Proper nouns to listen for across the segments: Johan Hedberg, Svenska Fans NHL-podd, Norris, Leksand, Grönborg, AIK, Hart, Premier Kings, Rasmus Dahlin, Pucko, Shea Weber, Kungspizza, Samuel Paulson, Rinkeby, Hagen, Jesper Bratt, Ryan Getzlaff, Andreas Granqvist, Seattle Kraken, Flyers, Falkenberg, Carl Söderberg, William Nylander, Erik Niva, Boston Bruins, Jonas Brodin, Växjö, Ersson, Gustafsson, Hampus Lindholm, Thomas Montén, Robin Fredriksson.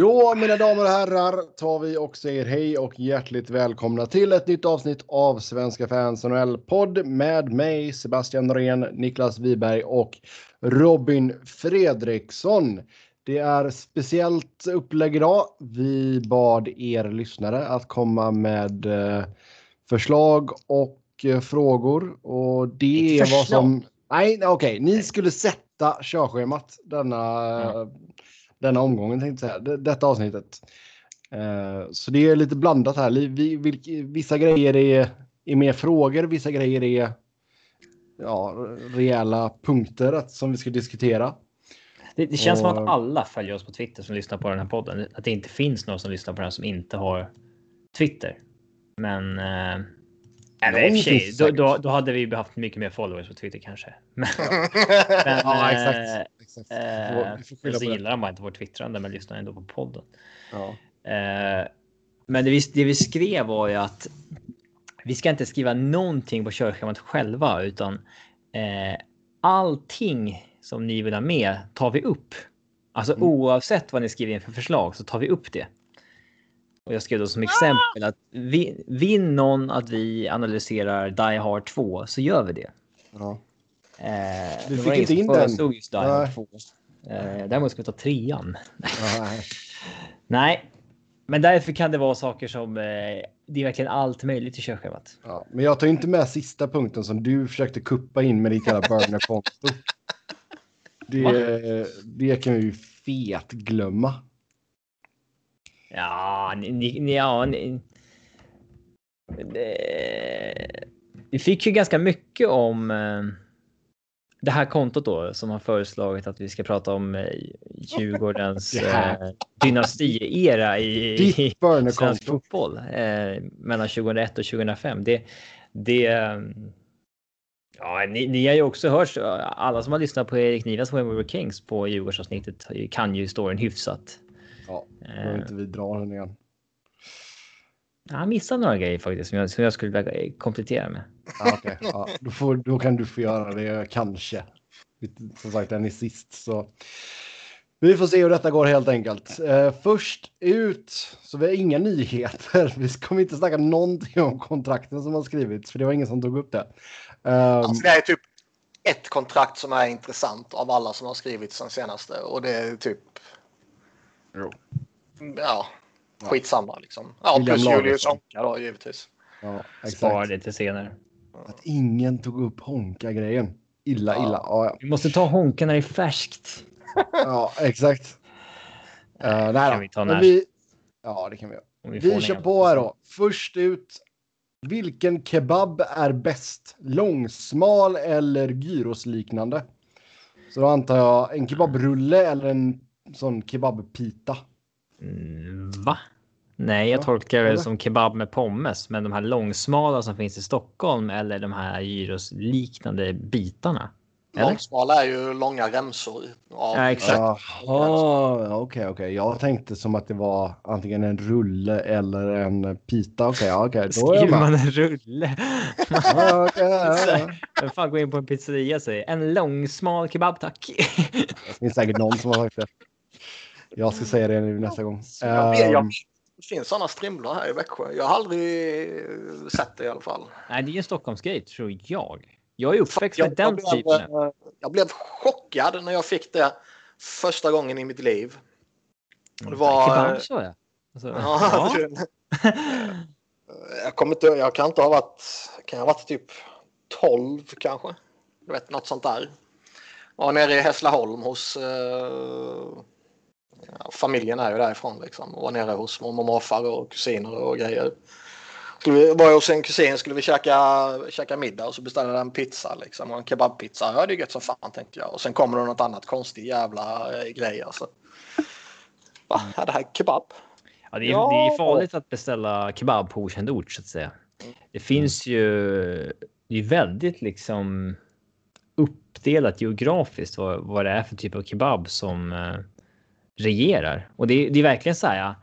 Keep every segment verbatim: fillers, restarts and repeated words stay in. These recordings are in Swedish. Så mina damer och herrar tar vi och säger hej och hjärtligt välkomna till ett nytt avsnitt av Svenska Fans N H L-podd med mig Sebastian Norén, Niklas Wiberg och Robin Fredriksson. Det är speciellt upplägg idag. Vi bad er lyssnare att komma med förslag och frågor. Och det är vad som... Nej, okej. Okay. Ni skulle sätta körschemat denna... Mm. Denna omgången tänkte jag säga, detta avsnittet. Så det är lite blandat här. Vissa grejer är, är mer frågor, vissa grejer är ja, rejäla punkter som vi ska diskutera. Det, det känns och... som att alla följer oss på Twitter som lyssnar på den här podden. Att det inte finns någon som lyssnar på den här som inte har Twitter. Men äh, eller, i och för sig, då, då, då hade vi haft mycket mer followers på Twitter kanske. Men, men, ja, exakt. Äh, exakt. Äh, så gillar man inte vårt twittrande men lyssnar ändå på podden. Ja. Äh, men det vi, det vi skrev var ju att vi ska inte skriva någonting på körschemat själva utan eh, allting som ni vill ha med tar vi upp. Alltså mm. oavsett vad ni skriver in för förslag så tar vi upp det. Och jag skrev då som exempel att vi, vinn någon att vi analyserar Die Hard två så gör vi det. Ja. Eh, vi fick inte in den. Just Die Hard två. Eh, däremot ska vi ta trean. Ja, nej. nej, men därför kan det vara saker som... Eh, det är verkligen allt möjligt i körschemat. Ja, men jag tar inte med sista punkten som du försökte kuppa in med ditt jävla burner-konto. det, det kan vi ju fet glömma. Ja, ni, ni, ja ni, det, vi fick ju ganska mycket om eh, det här kontot då som har föreslagit att vi ska prata om eh, Djurgårdens eh, dynastieera i, i svensk fotboll eh, mellan tjugohundraett och tjugohundrafem. Det, det eh, ja, ni, ni har ju också hört, alla som har lyssnat på Erik Nivas Premier Kings på Djurgårdsavsnittet kan ju storyn hyfsat. Ja, jag vet inte, vi drar den igen. Jag missar några grejer faktiskt som jag, som jag skulle komplettera med. Ah, okay. Ja, då, får, då kan du få göra det, kanske. Som sagt, den är sist. Så. Vi får se hur detta går helt enkelt. Eh, först ut, så vi har inga nyheter. Vi kommer inte snacka någonting om kontrakten som har skrivits, för det var ingen som tog upp det. Um, alltså, det är typ ett kontrakt som är intressant av alla som har skrivits den senaste. Och det är typ... Jo. Ja, skitsamma liksom. Ja, William plus Julius Honka då, givetvis. Ja, spara det till senare. Att ingen tog upp Honka-grejen. Illa, ja. illa. Ja, ja. Vi måste ta Honka när det är färskt. Ja, exakt. Nej, uh, nej, kan vi ta när? Vi... Ja, det kan vi göra. Om vi vi kör igen. På här då. Först ut. Vilken kebab är bäst? Långsmal eller gyrosliknande? Så då antar jag en kebabrulle eller en sån kebabpita. Mm, va? Nej, jag ja, tolkar det som kebab med pommes. Men de här långsmala som finns i Stockholm eller de här gyrosliknande bitarna. Eller? Långsmala är ju långa remsor. Av... Ja, exakt. Okej, okej. okej. Jag tänkte som att det var antingen en rulle eller en pita. Okej, okay, okej. Okay. Skriver man en rulle? Ja, okej. Vem fan går in på en pizzeria och säger en långsmal kebab, tack. Det finns säkert någon som har sagt det. Jag ska säga det nu nästa gång. Jag vet, jag vet. Det finns sådana strimlar här i Växjö. Jag har aldrig sett det i alla fall. Nej, det är en Stockholmsgrej, tror jag. Jag är uppväxt jag, med den jag blev, typen. Jag blev chockad när jag fick det första gången i mitt liv. Det var... Kebab, så jag. Alltså, ja, ja. jag, kommer inte, jag kan inte ha varit... Kan jag ha varit typ tolv kanske? Jag vet, något sånt där. Jag var nere i Hässleholm hos... Uh... Ja, familjen är ju därifrån liksom. Och var nere hos mormor och morfar och kusiner och grejer. Skulle vi, var jag hos en kusin skulle vi käka, käka middag och så beställde jag en pizza liksom. Och en kebabpizza. Ja, det är gött som fan tänkte jag. Och sen kommer det något annat konstigt jävla eh, grej alltså. Va? Är det här kebab? Ja, det är, ja. Det är farligt att beställa kebab på okänd ort så att säga. Det finns ju... Det är väldigt liksom uppdelat geografiskt vad, vad det är för typ av kebab som... Eh, regerar. Och det är, det är verkligen så här, ja.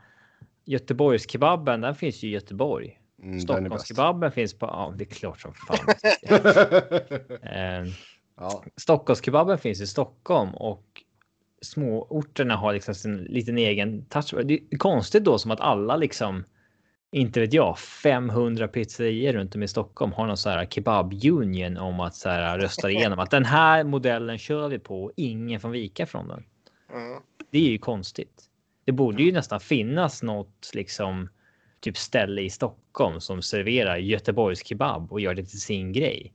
Göteborgs kebabben, den finns ju i Göteborg. Mm, Stockholms kebabben finns på, ja, det är klart som fan. eh, ja. Stockholms kebabben finns i Stockholm och små orterna har liksom sin liten egen touch. Det är konstigt då som att alla liksom, inte vet jag, femhundra pizzerier runt om i Stockholm har någon så här kebab-union om att så här rösta igenom att den här modellen kör vi på och ingen får vika från den. Mm. Det är ju konstigt. Det borde ju nästan finnas något liksom typ ställe i Stockholm som serverar Göteborgs kebab och gör det till sin grej.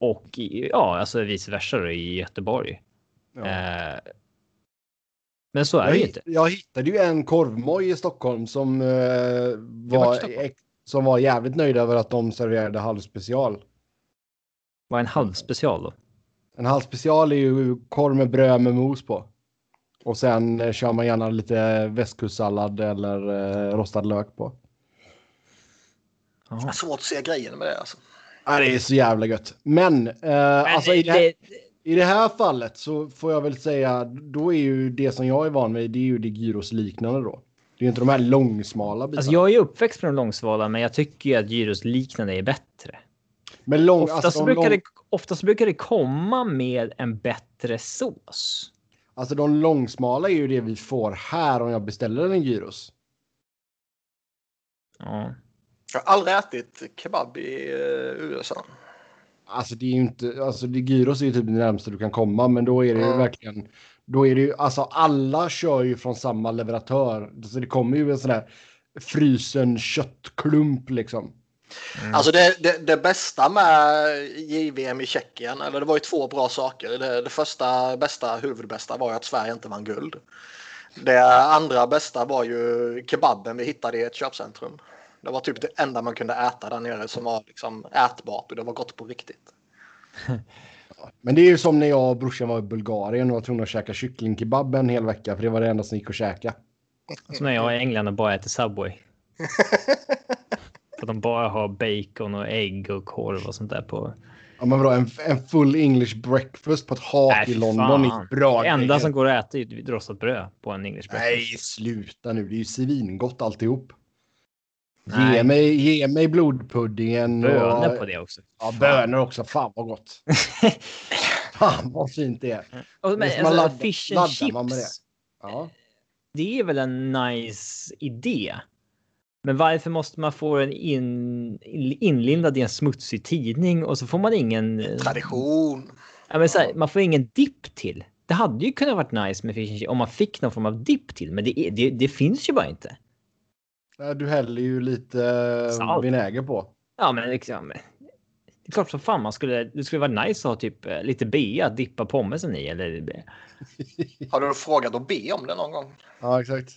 Och ja, alltså vice versa i Göteborg. Ja. Eh, men så är jag, det inte. Jag hittade ju en korvmoj i Stockholm som, eh, var, Stockholm. som var jävligt nöjd över att de serverade halvspecial. Vad är en halvspecial då? En halvspecial är ju korv med bröd med mos på. Och sen eh, kör man gärna lite västkustsallad eller eh, rostad lök på. Aha. Svårt att se grejen med det alltså. Ja, det är så jävla gött. Men, eh, Men alltså, i, det här, det... i det här fallet så får jag väl säga, då är ju det som jag är van vid, det är ju det gyrosliknande då. Det är ju inte de här långsmala bitarna. Alltså jag är ju uppväxt med de långsmala, men jag tycker ju att gyrosliknande är bättre. Men lång, oftast, alltså, brukar lång... det, oftast brukar det komma med en bättre sås. Alltså de långsmala är ju det vi får här om jag beställer en gyros. Ja. Jag har aldrig ätit kebab i U S A. Alltså det är ju inte, alltså det gyros är ju typ det närmaste du kan komma, men då är det ju mm. verkligen, då är det ju, alltså alla kör ju från samma leverantör, så det kommer ju en sån där frysen köttklump liksom. Mm. Alltså det, det, det bästa med J V M i Tjeckien, eller det var ju två bra saker. Det, det första bästa, huvudbästa var ju att Sverige inte vann guld. Det andra bästa var ju kebaben vi hittade i ett köpcentrum. Det var typ det enda man kunde äta där nere som var liksom ätbart och det var gott på riktigt. Men det är ju som när jag och brorsan var i Bulgarien och var tvungna att käka kycklingkebab en hel vecka, för det var det enda som gick att käka. Alltså när jag var i England och bara äter Subway. För de bara har bacon och ägg och korv och sånt där på. Ja men bra, en, en full English breakfast på ett hak äh, i London är bra. Det enda grejer som går att äta är rostat bröd på en English breakfast. Nej, sluta nu. Det är ju svingott alltihop. Nej. Ge mig, ge mig blodpuddingen. Bönor och, på det också. Ja, bönor också. Fan vad gott. Fan vad fint det är. Och, men, alltså, laddar, fish and chips. Det. Ja. Det är väl en nice idé. Men varför måste man få en in, inlindad i en smutsig tidning och så får man ingen... Tradition. Ja, men så här, man får ingen dipp till. Det hade ju kunnat varit nice med fish and chips om man fick någon form av dipp till. Men det, det, det finns ju bara inte. Du häller ju lite salt, vinäger på. Ja, men liksom, det är klart som fan man skulle, det skulle vara nice att ha typ lite bea att dippa pommesen i. Eller... Har du frågat att be om det någon gång? Ja, exakt.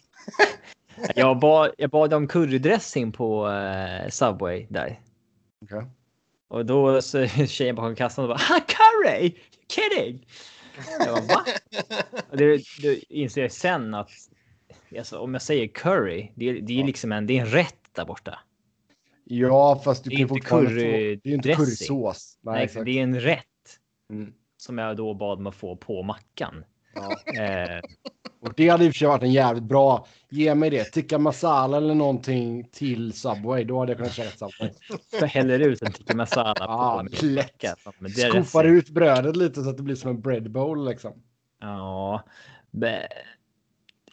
jag, bad, jag bad om currydressing på uh, Subway där. Okej. Okay. Och då så tjejen bakom kassan och bara, ha, curry! You're kidding! Jag bara, va? Och det, det inser jag sen att alltså, om jag säger curry, det, det är ju liksom en, det är en rätt där borta. Ja, fast du det kan få curry, det är inte currysås. Nej, nej, det är en rätt mm. som jag då bad mig få på mackan. Ja. Eh. Och det hade i och för sig varit en jävligt bra, ge mig det, tikka masala eller någonting till Subway, då hade jag kunnat käka Subway. Så häller ut en tikka masala på ah, mackan. Skopar ut brödet lite så att det blir som en bread bowl liksom. Ja, be-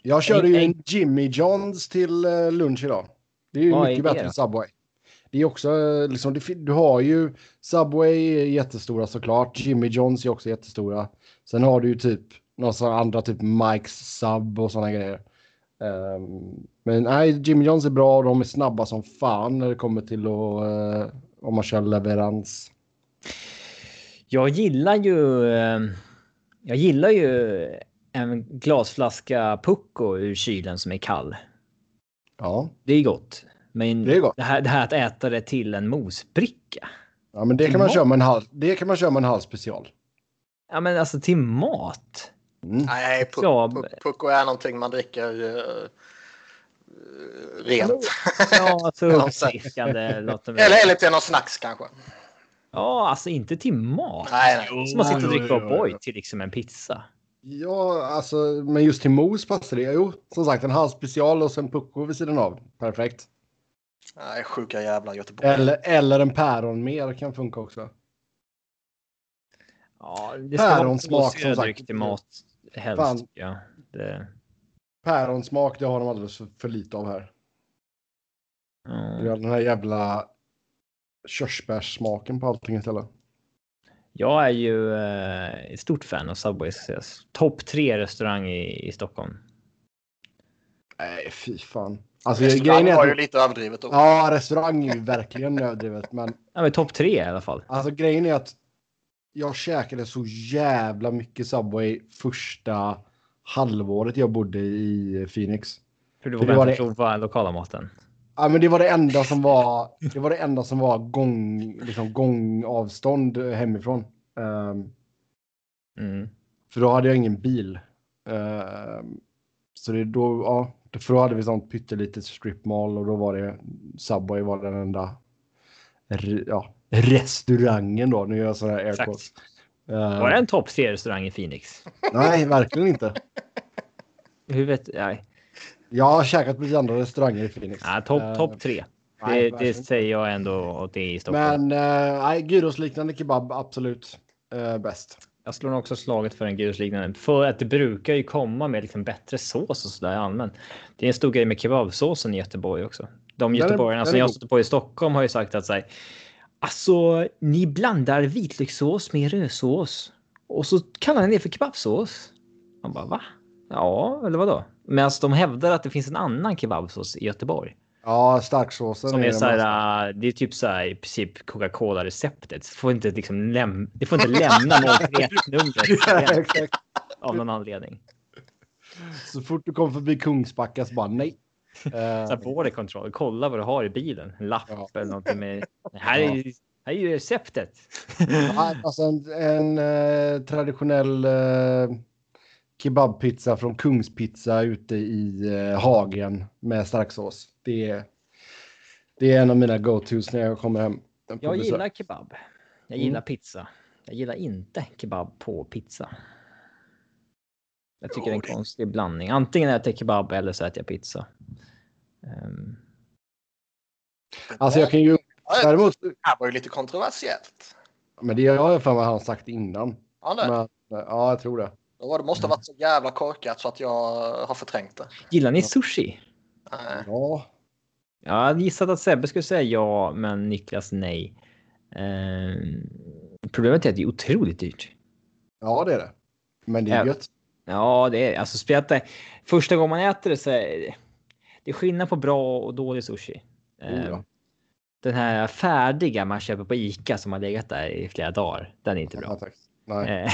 jag körde ju en Jimmy Johns till lunch idag. Det är ju Vad mycket är det? Bättre än Subway. Det är också liksom, du har ju Subway är jättestora såklart. Jimmy Johns är också jättestora. Sen har du ju typ några andra typ Mike's Sub och sådana grejer. Um, men nej, Jimmy Johns är bra och de är snabba som fan när det kommer till att, uh, om man kör leverans. Jag gillar ju jag gillar ju en glasflaska pucko ur kylen som är kall. Ja. Det är gott. Men det, är gott. Det, här, det här att äta det till en mosbricka. Ja, men det kan man köra med en halv, det kan man köra med en halv special. Ja, men alltså till mat. Mm. Nej, pucko ja. puck är någonting man dricker uh, rent. Ja, så uppfriskande. eller, eller till någon snacks kanske. Ja, alltså inte till mat. Nej, nej. Som man sitter och dricker upp oj till liksom en pizza. Ja, alltså, men just till mos passar det. Jo, som sagt, en halvspecial och sen pucko vid sidan av. Perfekt. Nej, sjuka jävla Göteborg. Eller, eller en päron mer kan funka också. Ja, det ska päron vara smak som sagt. Till mat. helst. Ja, det... Päronsmak, det har de alldeles för, för lite av här. Mm. Den här jävla körsbärssmaken på allting istället. Jag är ju eh, ett stort fan av Subway. Topp tre restaurang i, i Stockholm. Nej, fy fan. Alltså, restaurang var ju lite överdrivet också. Ja, restaurang är ju verkligen överdrivet. Men, ja, men topp tre i alla fall. Alltså grejen är att jag käkade så jävla mycket Subway första halvåret jag bodde i Phoenix. För du var väntat att prova lokala maten. Ja, men det var det enda som var det var det enda som var gång liksom gångavstånd hemifrån. Um, mm. För då hade jag ingen bil. Um, så det då ja, för då hade vi sånt pyttelitet strip mall och då var det Subway var den enda ja, restaurangen då. Nu gör jag så här airquotes. Um, var det en topp tre-restaurang i Phoenix? Nej, verkligen inte. Hur vet nej. Jag har käkat på andra restauranger i Phoenix. Ja, topp uh, top tre. Det, det säger jag ändå åt det i Stockholm. Men uh, gyros-liknande kebab, absolut uh, bäst. Jag slår också slaget för en gyros-liknande. För att det brukar ju komma med liksom bättre sås och sådär allmänt. Det är en stor grej med kebabsåsen i Göteborg också. De göteborgarna som jag stod på i Stockholm har ju sagt att så här, alltså, ni blandar vitlökssås med rödsås. Och så kallar ni det för kebabsås. Man bara, va? Ja, eller vadå? Men alltså, de hävdar att det finns en annan kebabsås i Göteborg. Ja, starksåsen. Som är, är så här, det är typ så här i princip Coca-Cola-receptet. Det får inte liksom läm- det får inte lämna något rätt nummer. Ja, av någon anledning. Så fort du kommer förbi Kungsbacka så bara nej. Så här, borderkontroll. Kolla vad du har i bilen. En lapp ja. Eller någonting med... Här är ju... Här är ju receptet. Ja, alltså en, en eh, traditionell eh, kebabpizza från Kungspizza ute i eh, Hagen med starksås. Det är, det är en av mina go-tos när jag kommer hem. Jag besök. Gillar kebab. Jag gillar mm. pizza. Jag gillar inte kebab på pizza. Jag tycker oh, det är en konstig blandning. Antingen äter jag kebab eller så äter jag pizza. Um... Alltså jag kan ju... Däremot, det här var ju lite kontroversiellt. Men det har jag för vad han sagt innan. Ja, men, ja, jag tror det. Det måste ha varit så jävla korkat så att jag har förträngt det. Gillar ni sushi? Nej. Ja. Jag gissade att Sebbe skulle säga ja, men Niklas nej. Ehm, problemet är att det är otroligt dyrt. Ja, det är det. Men det är gött. Ja, det är alltså spjätta. Första gången man äter det så är det skillnad på bra och dålig sushi. Ehm, ja. Den här färdiga man köper på ICA som har legat där i flera dagar, den är inte bra. Ja, nej.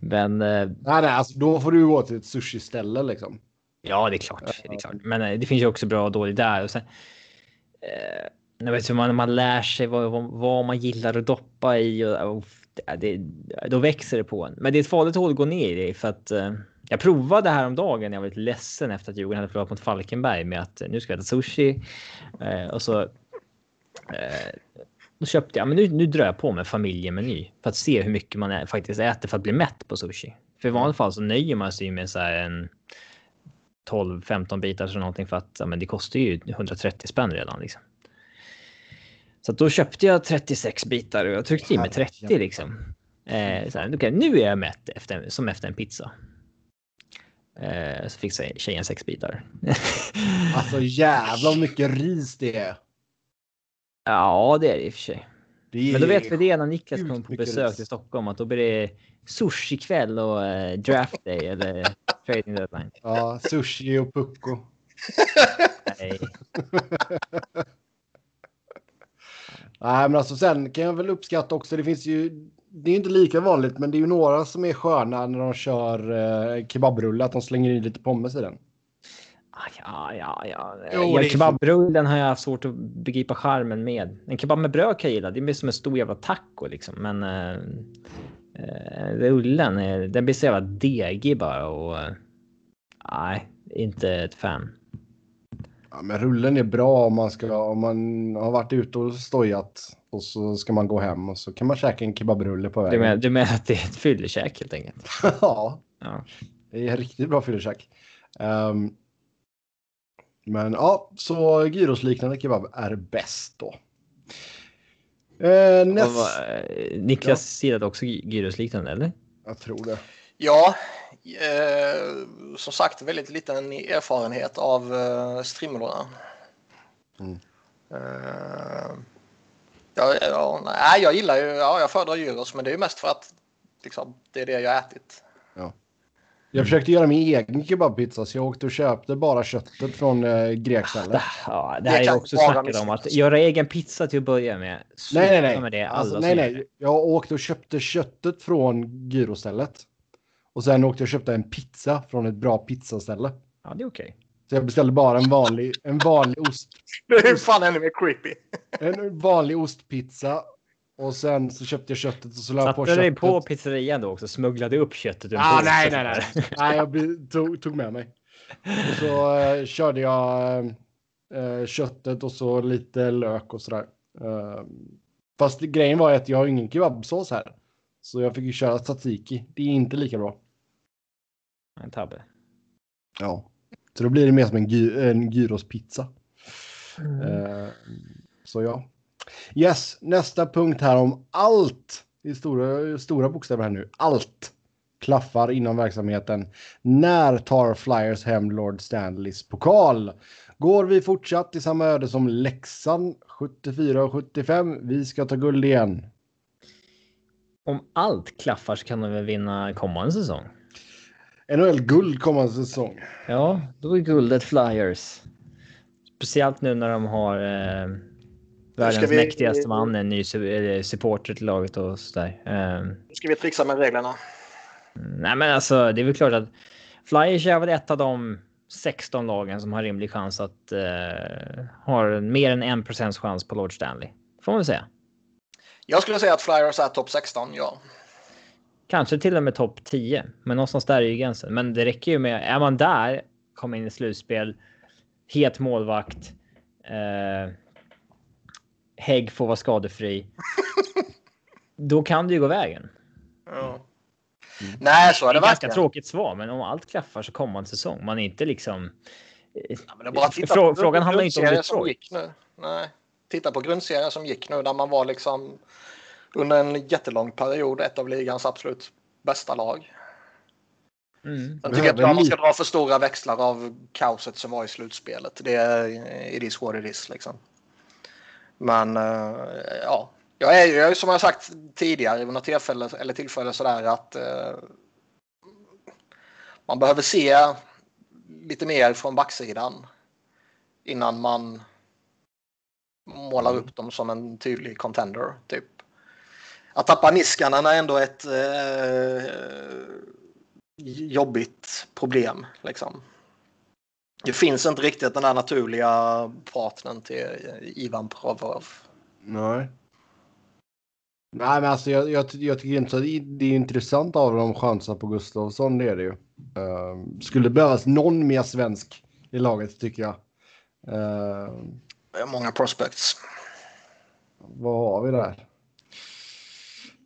Men, nej, nej, alltså, då får du gå till ett sushiställe liksom. Ja, det är klart. Det är klart. Men det finns ju också bra och dåligt där. Och sen, eh, jag vet inte, man, man lär sig vad, vad man gillar att doppa i. Och, och, det, då växer det på en. Men det är ett farligt håll att gå ner i. För att, eh, jag provade häromdagen. Jag var lite ledsen efter att Djurgården hade provat mot Falkenberg med att nu ska jag äta sushi. Eh, och så... Eh, då köpte jag, men nu, nu drar jag på med familjemeny för att se hur mycket man ä- faktiskt äter för att bli mätt på sushi. För i vanliga fall så nöjer man sig med så här en tolv femton bitar eller någonting för att ja, men det kostar ju etthundratrettio spänn redan liksom. Så att då köpte jag trettiosex bitar och jag tryckte i mig trettio liksom. Eh, så här, okay, nu är jag mätt efter, som efter en pizza. Eh, så fick tjejen sex bitar. Alltså jävla mycket ris det är. Ja, det är det i och för sig. Det men då vet vi det när Niklas kommer på besök ris. Till Stockholm att då blir det sushi kväll och eh, draft day eller trading deadline. Ja, sushi och pucko. Nej. Nej, men alltså sen kan jag väl uppskatta också, det finns ju, det är inte lika vanligt men det är ju några som är sköna när de kör eh, kebabrullar att de slänger in lite pommes i den. Ja, ja, ja. Jo, ja kebabrullen har jag haft svårt att begripa charmen med. En kebab med bröd kan jag gilla. Det blir som en stor jävla taco liksom. Men äh, äh, rullen, äh, den blir så jävla degig bara. Och nej, äh, inte ett fan. Ja, men rullen är bra om man, ska, om man har varit ute och stojat. Och så ska man gå hem och så kan man käka en kebabrulle på vägen. Du menar, du menar att det är ett fyllekäk helt enkelt? Ja, ja. Det är en riktigt bra fyllekäk. Um, Men ja, så gyrosliknande kebab är bäst då. Eh, näst... Niklas ja. Sidade också gyrosliknande, eller? Jag tror det. Ja, eh, som sagt väldigt liten erfarenhet av eh, strimlorna. Mm. Eh, ja, ja, nej, jag gillar ju, ja, jag föredrar gyros, men det är ju mest för att liksom, det är det jag har ätit. Ja. Jag försökte göra min egen kebabpizza, så jag åkte och köpte bara köttet från eh, grekstället. Ja, det här är också snackade om att göra egen pizza till att börja med. Så nej, nej, nej. Det, alltså, nej, nej. Jag åkte och köpte köttet från gyrostället. Och sen åkte jag och köpte en pizza från ett bra pizzaställe. Ja, det är okej. Okay. Så jag beställde bara en vanlig, en vanlig ost. Det är fan ännu mer creepy. En vanlig ostpizza. Och sen så köpte jag köttet och så la jag på köttet. Satte du på pizzerian då också? Smugglade upp köttet? Ah, nej, nej, nej. Nej, jag tog, tog med mig. Och så eh, körde jag eh, köttet och så lite lök och sådär. Eh, fast grejen var att jag har ingen kebabsås här. Så jag fick ju köra tzatziki. Det är inte lika bra. En tabbe. Ja. Så då blir det mer som en, gy- en gyrospizza. Mm. Eh, så ja. Yes, nästa punkt här om allt, i stora, stora bokstäver här nu, allt klaffar inom verksamheten. När tar Flyers hem Lord Stanleys pokal? Går vi fortsatt i samma öde som Leksand sjuttiofyra och sjuttiofem? Vi ska ta guld igen. Om allt klaffar så kan de väl vinna kommande säsong? N H L-guld kommande säsong. Ja, då är guldet Flyers. Speciellt nu när de har... Eh... Världens vi... mäktigaste man, en ny supporter till laget och sådär. Nu ska vi trixa med reglerna. Nej, men alltså, det är väl klart att Flyers är väl ett av de sexton lagen som har rimlig chans att uh, ha mer än en procent chans på Lord Stanley. Får man väl säga. Jag skulle säga att Flyers är topp sexton, ja. Kanske till och med topp tio, men någonstans där är ju gränsen. Men det räcker ju med, är man där, kommer in i slutspel, het målvakt, uh, Hägg får vara skadefri. Då kan det ju gå vägen. Ja. Mm. Nej, så är det, det är verkligen. Ganska tråkigt svar, men om allt klaffar så kommer en säsong. Man är inte liksom... Ja, men det är bara att titta Frå- på frågan handlar inte om det som gick nu. Nej. Titta på grundserien som gick nu, där man var liksom under en jättelång period ett av ligans absolut bästa lag. Mm. Jag tycker att man ska dra för stora växlar av kaoset som var i slutspelet. Det är it is what it is liksom. Men ja, jag är ju som jag sagt tidigare i något tillfälle eller tillfälle sådär att eh, man behöver se lite mer från backsidan innan man målar upp dem som en tydlig contender typ. Att tappa niskarna är ändå ett eh, jobbigt problem liksom. Det finns inte riktigt den där naturliga partnern till Ivan Provorov. Nej. Nej, men alltså jag, jag, jag tycker inte att det är intressant av de chanser på Gustafsson, det är det ju. Uh, skulle behövas någon mer svensk i laget tycker jag. Uh, det är många prospects. Vad har vi där?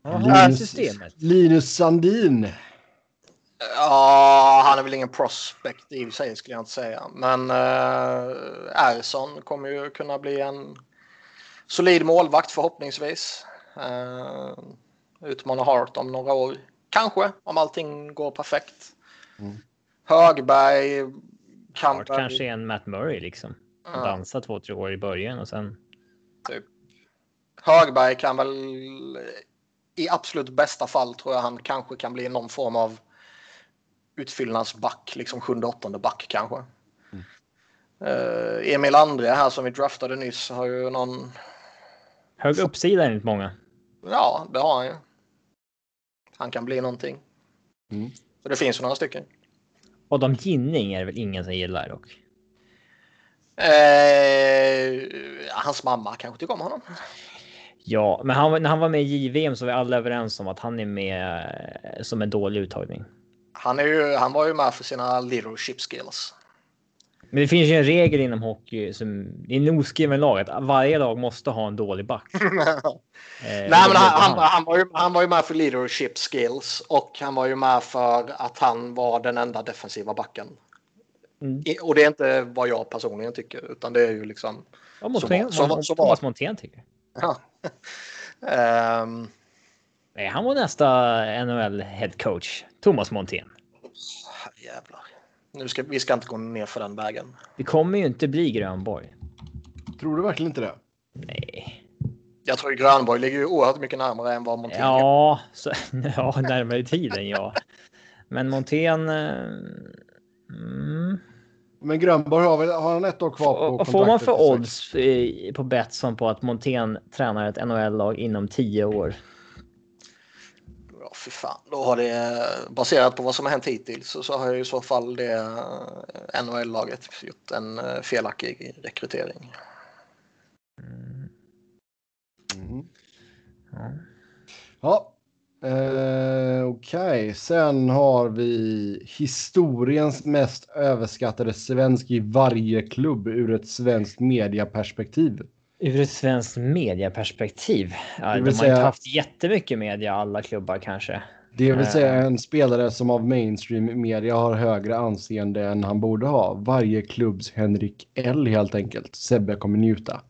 Ja, Linus, Linus Sandin. Ja, han är väl ingen prospect i sig skulle jag inte säga. Men Ersson eh, kommer ju kunna bli en solid målvakt förhoppningsvis. Eh, utmana Hart om några år. Kanske, om allting går perfekt. Mm. Högberg. Hart kanske är en Matt Murray liksom. Han mm. dansar två, tre år i början och sen... Typ. Högberg kan väl i absolut bästa fall tror jag han kanske kan bli någon form av utfyllnadsback, liksom sjunde, åttonde back kanske. Mm. Uh, Emil André här som vi draftade nyss har ju någon... Hög uppsida enligt många. Ja, det har han ju. Han kan bli någonting. Mm. Så det finns några stycken. Och de Ginning är det väl ingen som gillar dock? Uh, hans mamma kanske tycker om honom. Ja, men han, när han var med i J V M så var alla överens om att han är med som en dålig uttagning. Han, är ju, han var ju med för sina leadership skills. Men det finns ju en regel inom hockey som det är en oskriven lag att varje lag måste ha en dålig back. eh, Nej, men han, han, han, var ju, han var ju med för leadership skills och han var ju med för att han var den enda defensiva backen. Mm. I, och det är inte vad jag personligen tycker utan det är ju liksom... Ja, Montén, så, så, så Thomas Montén tycker. Ja. um, Nej, han var nästa N H L head coach, Thomas Montén. Jävlar. Nu ska, vi ska inte gå ner för den vägen. Det kommer ju inte bli Grönborg. Tror du verkligen inte det? Nej. Jag tror Grönborg ligger ju oerhört mycket närmare än vad Montén. Ja, så, ja närmare tiden, ja. Men Montén... Mm. Men Grönborg har, väl, har han ett år kvar på kontraktet? Får man för odds på Betsson på att Montén tränar ett N H L-lag inom tio år? Ja, för fan. Då har det, baserat på vad som har hänt hittills, så, så har ju i så fall det N H L-laget gjort en felaktig rekrytering. Mm. Mm. Ja. Ja. Eh, Okej, okay. Sen har vi historiens mest överskattade svensk i varje klubb ur ett svenskt mediaperspektiv. Ur ett svenskt mediaperspektiv? Ja, de har säga, inte haft jättemycket media, alla klubbar kanske. Det vill säga en spelare som av mainstream media har högre anseende än han borde ha. Varje klubbs Henrik L helt enkelt. Sebbe kommer njuta.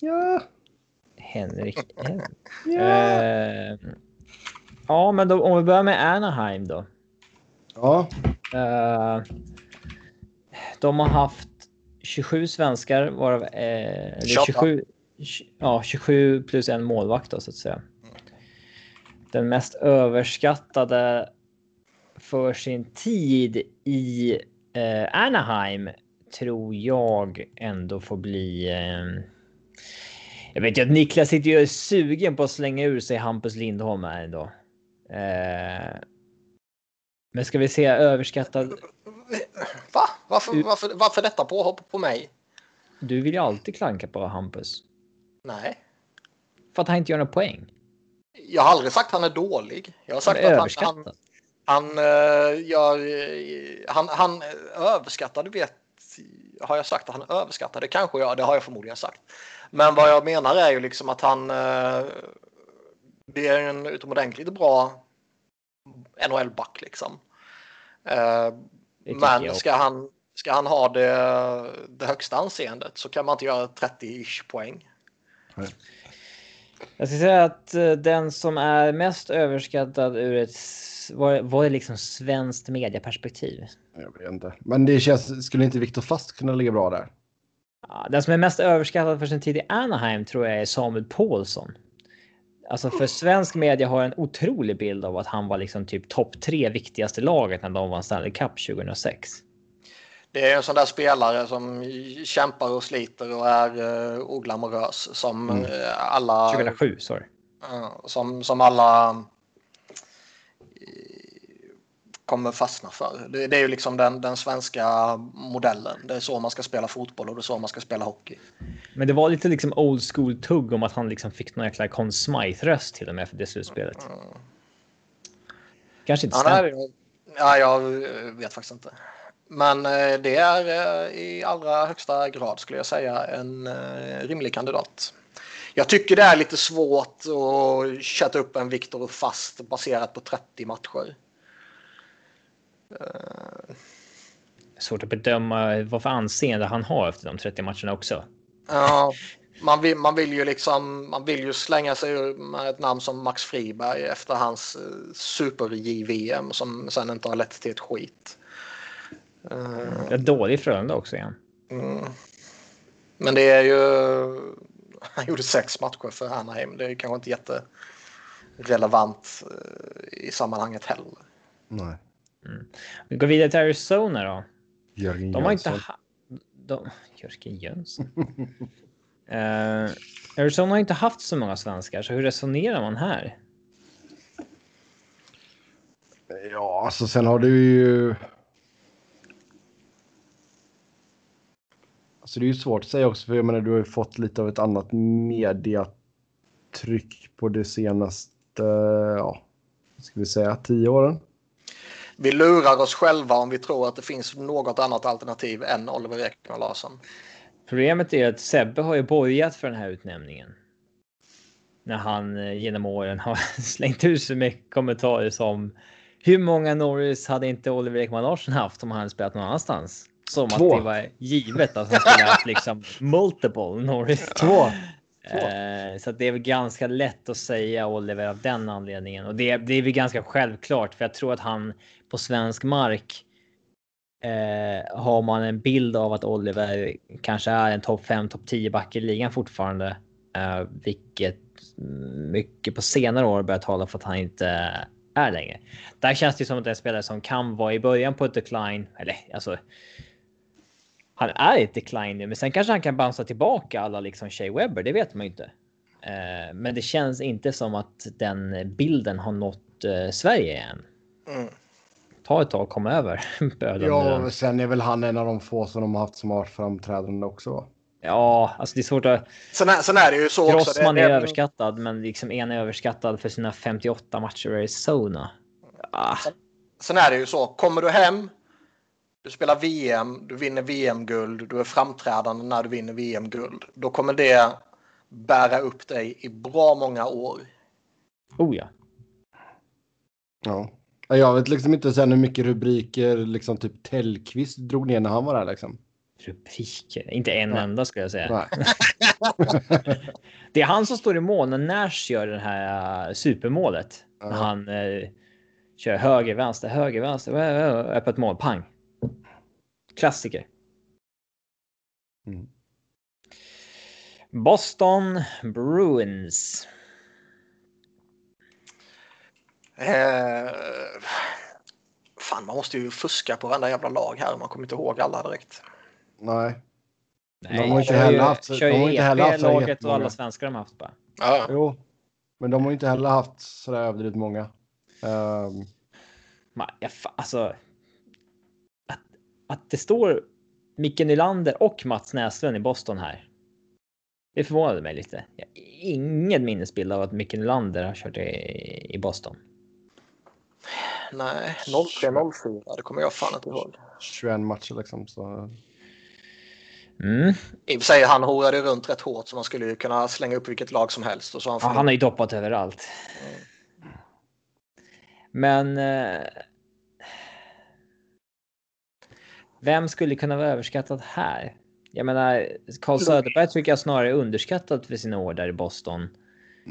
Ja. Henrik L. Ja. Eh, Ja, men då, om vi börjar med Anaheim då. Ja. Uh, de har haft tjugosju svenskar, varav eh, tjugosju, tjugo, ja, tjugosju plus en målvakt då, så att säga. Den mest överskattade för sin tid i eh, Anaheim tror jag ändå får bli... Eh, jag vet ju att Niklas sitter ju sugen på att slänga ur sig Hampus Lindholm här ändå. Eh, men ska vi se överskattad. Va? Varför, varför, varför detta påhopp på mig? Du vill ju alltid klanka på Hampus. Nej. För att han inte gör några poäng. Jag har aldrig sagt att han är dålig. Jag har sagt han att han han, han, jag, han han överskattade vet. Har jag sagt att han överskattade? Kanske jag. Det har jag förmodligen sagt. Men vad jag menar är ju liksom att han. Det är en utomordentligt bra N H L-back liksom. Men ska han, ska han ha det, det högsta anseendet, så kan man inte göra trettio-ish poäng. Jag ska säga att den som är mest överskattad ur ett vad är liksom svenskt medieperspektiv? Jag vet inte. Men det känns, skulle inte Viktor Fast kunna ligga bra där? Den som är mest överskattad för sin tid i Anaheim tror jag är Samuel Paulson. Alltså för svensk media har en otrolig bild av att han var liksom typ topp tre viktigaste laget när de vann Stanley Cup tjugohundrasex. Det är en sån där spelare som kämpar och sliter och är uh, oglamorös som mm. alla... tjugohundrasju, sorry. Uh, som, som alla uh, kommer fastna för. Det, det är ju liksom den, den svenska modellen. Det är så man ska spela fotboll och det är så man ska spela hockey. Men det var lite liksom old school tugg om att han liksom fick någon jäkla Conn Smythe-röst till och med för det slutspelet. Mm. Kanske inte stämmer. Ja, ja, jag vet faktiskt inte. Men det är i allra högsta grad skulle jag säga en rimlig kandidat. Jag tycker det är lite svårt att chatta upp en Viktor Fast baserat på trettio matcher. Svårt att bedöma vad för anseende han har efter de trettio matcherna också. Ja, man vill, man vill ju liksom man vill ju slänga sig ur med ett namn som Max Friberg efter hans super-J V M som sen inte har lett till ett skit. Ja, dålig Frölunda också igen. Mm. Men det är ju han gjorde sex matcher för Anaheim. Det är ju kanske inte jätterelevant i sammanhanget heller. Nej. Mm. Vi går vidare till Arizona då. Jörgen de har Jönsson. Inte ha... de... Jörgen Jönsson. uh, Arizona har inte haft så många svenskar, så hur resonerar man här? Ja, alltså sen har du ju... Alltså det är ju svårt att säga också, för jag menar du har ju fått lite av ett annat mediatryck på det senaste, ja, ska vi säga, tio åren. Vi lurar oss själva om vi tror att det finns något annat alternativ än Oliver Ekman-Larsson. Problemet är att Sebbe har ju bojat för den här utnämningen. När han genom åren har slängt ut så mycket kommentarer som hur många Norris hade inte Oliver Ekman-Larsson haft om han spelat någon annanstans? Som två. Att det var givet att han skulle ha haft liksom multiple Norris. Två. Eh, så att det är väl ganska lätt att säga Oliver av den anledningen. Och det, det är väl ganska självklart, för jag tror att han på svensk mark eh, har man en bild av att Oliver kanske är en topp fem, topp tio back i ligan fortfarande. Eh, vilket mycket på senare år börjar tala för att han inte är längre. Där känns det som att det är en spelare som kan vara i början på ett decline, eller alltså han är ett decline nu, men sen kanske han kan bounsa tillbaka alla liksom Shea Weber, det vet man ju inte. Eh, men det känns inte som att den bilden har nått eh, Sverige än. Mm. Ta ett tag och kom över. Ja, men sen är väl han en av de få som de har haft smart framträdande också. Ja, alltså det är svårt att... Sån här, sån här är ju så Grossman också. Grossman är det... överskattad, men liksom en är överskattad för sina femtioåtta matcher i Arizona. Ah. Sån här är ju så. Kommer du hem, du spelar V M, du vinner V M-guld, du är framträdande när du vinner V M-guld. Då kommer det bära upp dig i bra många år. Oh ja. Ja. Jag vet liksom inte sen hur mycket rubriker liksom typ Tellqvist drog ner när han var där liksom. Rubriker. Inte en ja. enda skulle jag säga. Det är han som står i mål när Nash gör det här supermålet. Uh-huh. När han eh, kör höger, vänster, höger, vänster. Öppet mål, pang. Klassiker. Mm. Boston Bruins. Eh... Fan, man måste ju fuska på varenda jävla lag här. Man kommer inte ihåg alla direkt. Nej. Nej, de har inte heller haft, de har inte heller haft laget och alla svenskar de har haft bara. Ja. Jo. Men de har inte heller haft så där överdrivet många. Um. Man, jag, alltså att, att det står Micke Nylander och Mats Näslund i Boston här. Det förvånade mig lite. Jag har ingen minnesbild av att Micke Nylander har kört i, i Boston. Nej, noll tre noll fyra, det kommer jag fan inte ihåg. tjugoett matcher liksom så. Mm. I och för sig, han horade runt rätt hårt, så man skulle ju kunna slänga upp vilket lag som helst och så han, får... ja, han har ju doppat överallt. Mm. Men eh... vem skulle kunna vara överskattad här? Jag menar, Carl Söderberg tycker jag snarare är underskattad för sina år där i Boston.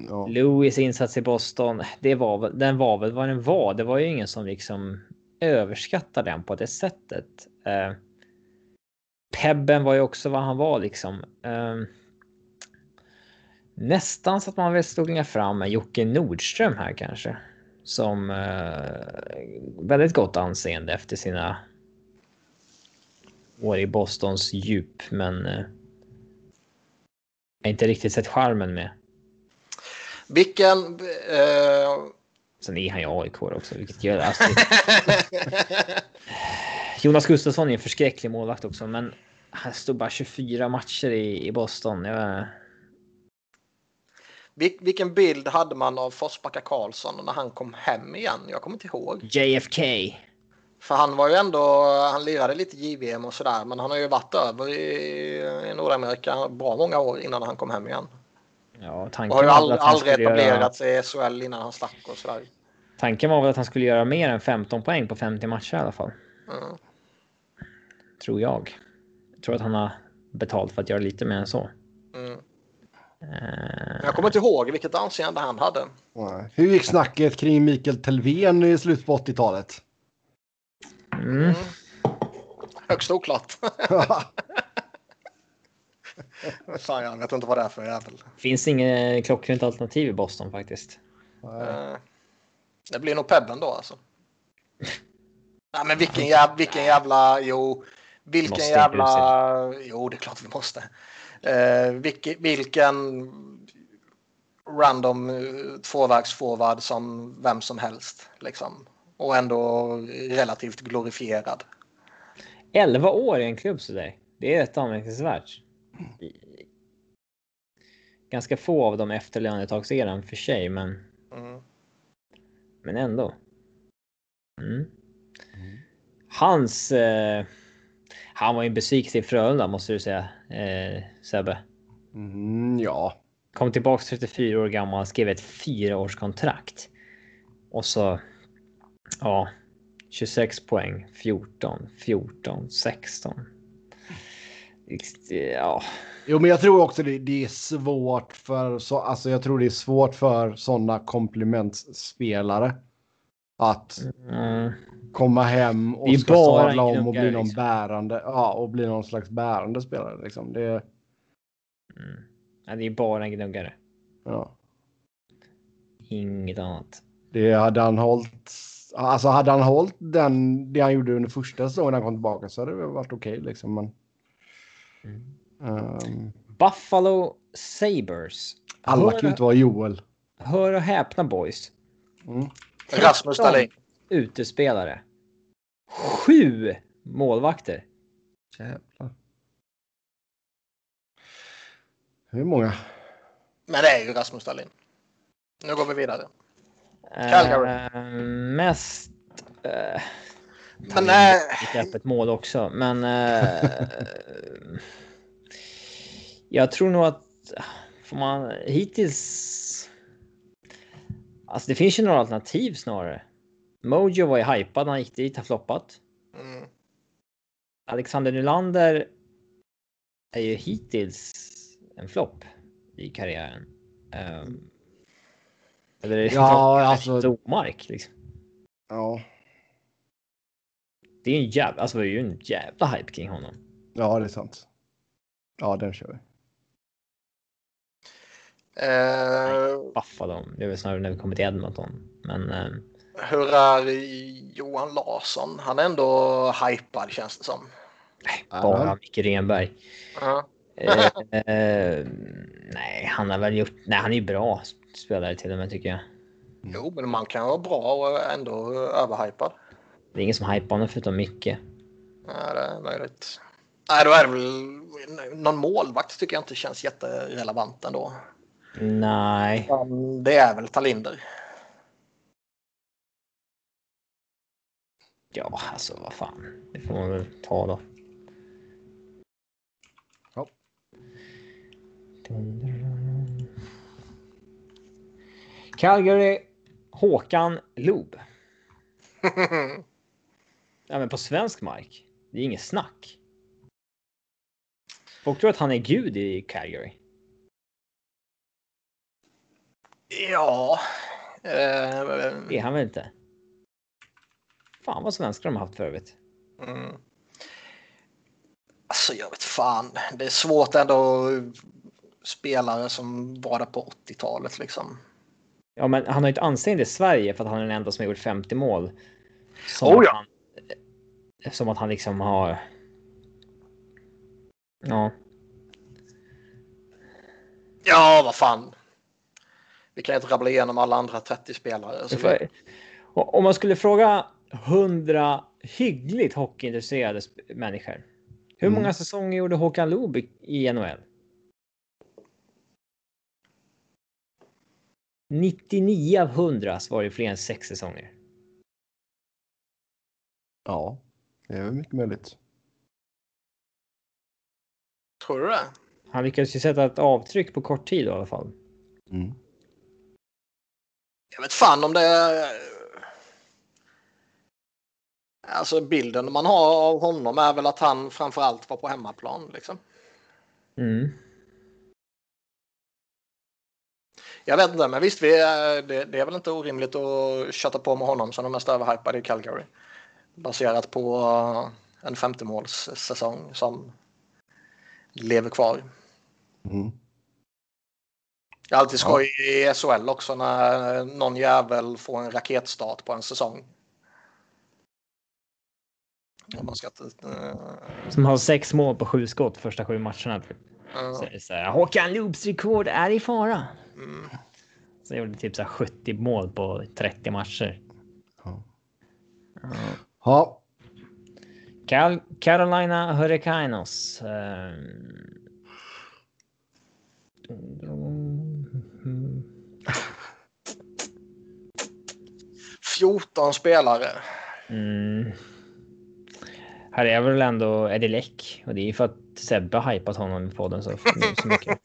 Ja. Louis insats i Boston, det var, den var väl vad den var. Det var ju ingen som liksom överskattade den på det sättet. eh... Pebben var ju också vad han var liksom. Um, nästan så att man vill slunga fram med Jocke Nordström här kanske. Som uh, väldigt gott anseende efter sina år i Bostons djup. Men uh, jag har inte riktigt sett charmen med. Vilken... Uh... Sen är han ju A I K också, vilket gör det. Jonas Gustafsson är en förskräcklig målvakt också, men han stod bara tjugofyra matcher i, i Boston. Jag... Vil, vilken bild hade man av Forsbacka Karlsson när han kom hem igen? Jag kommer inte ihåg. J F K. För han var ju ändå, han lirade lite J V M och sådär, men han har ju varit över i, i Nordamerika bra många år innan han kom hem igen. Ja, tanken och har ju all, aldrig etablerat sig i S H L innan han stack och sådär. Tanken var väl att han skulle göra mer än femton poäng på femtio matcher i alla fall. Mm. Tror jag. Jag tror att han har betalt för att göra lite mer än så. Mm. Uh... Jag kommer inte ihåg vilket anseende han hade. Nej. Hur gick snacket kring Mikael Telven i slutet på åttiotalet? Mm. Mm. Högst oklart. Fan, jag vet inte vad det är för jävel. Finns ingen klockrent alternativ i Boston faktiskt. Uh, det blir nog Pebben då alltså. Nej, men vilken jävla, vilken jävla, jo, vilken måste jävla, jo, det är klart vi måste. Eh, vilken, vilken random tvåvägsforward som vem som helst, liksom. Och ändå relativt glorifierad. elva år i en klubb så där. Det är ett anmärkningsvärt. Ganska få av dem efter lönetagseran för sig, men, mm. men ändå. Mm. Hans eh, han var ju en besvikelse i Frölunda måste du säga, eh, Sebbe. Mm, ja. Kom tillbaka trettiofyra år gammal, skrev ett fyraårskontrakt. Och så ja, tjugosex poäng, fjorton, fjorton, sexton. Ja. Jo, men jag tror också det, det är svårt för så, alltså jag tror det är svårt för sådana komplimentspelare att mm. komma hem och ska sadla om och bli någon liksom. bärande, ja, och bli någon slags bärande spelare liksom. Det mm. ja, det är bara en gnuggare. Ja. Inget annat. Det hade han hållit, alltså hade han hållit den det han gjorde under första säsongen han kom tillbaka, så hade det varit okej okay, liksom, men Mm. Um. Buffalo Sabres. Alla hör, kan inte vara Joel. Hör och häpna, boys. Mm. Rasmus Dahlin. Utespelare. Sju målvakter. Jävlar. Hur många? Men det är ju Rasmus Dahlin. Nu går vi vidare. Calgary. Uh, mest... Uh... Men nej, det är ett mål också, men eh, jag tror nog att får man hittills, alltså det finns ju några alternativ snarare. Mojo var ju hypad när han gick dit, har floppat. Mm. Alexander Nylander är ju hittills en flopp i karriären. Um, eller ja, alltså Domark liksom. Ja. Det är en jävla, alltså det är ju en jävla hype kring honom. Ja, det är sant. Ja, den kör vi. Uh, Baffa dem. Det är väl snarare när vi kommer till Edmonton. Men, uh, hur är Johan Larsson? Han är ändå hypad, känns det som. Nej, bara uh-huh. Micke Renberg. Uh-huh. uh, nej, han har väl gjort... Nej, han är ju bra spelare till och med, tycker jag. Mm. Jo, men man kan vara bra och ändå överhypad. Det är ingen som hypar honom förutom Micke. Nej, ja, det är möjligt. Nej, då är det väl... Någon målvakt tycker jag inte känns jätterelevant ändå. Nej. Det är väl Talinder. Ja, alltså vad fan. Det får man väl ta då. Ja. Calgary, Håkan Loob. Ja, men på svensk mark. Det är inget snack. Folk tror att han är gud i Calgary. Ja. Uh, det är han väl inte. Fan vad svenskar de har haft förut. Mm. Alltså jag vet fan. Det är svårt ändå. Spelare som var där på åttiotalet liksom. Ja, men han har ju ett anseende i Sverige för att han är den enda som har gjort femtio mål. Som oh, ja. Att han, som att han liksom har... Ja. Ja, vad fan. Vi kan inte rabbla igenom alla andra trettio spelare. Så för, om man skulle fråga hundra hyggligt hockeyintresserade sp- människor. Hur mm. många säsonger gjorde Håkan Loob i N H L? nittionio av hundra svarade fler än sex säsonger. Ja, det är väl mycket möjligt. Tror du det? Han lyckades ju sätta ett avtryck på kort tid i alla fall. Mm. Jag vet fan om det är... Alltså bilden man har av honom är väl att han framförallt var på hemmaplan liksom. Mm. Jag vet inte, men visst, vi är, det, det är väl inte orimligt att köta på med honom som de mest överhypade i Calgary. Baserat på en femtiomålssäsong som lever kvar. Mm. Jag alltid skoj i S H L också när någon jävel får en raketstart på en säsong. Man ska inte, uh... Som har sex mål på sju skott första sju matcherna. Mm. Så, så här, Håkan Loobs rekord är i fara. Mm. Så gjorde typ så här sjuttio mål på trettio matcher. Ja. Mm. Ja. Cal- Carolina Hurricanes. Um... fjorton spelare. Mm. Här är väl ändå Eddie Läck. Och det är för att Sebbe hypat honom i podden så, så mycket.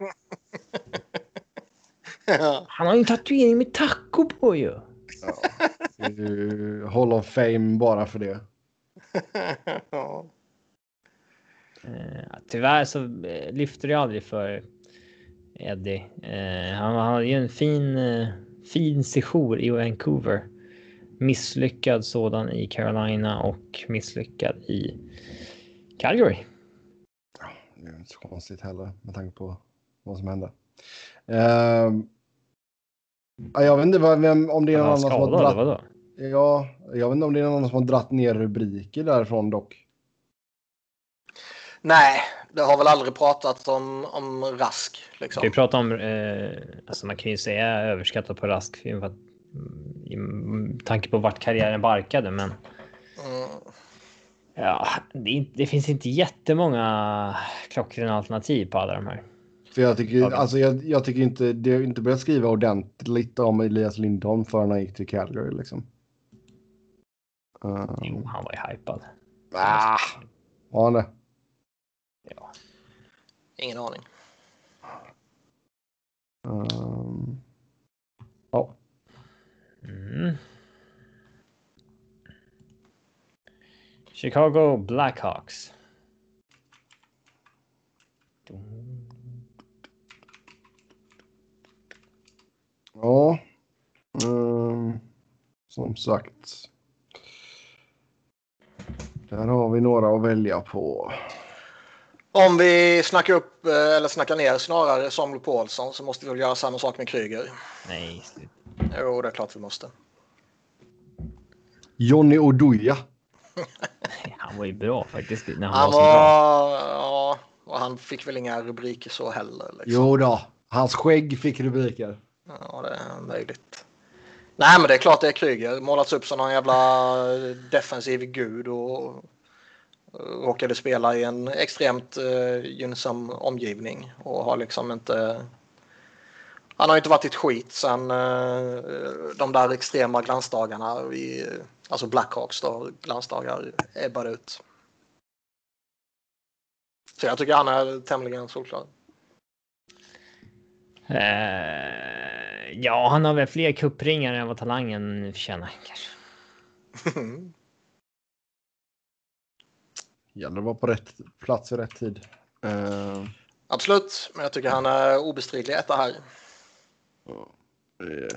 Han har ju en tatuering med taco på ju. Ja. Hall of Fame bara för det. Ja. Eh, tyvärr så lyfter jag aldrig för Eddie. Eh, han hade ju en fin, eh, fin sejour i Vancouver. Misslyckad sådan i Carolina och misslyckad i Calgary. Det är inte så konstigt heller med tanke på vad som hände. Uh, jag vet inte vad, vem, om det är någon annan som har dratt, ja, jag vet inte om det är någon annan som har dratt ner rubriker därifrån dock. Nej, det har väl aldrig pratat om, om Rask. Liksom. Vi pratar om, eh, alltså man kan ju säga överskattat på Rask för att, i tanke på vart karriären barkade, men mm. ja, det, det finns inte jättemånga klockrena alternativ på alla de här. För jag tycker, okay. alltså jag, jag tycker inte det har inte börjat skriva ordentligt om Elias Lindholm förrän han gick till Calgary liksom. Um. Jo, han var ju hypad. Ah, var det? Ja. Ingen aning. Um. Ja. Mm. Chicago Blackhawks. Ja, um, som sagt. Där har vi några att välja på. Om vi snackar upp eller snackar ner snarare Samuel Paulson så måste vi väl göra samma sak med Kryger. Nej, jo, det är klart vi måste. Johnny Oduya. Han var ju bra faktiskt när han, han var, var bra. Ja, och han fick väl inga rubriker så heller liksom. Jo då, hans skägg fick rubriker. Ja, det är möjligt. Nej, men det är klart det är Kryger. Målats upp som någon jävla defensiv gud och råkade spela i en extremt uh, gynnsam omgivning och har liksom inte... Han har inte varit ett skit sen uh, de där extrema glansdagarna i, alltså Blackhawks då, glansdagar ebbar ut. Så jag tycker han är tämligen solklar. Uh, ja, han har väl fler kuppringar än vad talangen förtjänar kanske. Ja, det var på rätt plats i rätt tid. Uh... Absolut, men jag tycker han är obestridlig etta här. Uh,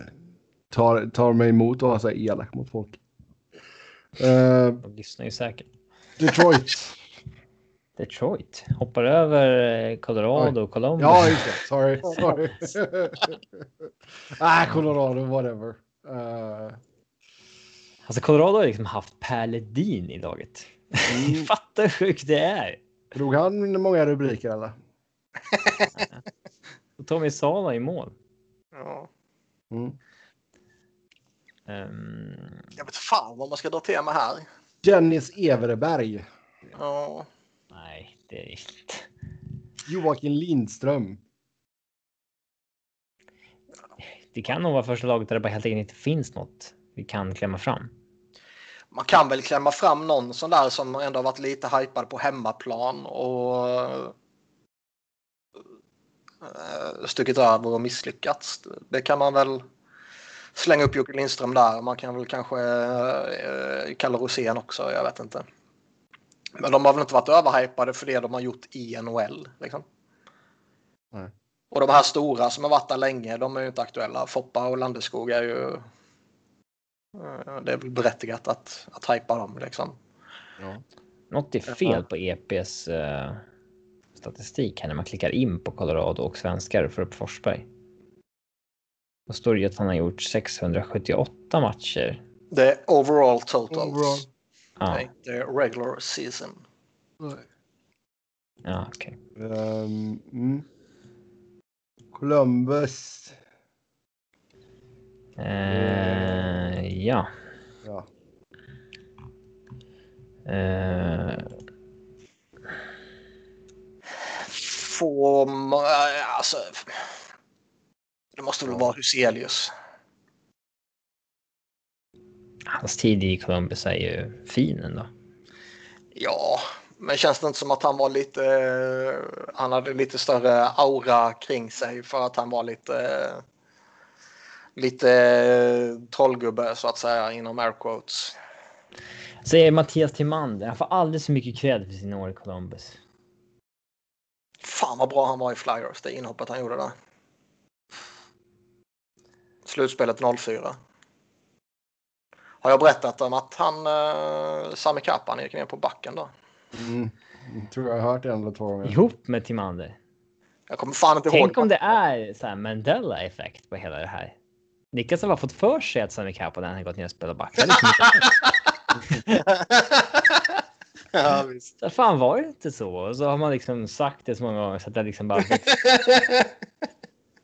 tar, tar mig emot och har så elak mot folk. Uh, Jag lyssnar ju säkert. Detroit. Detroit. Hoppar över Colorado och Columbus. Ja, inte. Sorry. Sorry. ah, Colorado, whatever. Uh... Alltså Colorado har liksom haft Per Ledin i laget. Mm. Fattar sjukt det är. Drog han många rubriker eller? Och Tommy Sala i mål. Ja. Mm. Um... Jag vet fan vad man ska dra tema här. Dennis Everberg. Ja. Nej, det är inte. Joakim Lindström. Det kan nog vara första laget där det bara helt enkelt inte finns något vi kan klämma fram. Man kan väl klämma fram någon sån där som ändå har varit lite hypad på hemmaplan och stuckit över och misslyckats. Det kan man väl slänga upp Jocke Lindström där. Man kan väl kanske kalla Rosén också, jag vet inte. Men de har väl inte varit överhypade för det de har gjort i N H L. Liksom. Nej. Och de här stora som har varit där länge, de är ju inte aktuella. Foppa och Landeskog är ju... Det är väl berättigat att, att hypa dem liksom. Ja. Något är fel på E P:s uh, statistik här när man klickar in på Colorado och svenskar för upp Forsberg. Då står det att han har gjort sexhundrasjuttioåtta matcher. Det är overall totals. Overall. Ah. Det är inte regular season. Nej. Ja, okej. Okay. Um, mm. Columbus... Uh, ja. ja. Uh. Får man, alltså, det måste väl vara Huselius. Hans tid i Columbus är ju fin ändå. Ja, men känns det inte som att han var lite, han hade lite större aura kring sig för att han var lite... Lite trollgubbe så att säga inom air quotes. Säger Mattias Timander. Han får aldrig så mycket cred för sina år i Columbus. Fan vad bra han var i Flyers, det inhoppet han gjorde där. Slutspelet noll fyra. Har jag berättat om att han, eh, Sami Kappan, gick ner på backen då? Mm. Jag tror jag har hört det en eller två gånger. Ihop med Timander. Jag kommer fan inte Tänk ihåg. Tänk om det är så här Mandela-effekt på hela det här. Niklas har fått för sig att Sami Kappan har gått ner och spelat backen. Ja, visst. Så fan var det inte så. Och så har man liksom sagt det så många gånger så att det liksom bara...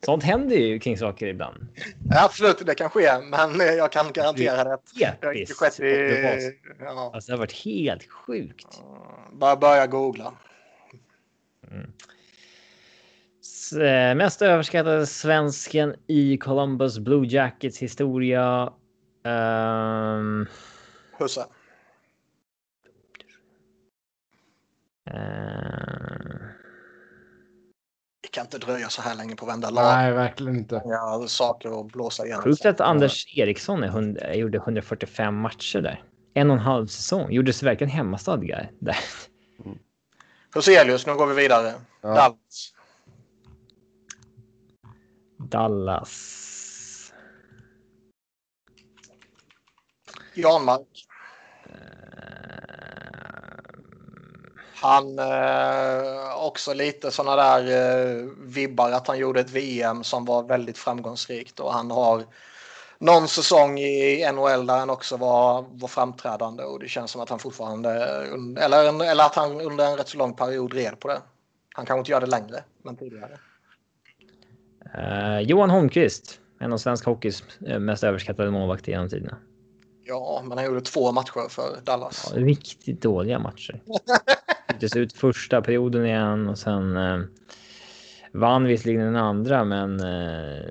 Sånt händer ju kring saker ibland. Ja, absolut, det kan ske. Men jag kan garantera det. Det är skett i... ja. Alltså det har varit helt sjukt. Bara börja googla. Mm. Mest överskattade svensken i Columbus Blue Jackets historia. Um... Husse. Uh... Det kan inte dröja så här länge på vända lag. Nej, verkligen inte. Ja, saker att blåsa igen. Sjukt att Anders Eriksson är hundra, gjorde hundrafyrtiofem matcher där. En och en halv säsong. Gjorde sig verkligen hemmastadgar där. Mm. Huselius, nu går vi vidare. Ja. Dallas. Dallas. Janmark. Han eh, också lite såna där eh, vibbar att han gjorde ett V M som var väldigt framgångsrikt, och han har någon säsong i N H L där han också var, var framträdande, och det känns som att han fortfarande eller, eller att han under en rätt så lång period red på det. Han kanske inte gör det längre, men tidigare. Eh, Johan Holmqvist, en av svensk hockeys mest överskattade målvakter genom tiderna. Ja, men han gjorde två matcher för Dallas. Ja, riktigt dåliga matcher. Det ut första perioden igen och sen eh, vann visserligen den andra, men eh,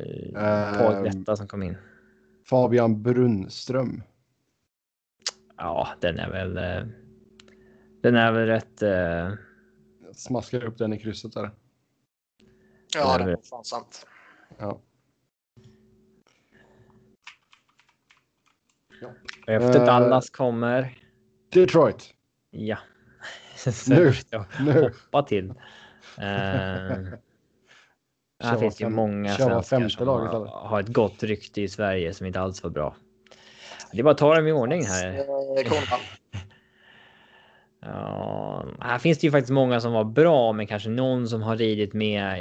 på detta som kom in. Fabian Brunnström. Ja, den är väl eh, den är väl rätt eh, smaskar upp den i krysset där. Ja, den det är fan sant. Ja. Efter Dallas kommer Detroit. Ja. Nu, nu. Hoppa till. Uh, här finns ju många svenskar som har, har ett gott rykte i Sverige som inte alls var bra. Det är bara att ta dem i ordning här. Ja, här finns det ju faktiskt många som var bra, men kanske någon som har ridit med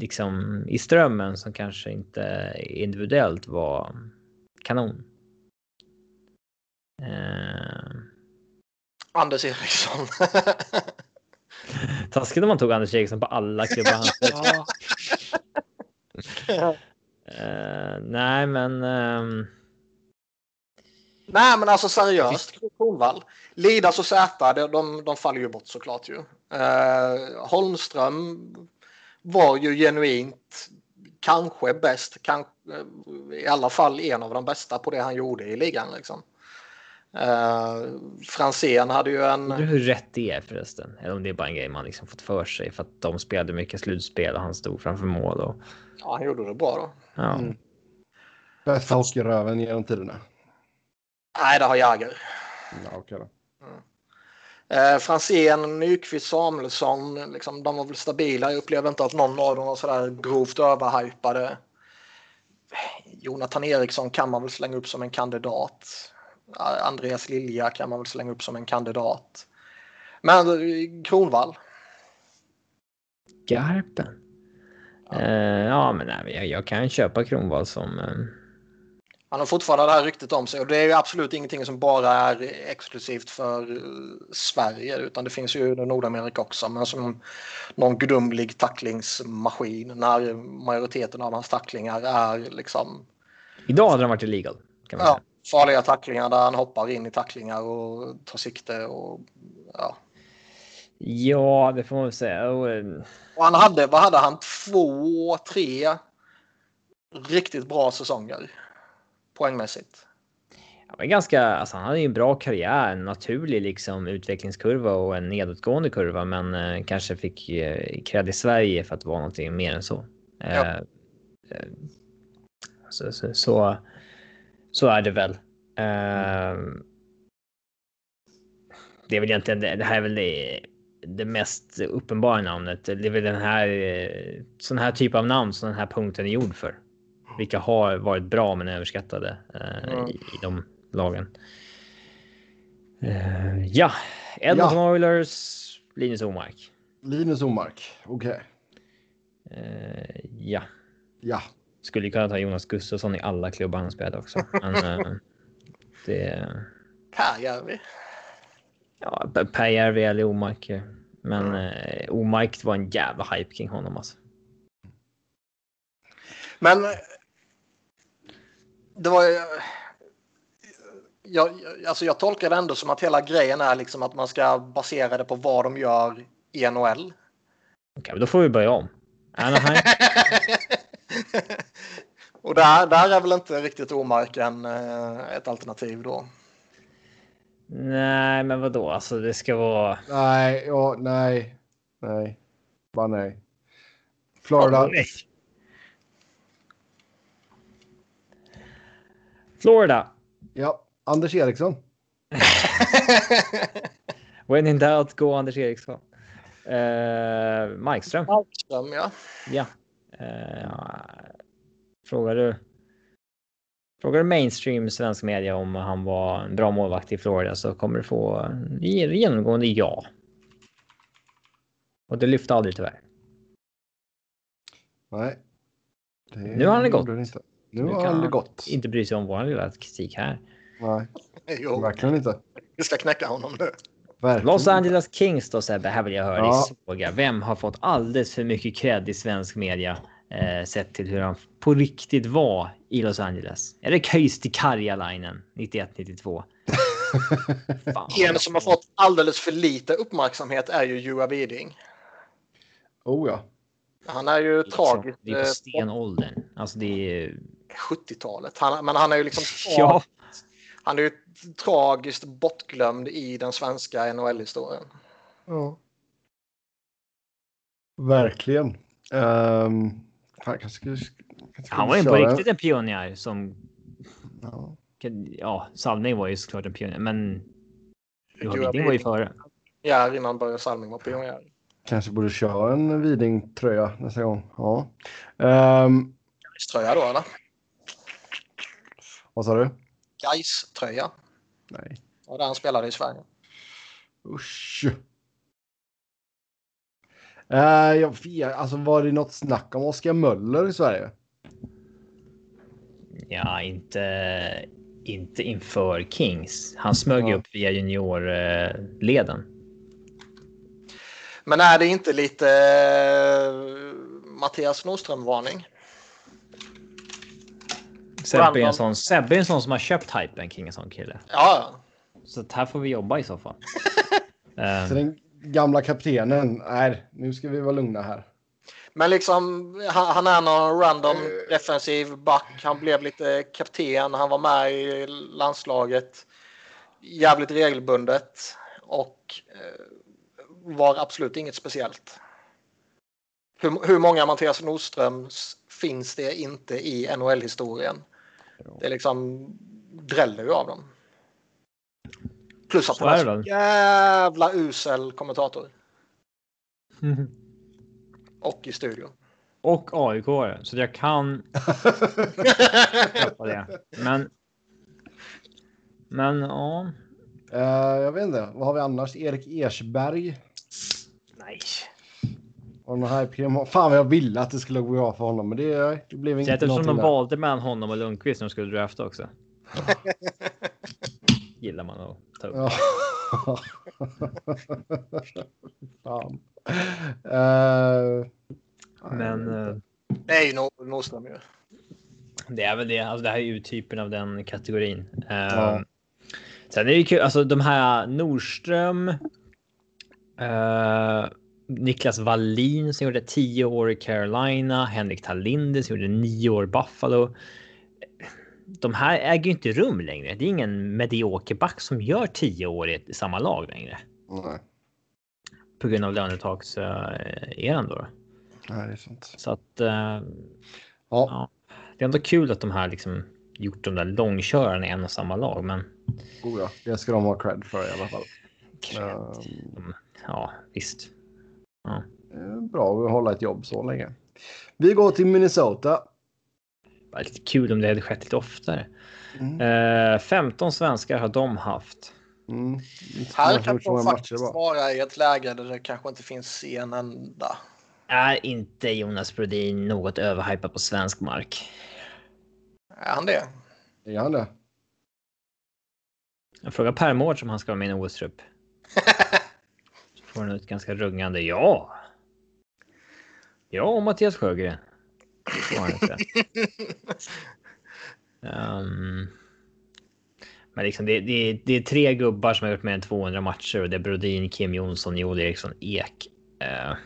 liksom, i strömmen, som kanske inte individuellt var kanon. Uh, Anders Eriksson. Taskigt om man tog Anders Eriksson på alla klubbar han ja. uh, Nej men um... Nej men alltså seriöst, Kronvall, Lidas och Zäta, de, de, de faller ju bort såklart ju. uh, Holmström var ju genuint kanske bäst, kan, i alla fall en av de bästa på det han gjorde i ligan liksom. Uh, Fransén hade ju en... Undrar hur rätt det är förresten. Eller om det är bara en grej man liksom fått för sig, för att de spelade mycket slutspel och han stod framför mål och... Ja, han gjorde det bra då. Ja. Mm. Bästa hockeyröven genom tiderna. Nej, det har Jäger. Ja, okej då. Mm. uh, Fransén, Nyqvist, Samuelsson liksom, de var väl stabila. Jag upplevde inte att någon av dem var sådär grovt överhypade. Jonathan Eriksson kan man väl slänga upp som en kandidat. Andreas Lilja kan man väl slänga upp som en kandidat. Men Kronvall. Garpen. Ja, uh, ja men nej, jag, jag kan köpa Kronvall som... Uh... Han har fortfarande det här ryktet om sig. Och det är ju absolut ingenting som bara är exklusivt för Sverige. Utan det finns ju i Nordamerika också. Men som någon gudomlig tacklingsmaskin. När majoriteten av hans tacklingar är liksom... Idag hade de varit illegal, kan man säga. Ja. Farliga tacklingar där han hoppar in i tacklingar och tar sikte och ja. Ja, det får man väl säga. Och han hade, vad hade han? Två, tre riktigt bra säsonger poängmässigt. Ja, men ganska, alltså han hade ju en bra karriär, en naturlig liksom utvecklingskurva och en nedåtgående kurva, men eh, kanske fick eh, cred i Sverige för att vara någonting mer än så. Eh, ja. eh, så, så, så Så är det väl. Uh, det är väl egentligen det här är väl det det mest uppenbara namnet. Det är väl den här sån här typ av namn som den här punkten är gjord för. Vilka har varit bra men överskattade eh, ja. i, i de lagen. Eh, ja, Edmonton ja. Oilers, Linus Omark. Linus Omark, okej. Okay. Eh, ja. Ja. Skulle ju kunna ta Jonas Gustafsson i alla klubbar han spelade också. Men eh, det... Pärjärvi. Ja, Pärjärvi eller Omark. Men mm. eh, Omark var en jävla hype kring honom alltså. Men det var ju, jag, alltså jag tolkar det ändå som att hela grejen är liksom att man ska basera det på vad de gör i N H L. Okej, men då får vi börja om. Anaheim. Och där, där är väl inte riktigt Omarken ett alternativ då? Nej, men vadå? Alltså det ska vara... Nej, ja, nej, nej, bara nej. Florida... Oh, nej. Florida. Ja, Anders Eriksson. When in doubt, go Anders Eriksson. Uh, Markström. Markström, ja. Ja. Uh, frågar du frågar du mainstream svensk media om han var en bra målvakt i Florida så kommer du få genomgående ja. Och det lyfte aldrig tyvärr. Nej. Det nu har det gått. Inte. Nu, nu har det gått. Inte bry sig om vår lilla kritik här. Nej, jo. Verkligen inte. Vi ska knäcka honom nu. Verkligen. Los Angeles Kings då, Sebbe, här vill jag höra ja. i såga. Vem har fått alldeles för mycket cred i svensk media eh, sett till hur han på riktigt var i Los Angeles? Är det Köysti Karjalainen nittioett nittiotvå? En som har fått alldeles för lite uppmärksamhet är ju Juha Widing. Oh ja. Han är ju liksom, tragiskt... Det är på stenåldern. Alltså det är... sjuttiotalet. Han, men han är ju liksom... ja. Han är ju tragiskt bortglömd i den svenska N H L-historien. Ja. Verkligen. Um, han, kanske, kanske han var ju på riktigt en pionjär som... Ja. Ja, Salming var ju såklart en pionjär, men... Johan Widing var ju före. Ja, innan började Salming vara pionjär. Kanske borde köra en Widing-tröja nästa gång. Ja. Um, Gais-tröja då, eller? Vad sa du? Gais-tröja. Nej. Och där han spelade i Sverige. Usch. Uh, jag, alltså, var det något snack om Oskar Möller i Sverige? Ja, inte, inte inför Kings. Han smög ja. upp via juniorleden. Men är det inte lite Mattias Nordström-varning? Sebbe är en sån, Sebbe är en sån som har köpt hypen kring en sån kille. Ja. Så här får vi jobba i så fall. um. Så den gamla kaptenen är, nu ska vi vara lugna här. Men liksom, han, han är någon random uh. defensiv back. Han blev lite kapten, han var med i landslaget. Jävligt regelbundet. Och... Uh, var absolut inget speciellt. Hur, hur många Mattias Nordströms finns det inte i N H L-historien? Det är liksom dräller ju av dem. Plus att han är jävla usel kommentator. Mm. Och i studion. Och A I K, så jag kan köpa det. Men men ja. Uh, jag vet inte, vad har vi annars? Erik Ersberg. Nej. Och den här P M A. Fan vad jag ville att det skulle gå bra för honom. Men det, det blev inte någonting. Eftersom de valde mellan honom och Lundqvist när de skulle drafta också. Gillar man att ta upp. Fan. Uh, Men uh, det är ju no- Nordström ju. Det är väl det, alltså det här är ju typen av den kategorin. uh, Ja. Sen är det ju kul, alltså de här Nordström, eh, Niklas Wallin som gjorde tio år i Carolina, Henrik Talinder som gjorde nio år i Buffalo. De här äger ju inte rum längre. Det är ingen mediokerback som gör tio år i samma lag längre. Nej. På grund av lönetags eran då. Nej, det är sant. Så att, eh, ja. Ja, det är ändå kul att de här liksom gjort de där långkörarna i en och samma lag, men... Goda, det ska de ha cred för i alla fall. Cred. Um... ja, visst. Ja. Bra att hålla ett jobb så länge. Vi går till Minnesota. Det var lite kul om det hade skett lite oftare. Mm. Eh, femton svenskar har de haft. Mm. Här kan de faktiskt vara i ett läge där det kanske inte finns en enda. Är inte Jonas Brodin något överhypad på svensk mark? Är han det? Är han det? Jag frågar Per Mård som han ska vara med i en O S-trupp. Så får han ut ganska rungande ja. Ja, och Mattias Sjögren. um, men liksom det, det, det är tre gubbar som har gjort mer än tvåhundra matcher. Och det är Brodin, Kim Jonsson, Joel Eriksson, Ek. Uh.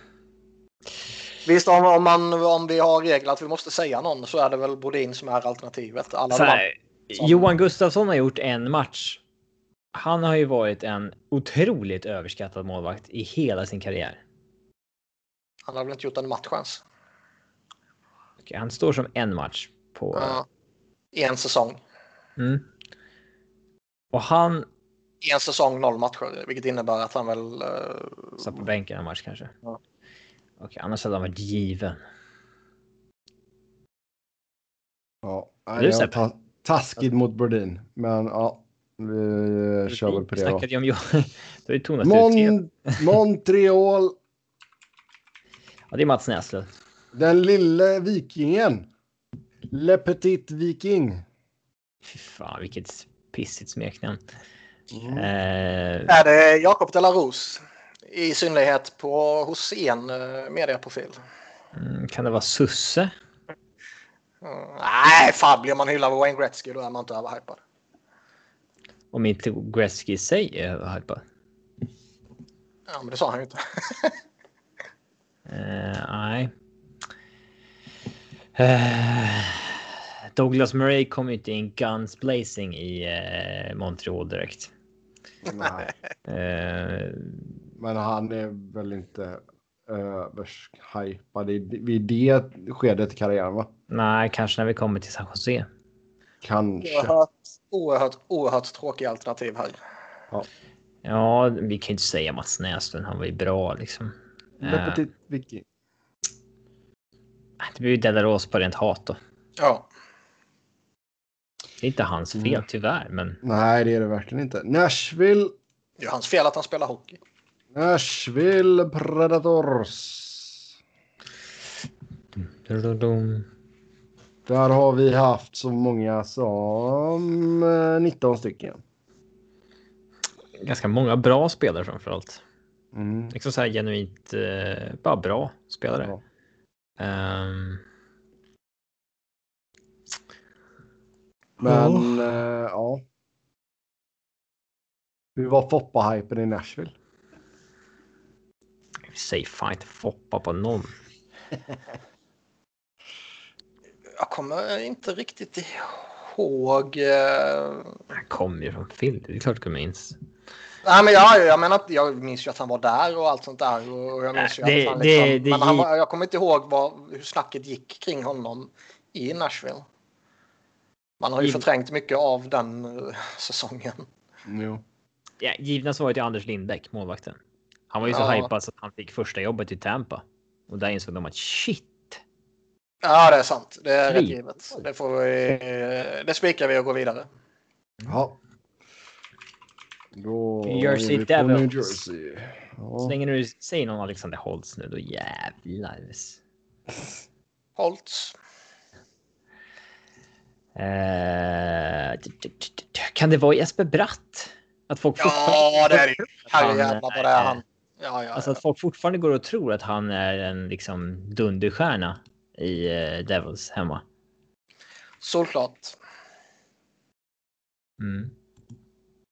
Visst, om, om, man, om vi har regler att vi måste säga någon, så är det väl Brodin som är alternativet. Alla så här, som... Johan Gustafsson har gjort en match. Han har ju varit en otroligt överskattad målvakt i hela sin karriär. Han har väl inte gjort en matchchans. Okej, han står som en match på uh, en säsong. Mm. Och han en säsong noll matcher, vilket innebär att han väl uh... satt på bänken en match kanske. Uh. Okej, annars hade han varit given. Ja, det är ta- taskigt mot Brodin, men ja. Vi kör väl på det. Snackade jag om det är tonat Mon- Montreal. Ja, det är Mats Näslund. Den lille vikingen. Le Petit Viking. Fy fan, vilket pissigt smeknamn. Mm. Eh... Är det Jakob de la Rose? I synnerhet på, hos en mediaprofil. Mm, kan det vara Susse? Mm, nej, fan, blir man hyllad av Wayne Gretzky, då är man inte överhypad. Om inte Gretzky i sig är överhypad. Ja, men det sa han ju inte. Uh, nej. Uh, Douglas Murray kom inte in guns blazing i uh, Montreal direkt. Nej. Uh, Men han är väl inte övershypad uh, vid det skedet i karriären, va? Nej, kanske när vi kommer till San Jose. Kanske. Oerhört, oerhört, oerhört tråkiga alternativ här. Ja. Ja, vi kan ju inte säga Mats Näslund. Han var ju bra liksom. Uh, det blir ju Delaros på rent hat då. Ja. Det är inte hans fel mm. tyvärr, men... Nej, det är det verkligen inte. Nashville. Det är hans fel att han spelar hockey. Nashville Predators. Dum, dum, dum. Där har vi haft så många som nitton stycken. Ganska många bra spelare framförallt. Mm. Liksom så här genuint eh, bara bra spelare. Ja. Um... Men oh. eh, ja. Hur var Foppa-hypen i Nashville? Säg fan inte Foppa på någon. Jag kommer inte riktigt ihåg. Jag kommer ju från film. Det är klart jag minns. Nej, men jag, jag menar att jag minns ju att han var där och allt sånt där, och jag minns ju det, att han liksom, det, det, men han var, jag kommer inte ihåg vad, hur snacket gick kring honom i Nashville. Man har ju giv... förträngt mycket av den uh, säsongen. Jo. Ja, givna svaret är Anders Lindbäck, målvakten. Han var ju så ja. hypad så att han fick första jobbet i Tampa, och där insåg de att shit. Ja, det är sant. Det är rätt givet. Det får vi, det spikar vi och går vidare. Ja. Då Jersey Devils. Jersey. Ja. Så länge du säger någon Alexander Holtz nu, då jävlar. Holtz. Eh, kan det vara Jesper Bratt? Att folk ja, det är det. Herrejävlar vad det är han. Ja, ja, alltså att folk fortfarande går och tror att han är en liksom dunderstjärna i Devils hemma. Såklart. Mm.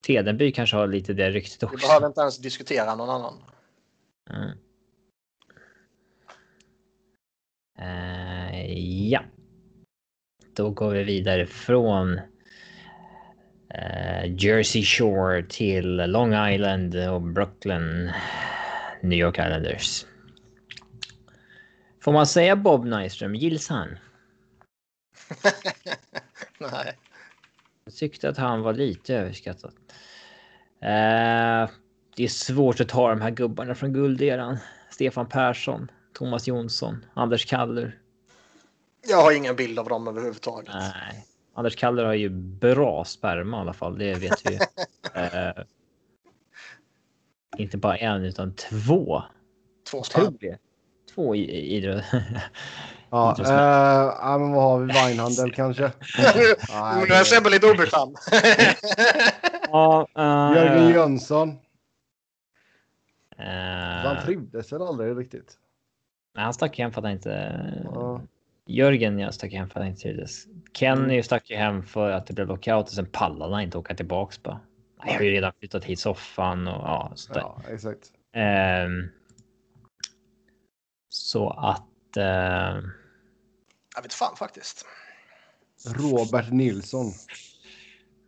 Tedenby kanske har lite det ryktet också. Vi behöver inte ens diskutera någon annan. Mm. Uh, ja. Då går vi vidare från uh, Jersey Shore till Long Island och Brooklyn, New York Islanders. Får man säga Bob Nyström? Gills han? Nej. Jag tyckte att han var lite överskattad. Eh, det är svårt att ta de här gubbarna från gulderan. Stefan Persson, Thomas Jonsson, Anders Kaller. Jag har ingen bild av dem överhuvudtaget. Nej. Anders Kaller har ju bra sperma i alla fall, det vet vi ju. eh, inte bara en utan två. Två sperma. Två idrott. Ja, eh, ja, men vad har vi? Weinhandel kanske? Nu är Sebbe lite obekant. Ja, eh, Jörgen Jönsson. Eh, han trivdes väl aldrig riktigt? Nej, han stack hem för att han inte... Ja. Jörgen jag stack hem för att han inte trivdes. Kenny mm. stack ju hem för att det blev lockout och sen pallade han inte åka tillbaks. Bara. Jag har ju redan flyttat hit soffan och ja, sådär. Ja, exakt. Eh, Så att... Eh... Jag vet fan faktiskt. Robert Nilsson.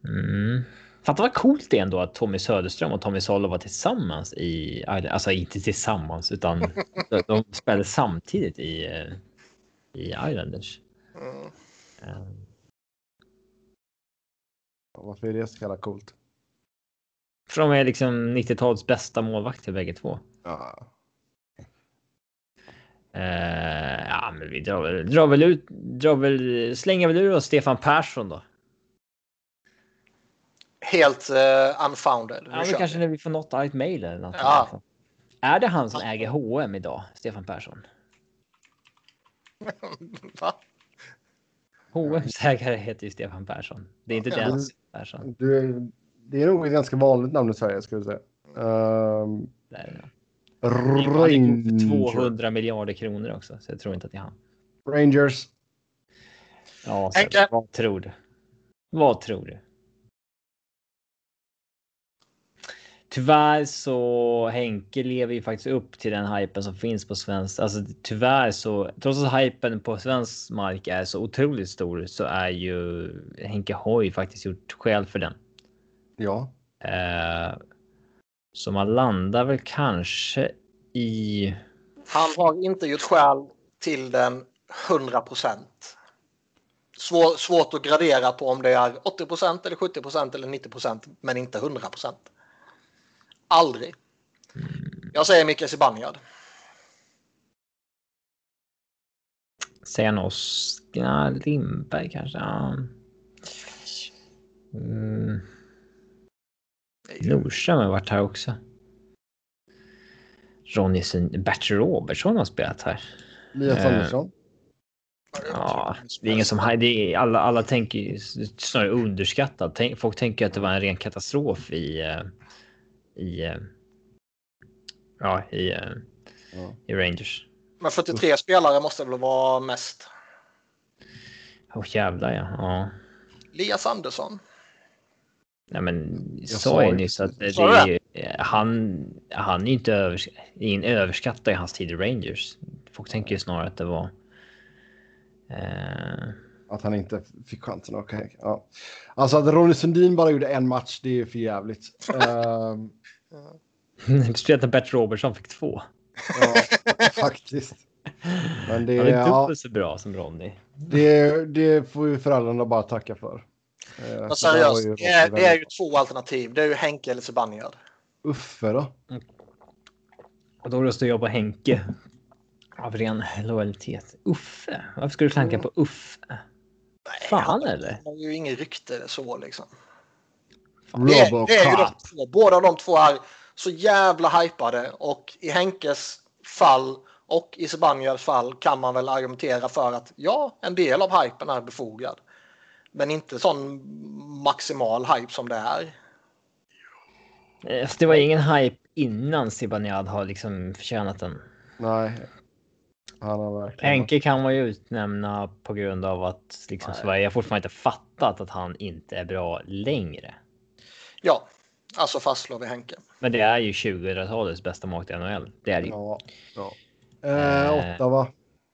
Mm. Fattar vad coolt det är ändå att Tommy Söderström och Tommy Salo var tillsammans i... Alltså inte tillsammans utan de spelade samtidigt i, i Islanders. Mm. Um... Varför är det så jävla coolt? För de är liksom nittiotalets bästa målvakter bägge två. Ja. Uh, ja men vi drar väl, drar väl ut drar väl, slänger väl ur oss Stefan Persson då. Helt uh, unfounded. Ja, men kanske när vi får något argt mejl eller något. Ja. Är det han som äger H och M idag, Stefan Persson? Va? H och M's ägare heter ju Stefan Persson. Det är inte ja, den Persson. Du, det är nog ett ganska vanligt namn i Sverige skulle jag säga. Uh, det är det. tvåhundra miljarder kronor också, så jag tror inte att det är han. Rangers. Ja, så, vad tror du? Vad tror du? Tyvärr så Henke lever ju faktiskt upp till den hypen som finns på svensk. Alltså tyvärr så, trots att hypen på svensk mark är så otroligt stor, så är ju Henke Hoy faktiskt gjort skäl för den. Ja. Uh, Så man landar väl kanske i... Han har inte gjort skäl till den hundra procent. Svår, svårt att gradera på om det är åttio procent eller sjuttio procent eller nittio procent, men inte hundra procent. Aldrig. Jag säger Mikael Zibanejad. Sen Oskar Lindberg kanske. Mm. Norsen har varit här också. Ronny Syn- Bert Robertson har spelat här. Elias Andersson. Eh, ja, det är ingen som det är, alla alla tänker snarare underskattat. Tänk, folk tänker att det var en ren katastrof i i ja, i, ja. i Rangers. Men fyrtiotre spelare måste väl vara mest. Åh oh, jävlar ja. ja. Elias Andersson. Nej men så är nyss att det är, han han är inte övers, in överskattad i hans tid i Rangers. Folk tänker ju snarare att det var eh... att han inte fick chansen. Okej. Okay. Ja. Alltså att Ronny Sundin bara gjorde en match, det är för jävligt. Ehm speciellt att Bert Robertson fick två. Ja, faktiskt. Men det, det är dubbelt ja, så bra som Ronny. Det det får ju föräldrarna bara tacka för. Eh, seriöst, det, är, det är ju två alternativ. Det är ju Henke eller Zibanejad. Uffe då? Mm. Och då röstar jag på Henke. Av ren lojalitet. Uffe? Varför skulle du klanka mm. på Uffe? Nej, fan han, eller? Det är ju ingen rykte eller så liksom. Fan, det, är, det är ju de två. Båda de två är så jävla hypade. Och i Henkes fall och i Zibanejads fall kan man väl argumentera för att ja, en del av hypen är befogad. Men inte sån maximal hype som det här. Det var ingen hype innan Zibanejad har liksom förtjänat den. Nej. Han har verkligen... Henke kan man ju utnämna på grund av att liksom Sverige fortfarande inte fattat att han inte är bra längre. Ja, alltså fastslår vi Henke. Men det är ju tjugohundratalets bästa målvakt i N H L. Det är det ju. Ja, ja. Eh, åtta va?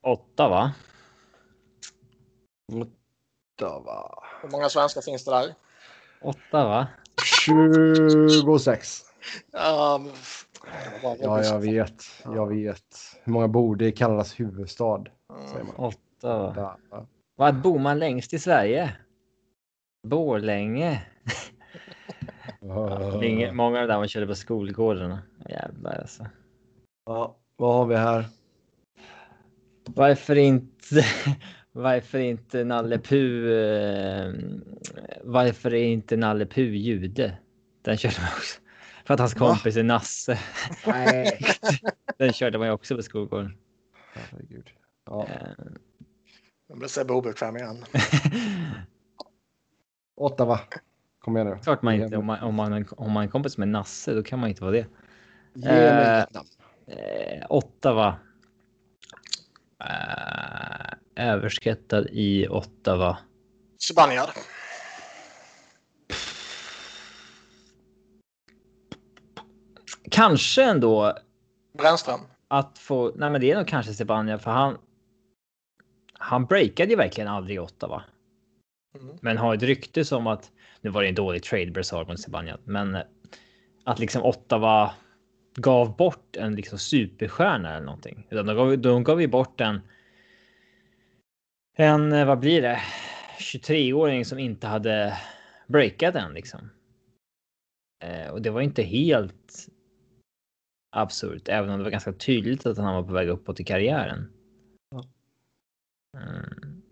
Åtta va? Mm. Va. Hur många svenskar finns det där? Åtta va? tjugosex. um, ja, jag vet. Jag vet. Hur många bor det i Kanadas huvudstad? Säger man. Åtta va? Ja. Vad bor man längst i Sverige? Borlänge. Uh. Det är inget, många av de där man körde på skolgårdarna. Jävlar alltså. Ja, vad har vi här? Varför inte... Varför inte Nalle Puh... Eh, varför är inte Nalle Puh jude? Den körde man också. För att hans kompis är Nasse. Nej. Den körde man ju också på skolgården. Herregud. Ja. Eh. Jag blir Sebbe obekväm igen. Åtta va? Kom igen nu. Klart man inte. Om man, om man, om man är en kompis med Nasse, då kan man inte vara det. Eh, eh, åtta va? Eh, överskattad i Ottawa. Spanien. Kanske ändå Brännström. Att få, nej men det är nog kanske Spanien, för han han breakade ju verkligen aldrig i Ottawa. Mm. Men har ett rykte som att nu var det en dålig trade Brassard mot Spanien, men att liksom Ottawa gav bort en liksom superstjärna eller någonting. Utan de gav, de gav ju bort en en, vad blir det, tjugotre-åring som inte hade breakat än liksom. Eh, och det var inte helt absurt, även om det var ganska tydligt att han var på väg uppåt i karriären. Mm.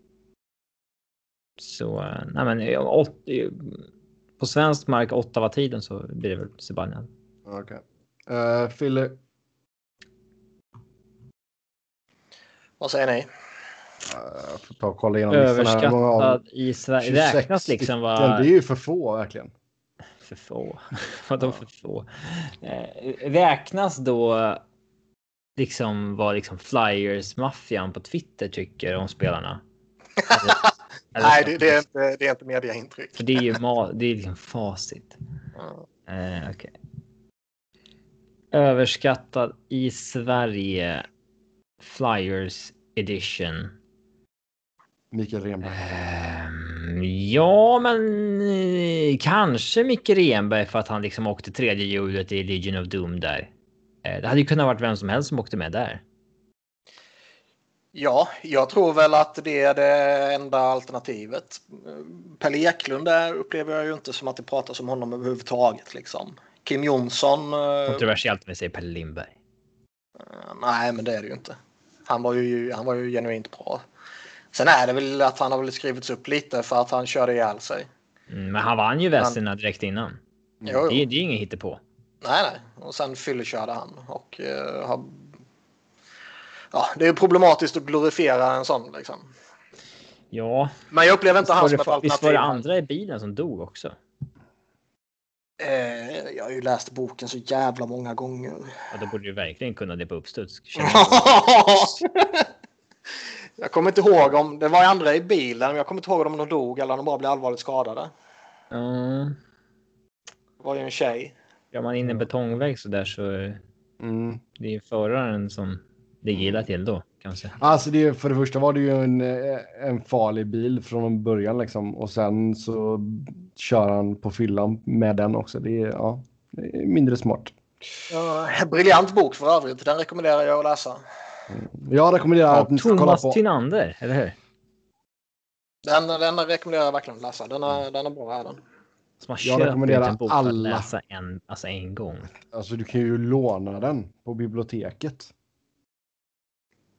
Så, nej men åt, på svensk mark Ottawa-tiden så blir det väl Sebastian. Okej. Okay. Uh, Fille. Vad säger ni? Jag får ta och kolla igenom överskattad i Sverige räknas liksom var... Det är ju för få verkligen. För få. Vadå för få? Eh, räknas då liksom vad liksom Flyers-maffian på Twitter tycker om spelarna? Eller, eller nej, det, det är inte, det är inte mediaintryck. För det är ju ma- det är liksom facit. Eh, okay. Överskattad i Sverige Flyers edition. Mikael Renberg. Um, ja, men eh, kanske Mikael Renberg för att han liksom åkte tredje hjulet i Legion of Doom där. Eh, det hade ju kunnat varit vem som helst som åkte med där. Ja, jag tror väl att det är det enda alternativet. Pelle Eklund där upplever jag ju inte som att det pratas om honom överhuvudtaget liksom. Kim Jonsson... Eh, Kontroversiellt med sig Pelle Lindberg. Eh, nej, men det är det ju inte. Han var ju, han var ju genuint bra. Sen är det väl att han har väl skrivits upp lite för att han körde ihjäl sig. Mm, men han vann ju västerna direkt innan. Jo, jo. Det, det är ju ingen hittepå. Nej, nej. Och sen fyllekörde han. Och, uh, har... ja, det är ju problematiskt att glorifiera en sån. Liksom. Ja. Men jag upplever inte visst han som det, ett alternativ. Visst var det andra i bilen som dog också? Eh, jag har ju läst boken så jävla många gånger. Ja, då borde du verkligen kunna det på uppstuds. Jag kommer inte ihåg om det var andra i bilen, men jag kommer inte ihåg om de dog eller om de bara blev allvarligt skadade. Mm. Det var ju en tjej. Ja, man är inne i en betongväg så där så mm. det är ju föraren som det gillar till då kanske. Alltså det, för det första var det ju en, en farlig bil från början liksom, och sen så kör han på fyllan med den också. Det är, ja, det är mindre smart. Ja, briljant bok för övrigt. Den rekommenderar jag att läsa. Jag rekommenderar ja, att ni ska kolla på Tynander, eller hur? Den, den rekommenderar jag verkligen att läsa. Den är, den är bra här den. Jag rekommenderar en bok alla att läsa en, alltså en gång. Alltså du kan ju låna den på biblioteket.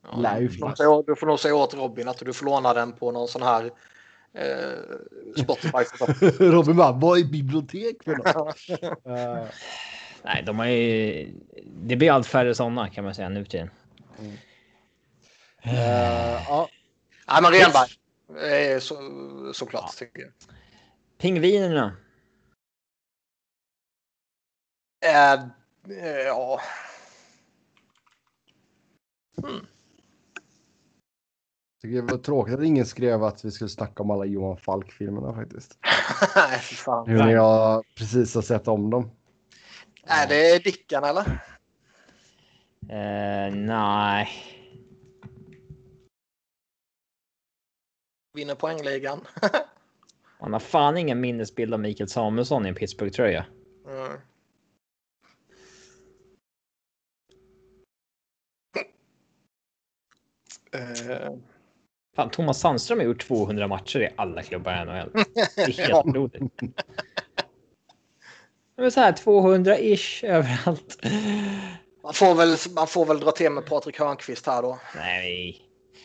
Ja, Live. Du, får nog säga, du får nog säga åt Robin att du får låna den på någon sån här eh, Spotify. Robin bara, vad är bibliotek för något? uh. Nej, de har ju... Det blir allt färre sådana kan man säga nu till. Mm. Uh, ja. Nej, men Renberg är så, såklart ja. Tycker jag. Pingvinerna. Uh, uh, ja. Mm. Det var tråkigt att ingen skrev att vi skulle snacka om alla Johan Falk-filmerna faktiskt. Nej, fan. Nu när jag precis har sett om dem. Är det Dickan eller? Uh, nej. Vinner poängligan. Han har fan ingen minnesbild av Mikael Samuelsson i en Pittsburgh-tröja. Mm. Uh. Fan, Thomas Sandström har gjort tvåhundra matcher i alla klubbar i N H L. Det är helt blodigt. Det var så här tvåhundra-ish överallt. Man får väl, man får väl dra till med Patrik Hörnqvist här då. Nej.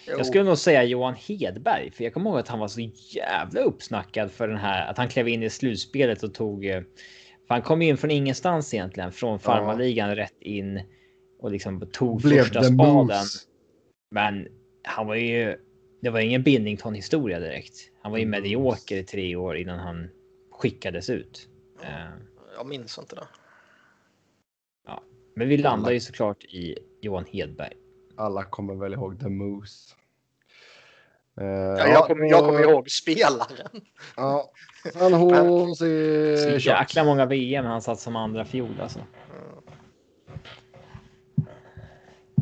Jo. Jag skulle nog säga Johan Hedberg, för jag kommer ihåg att han var så jävla uppsnackad för den här, att han klev in i slutspelet och tog, för han kom in från ingenstans egentligen, från farmarligan, ja, rätt in och liksom tog Blev första spaden. Moves. Men han var ju, det var ingen Binnington-historia direkt. Han var ju medioker i tre år innan han skickades ut. Ja, jag minns inte det. Ja, men vi landar ju såklart i Johan Hedberg. Alla kommer väl ihåg The Moose. Uh, ja, jag kommer jag kommer ihåg spelaren. Ja. Han hålls i... Så jäkla många V M han satt som andra fjol, alltså.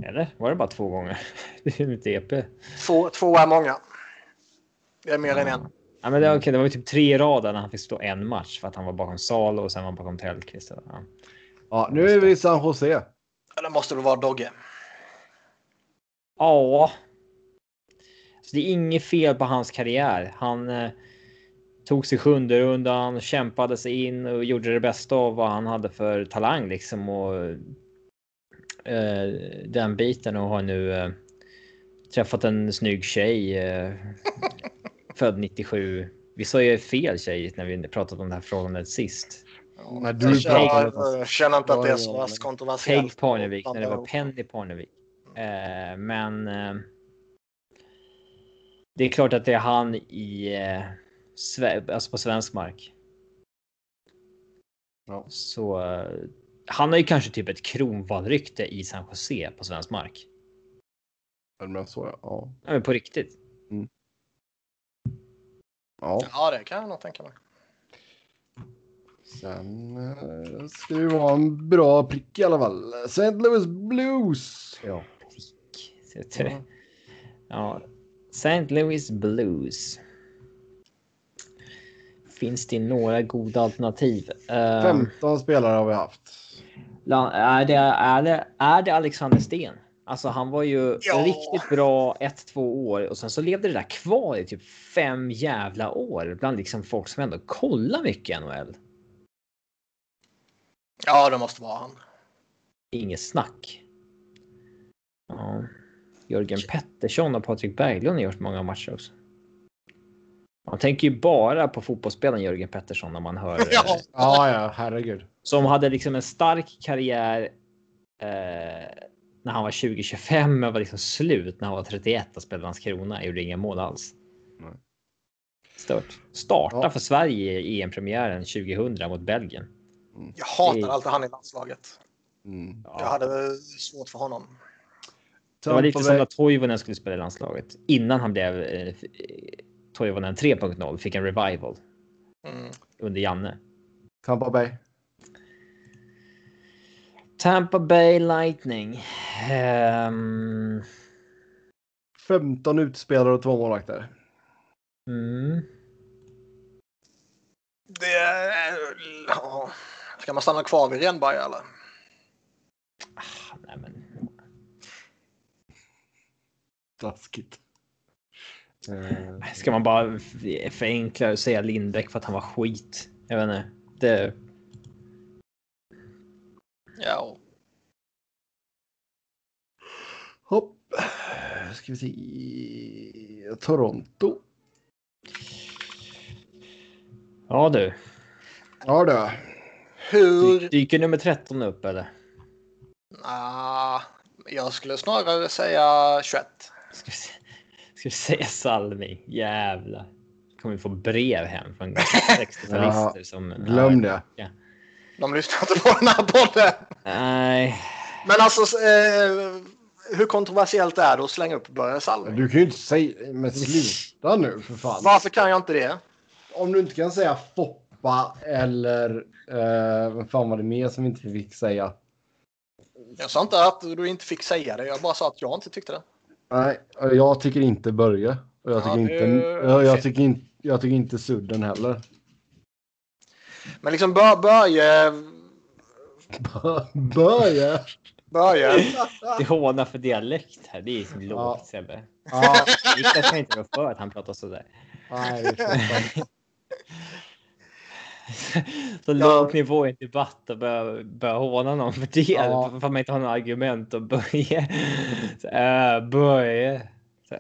Eller? Var det bara två gånger? Det är inte E P. Två, två är många. Det är mer ja. än en. Ja, men det, okay, det var ju typ tre rader när han fick stå en match för att han var bakom Salo och sen var han bakom Tellqvist. Ja. ja, nu är vi i San Jose. Eller måste det vara Dogge? Ja, så det är inget fel på hans karriär. Han eh, tog sig sjunde rundan, kämpade sig in och gjorde det bästa av vad han hade för talang liksom, och eh, den biten, och har nu eh, träffat en snygg tjej eh, född nittiosju. Vi sa ju fel tjej när vi pratade om den här frågan sist. Ja, när du känner, känner inte att det är så kontroversiellt. Peg Parnevik, när det var Penny Parnevik. Uh, men uh, det är klart att det är han i uh, sve- alltså på svensk mark. Ja. Så uh, han har ju kanske typ ett kronvallrykte i San Jose på svensk mark. Men så ja. Ja, ja men på riktigt. Mm. Ja. Ja, det kan jag nog tänka mig. Sen eh, ska det vara en bra prick i alla fall. Saint Louis Blues. Ja, prick. Mm. Ja, Saint Louis Blues. Finns det några goda alternativ? femton um, spelare har vi haft. Är det, är det, är det Alexander Sten? Alltså han var ju ja. riktigt bra ett, två år. Och sen så levde det där kvar i typ fem jävla år. Bland liksom folk som ändå kollar mycket N H L. Ja, det måste vara han. Inget snack. Ja. Jörgen Pettersson och Patrik Berglund har gjort många matcher också. Man tänker ju bara på fotbollsspelaren Jörgen Pettersson när man hör... ja, ja, ja, herregud. Som hade liksom en stark karriär eh, när han var tjugo tjugofem, men var liksom slut när han var trettioett och spelade hans krona. Gjorde inga mål alls. Nej. Stört. Starta ja. för Sverige i E M-premiären tjugohundra mot Belgien. Jag hatar alltid han i landslaget. Mm. Jag hade svårt för honom. Det var lite som att Toivonen skulle spela i landslaget. Innan han blev eh, Toivonen tre punkt noll. Fick en revival. Mm. Under Janne. Tampa Bay. Tampa Bay Lightning. Um... femton utspelare och två målvakter. Mm. Det är... Ja. Ska man stanna kvar vid Grönborg eller? Ah, nej men. Taskigt. Eh. Ska man bara förenkla och säga Lindbäck för att han var skit? Jag vet inte. Det... Ja. Hopp. Ska vi se. Toronto. Ja du. Ja du. Hur... Dyker nummer tretton upp eller? Nah, jag skulle snarare säga tjugoett. Ska vi, ska vi säga Salmi? Jävlar. Kommer vi få brev hem från sextiotalister som... Glöm det. Ja. De lyssnar inte på den här podden. Nej. Men alltså... Eh, hur kontroversiellt är det att slänga upp Börje Salmi? Du kan ju inte säga... Men sluta nu för fan. Varför kan jag inte det? Om du inte kan säga Fopp. Eller eh, vad fan var det mer som inte fick säga? Jag sa inte att du inte fick säga det. Jag bara sa att jag inte tyckte det. Nej, jag tycker inte Börje. Och jag, ja, tycker inte, jag, jag, tycker in, jag tycker inte Sudden heller. Men liksom bör, Börje Börje Börje det hånar för dialekt här. Det är som lågt, ja. Sebbe, ja. Jag kan inte vara för att han pratar sådär. Nej, det är så låg nivå i en debatt och börja, börja håna någon för det. Ja. För man inte har några argument och börja. Så, äh, börja. Så.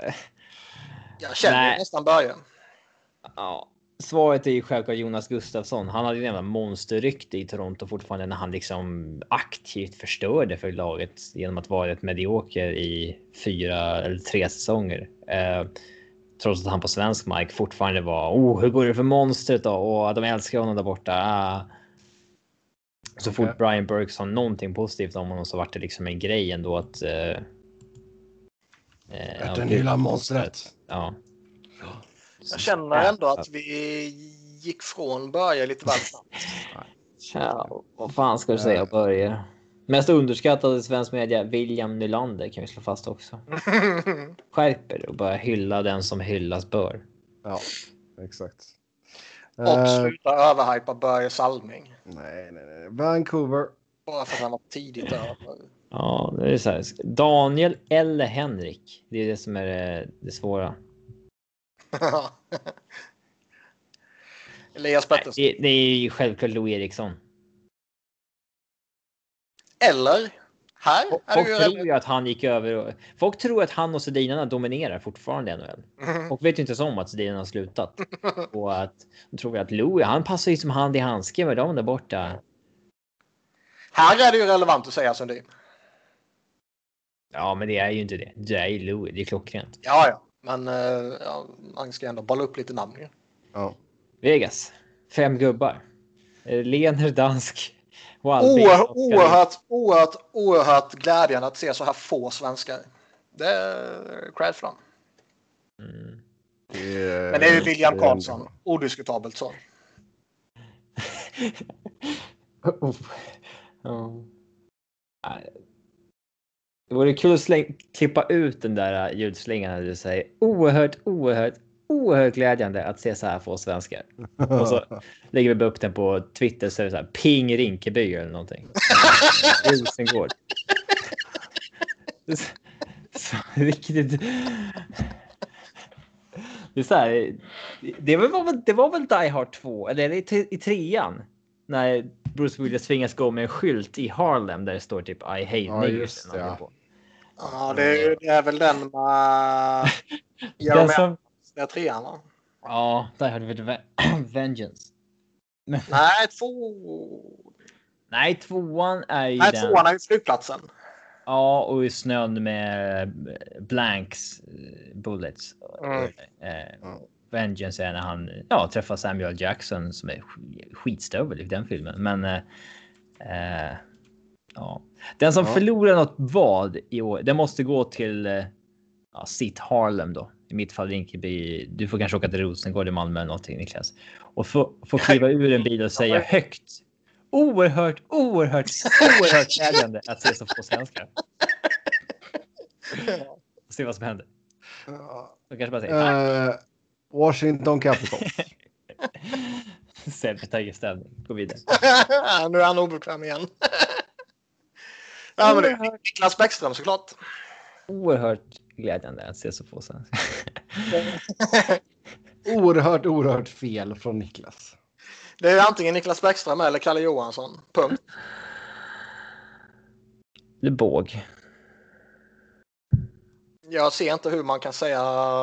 Jag känner Nej. nästan börja. Ja. Svaret är ju självklart Jonas Gustafsson. Han hade ju nämligen monsterrykte i Toronto fortfarande när han liksom aktivt förstörde för laget genom att vara ett medioker i fyra eller tre säsonger. Eh, trots att han på svensk mark fortfarande var, oh, hur går det för monstret då? Och de älskar honom där borta. Ah. Så okay. Fort Brian Burke sa någonting positivt om honom så var det liksom en grej ändå att... Eh, eh, att den gillar monstret. Ja. Ja. Jag känner ändå att vi gick från Börje lite väl snabbt. Ja, vad fan ska du säga Börje? Mest underskattade svensk media, William Nylander, kan vi slå fast också. Skärper och bara hylla den som hyllas bör. Ja, exakt. Och sluta uh, överhypa Börje Salming. Nej, nej, nej. Vancouver. Bara för att han var tidigt över. Ja, det är så här. Daniel eller Henrik. Det är det som är det, det svåra. Elias Pettersson. Det, det är ju självklart Louis Eriksson. Eller här folk, är folk ju tror ju att han gick över och, folk tror att han och Sedinarna dominerar fortfarande ännu väl. Mm. Och vet ju inte så om att Sedinarna har slutat. Och att de tror att Louis, han passar ju som hand i handske med dem där borta. Här är det ju relevant att säga Sundin. Ja, men det är ju inte det. Det är ju Louis, det är klockrent. Ja, ja. Men ja, man ska ändå balla upp lite namn. Ja. Vegas. Fem gubbar. Lener, dansk. Oerhört, oerhört, oerhört, oerhört glädjande att se så här få svenskar. Det är cred för dem. Mm. Yeah. Men det är ju William Karlsson. Odiskutabelt så. oh. Oh. Det vore kul att släng, klippa ut den där ljudslingan när du säger oerhört, oerhört, oerhört glädjande att se så här få svenskar. Och så lägger vi upp den på Twitter så är det så här ping Rinkeby eller någonting. Rosengård. Så, så, riktigt... Det är så här... Det var väl, det var väl Die Hard två, eller i, i trean, när Bruce Willis tvingas gå med en skylt i Harlem där det står typ I hate ja, niggers. Ja. Ja, det, det är väl den med... den som... Det är trean, va? Ja, där hade vi det. Vengeance. Men... Nej, två... Nej, tvåan är ju Nej, den... tvåan är ju flygplatsen. Ja, och i snön med Blanks bullets. Mm. Mm. Vengeance är när han ja, träffar Samuel Jackson som är skitstövel i den filmen. Men eh, ja. Den som ja. förlorar något vad i år, den måste gå till ja, sitt Harlem då. I mitt fall Rinkeby. Du får kanske åka till Rosengård i Malmö eller någonting, Niklas. Och få, få kliva ur en bil och säga högt. Oerhört, oerhört, oerhört glädjande att se så få svenskar. Och se vad som händer. Så kanske bara säger, tack. Washington Capitals. Säkert taget ställning. Gå vidare. Nu är han obekväm igen. Ja, men det är Niklas Bäckström såklart. Oerhört glädjande att se så få sen. Oerhört, oerhört fel från Niklas. Det är antingen Niklas Bäckström eller Kalle Johansson. Punkt. Lebåg. Jag ser inte hur man kan säga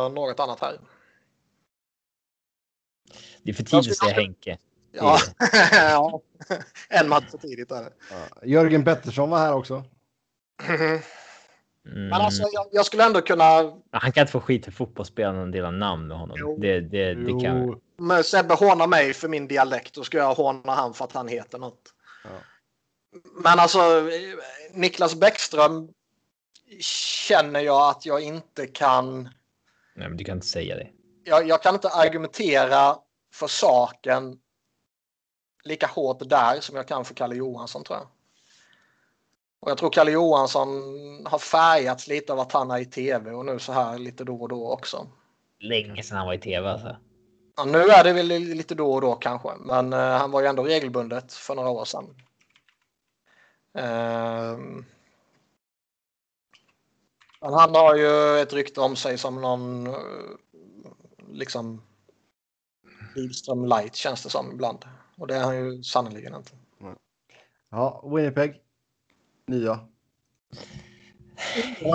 något annat här. Det är för tidigt att säga Henke. Ja, ja. En match för tidigt är det. Ja. Jörgen Pettersson var här också. Mm. Men alltså, jag, jag skulle ändå kunna... Han kan inte få skit för fotbollsspelaren och dela namn med honom. Det, det, det kan... Men Sebbe hånar mig för min dialekt och ska jag håna han för att han heter något. Ja. Men alltså, Niklas Bäckström känner jag att jag inte kan... Nej, men du kan inte säga det. Jag, jag kan inte argumentera... för saken lika hårt där som jag kan för Kalle Johansson, tror jag. Och jag tror Kalle Johansson har färgats lite av att han är i tv och nu så här lite då och då också. Länge sedan han var i tv alltså. Ja, nu är det väl lite då och då kanske, men uh, han var ju ändå regelbundet för några år sedan. Uh, men han har ju ett rykte om sig som någon uh, liksom Bilström light känns det som ibland. Och det är han ju sannoliken inte. Ja, Winnipeg. Nya.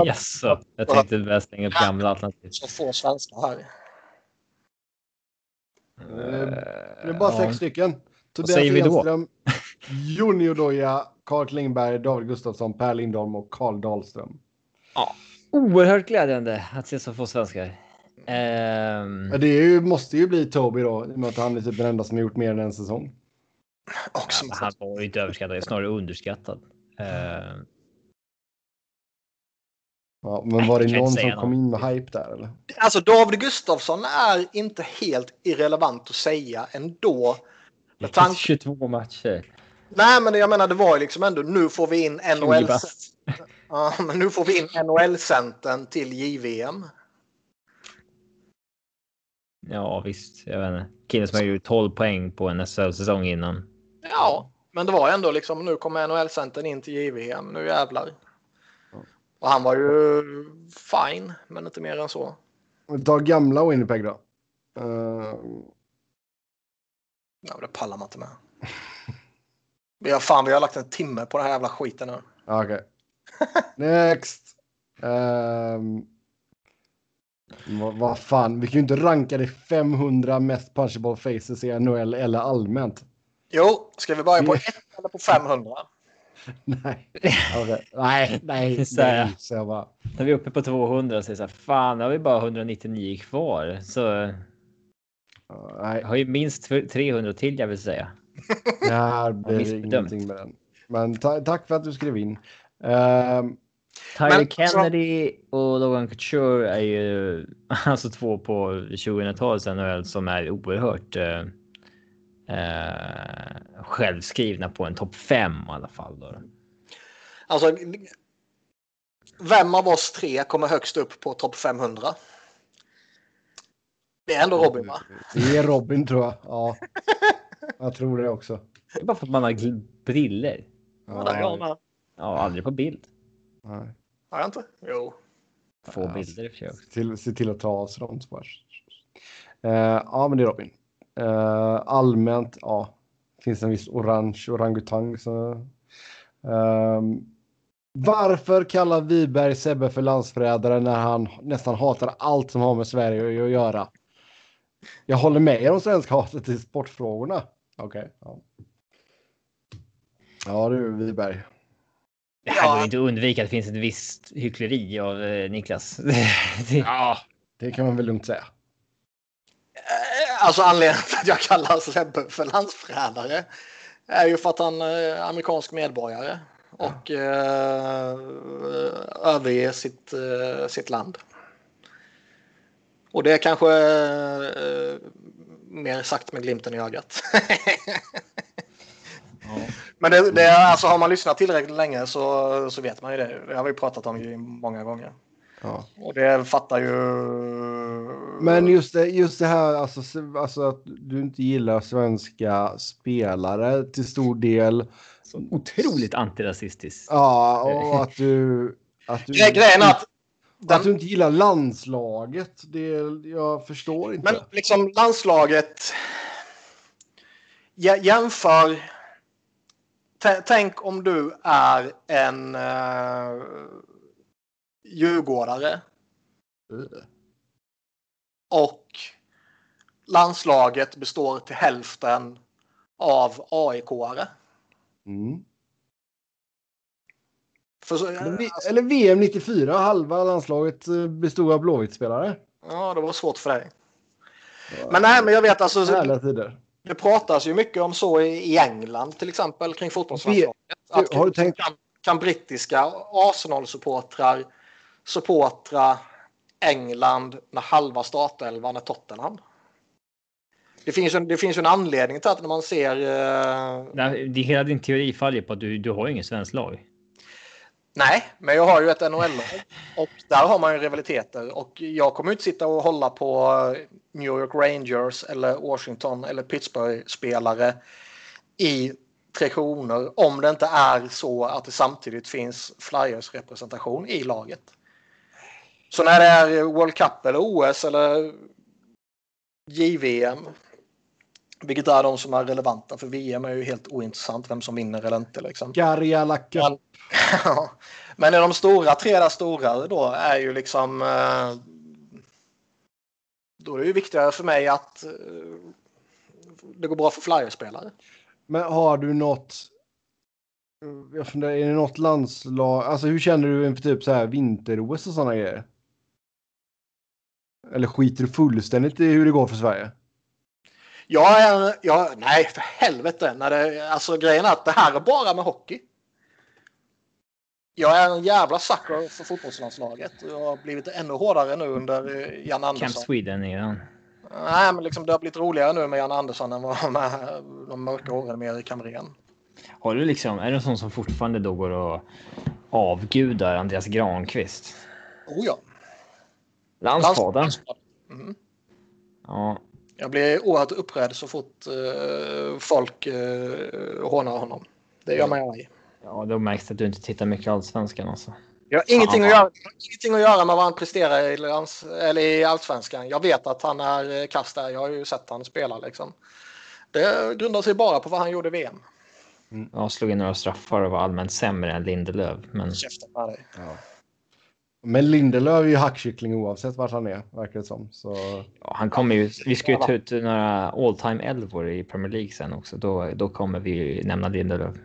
Yes, så. Jag tänkte det var slänga ett gamla alternativ. Så få svenskar här. Det är bara sex stycken. Tobias Enström, Jonny Odoja, Carl Klingberg, David Gustafsson, Per Lindholm och Carl Dahlström. Ja. Oerhört glädjande att se så få svenskar. Um... Det är ju, måste ju bli Toby då, i och med att han är typ den enda som har gjort mer än en säsong. Också. Ja, han var ju inte överskattad, snarare underskattad. Uh... Ja, men var det någon som något. kom in med hype där eller? Alltså David Gustafsson är inte helt irrelevant att säga ändå. Med tanke... tjugotvå matcher. Nej, men jag menar det var ju liksom ändå, nu får vi in N H L. Ja, men nu får vi in N H L-centern till J V M. Ja, visst. Jag vet inte. Killen som har gjort tolv poäng på en S H L-säsong innan. Ja, men det var ändå liksom, nu kommer N H L-centern in till J V M. Nu jävlar. Och han var ju fine, men inte mer än så. Vi tar gamla Winnipeg då. Uh... Ja, det pallar man inte med. Vi har, fan, vi har lagt en timme på den här jävla skiten nu. Okej. Okay. Next. Um... Vad va fan, vi kan ju inte ranka de femhundra mest punchable faces i N H L eller allmänt. Jo, ska vi börja på ett eller på femhundra? Nej. Okay. Nej, nej, så nej. Så jag bara... När vi är uppe på tvåhundra så är det så här, fan, har vi bara etthundranittionio kvar. Så jag har ju minst trehundra till, jag vill säga. Ja, det är ingenting med den. Men ta- tack för att du skrev in. Um... Tyler Men, Kennedy så... och Logan Couture är ju alltså två på tjugohundratalet sen som är oerhört eh, eh, självskrivna på en topp fem i alla fall. Då. Alltså, vem av oss tre kommer högst upp på topp femhundra? Det är ändå Robin, va? Det är Robin, tror jag. Ja, jag tror det också. Det är bara för att man har gl- briller. Ja, ja, aldrig på bild. Nej. Har jag inte? Jo. Få ja, bilder se till, se till att ta av sig dem. Uh, ja, men det är Robin. Uh, allmänt, ja. Uh, finns en viss orange orangutang. Så. Uh, varför kallar Wiberg Sebbe för landsförrädare när han nästan hatar allt som har med Sverige att göra? Jag håller med om svenska hatet i sportfrågorna. Okej. Okay, ja. Ja, det är Wiberg. Det här går ja. inte att undvika. Det finns ett visst hyckleri av eh, Niklas. det... Ja, det kan man väl lugnt säga. Alltså anledningen till att jag kallar Sebbe för landsförrädare är ju för att han är amerikansk medborgare och ja. eh, överger sitt, eh, sitt land. Och det är kanske eh, mer sagt med glimten i ögat. Ja. Men det, det, alltså, har man lyssnat tillräckligt länge så, så vet man ju det. Det har vi pratat om ju många gånger. Ja. Och det fattar ju... Men just det, just det här, alltså, alltså att du inte gillar svenska spelare till stor del. Så otroligt antirasistiskt. Ja, och att du... Att du, grejen att, den... att du inte gillar landslaget, det jag förstår inte. Men liksom landslaget... Jag jämför... T- tänk om du är en uh, djurgårdare mm. och landslaget består till hälften av A I K-are. Mm. För, eller, alltså, eller V M nittiofyra, halva landslaget bestod av blåvittspelare. Ja, det var svårt för dig. Ja, men nej, men jag vet alltså... Härliga tider. Det pratas ju mycket om så i England till exempel kring fotbollslandslaget. Att har du tänkt... kan, kan brittiska Arsenal-supportrar supportra England när halva startelvan är Tottenham? Det finns, en, det finns ju en anledning till att när man ser... Uh... Nej, det hela din teori faller på att du, du har ju ingen svensk lag. Nej, men jag har ju ett N H L-lag och där har man ju rivaliteter och jag kommer inte sitta och hålla på New York Rangers eller Washington eller Pittsburgh-spelare i Tre Kronor om det inte är så att det samtidigt finns Flyers-representation i laget. Så när det är World Cup eller O S eller J V M Vilket är de som är relevanta, för V M är ju helt ointressant vem som vinner eller inte. Liksom. Garja, lacka. Men, ja. Men de stora, tre där stora då är ju liksom... Då är det ju viktigare för mig att det går bra för Flyers-spelare. Men har du något... Jag funderar, är det något landslag... Alltså hur känner du inför typ så här vinter-O S och sådana grejer? Eller skiter du fullständigt i hur det går för Sverige? Jag är, jag, nej, för helvete. När det, alltså grejen är att det här är bara med hockey. Jag är en jävla sucker för fotbollslandslaget. Jag har blivit ännu hårdare nu under Jan Andersson. Camp Sweden igen. Nej, men liksom, det har blivit roligare nu med Jan Andersson än vad med de mörka åren med Erik Kamren. Har du liksom, är det sån som fortfarande då går och avgudar Andreas Granqvist? Oh ja. Landsfadern. Landsfadern. Mm. Ja. Jag blir oerhört upprörd så fort uh, folk uh, hånar honom. Det gör man ju. Ja, då märks att du inte tittar mycket allsvenskan alltså. Jag har ingenting, att göra, ingenting att göra med vad han presterar i, lands, eller i allsvenskan. Jag vet att han är kass där. Jag har ju sett han spela liksom. Det grundar sig bara på vad han gjorde i V M. Mm. Jag slog in några straffar och var allmänt sämre än Lindelöf. Men... Käften med dig. Ja. Men Lindelöf är ju hackkyckling oavsett vart han är, verkar det som. Så... Ja, han kommer ju, vi ska ju ta ut några all-time elvor i Premier League sen också. Då, då kommer vi ju nämna Lindelöf.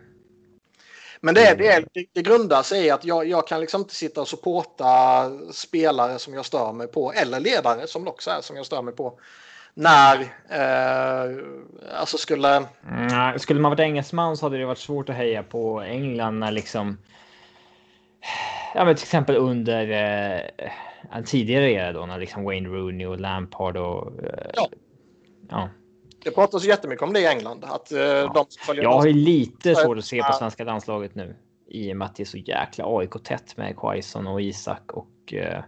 Men det, det, det grundar sig i att jag, jag kan liksom inte sitta och supporta spelare som jag stör mig på. Eller ledare som också är som jag stör mig på. När, eh, alltså skulle... Mm, skulle man varit engelsman så hade det varit svårt att heja på England när liksom... Ja, men till exempel under eh, en tidigare era då när liksom Wayne Rooney och Lampard och eh, ja. ja. Det pratas så jättemycket om det i England att eh, ja. de följer Jag har ju lite svårt att se på svenska landslaget nu i och med att det är så jäkla A I K tätt med Quaison och Isak och eh,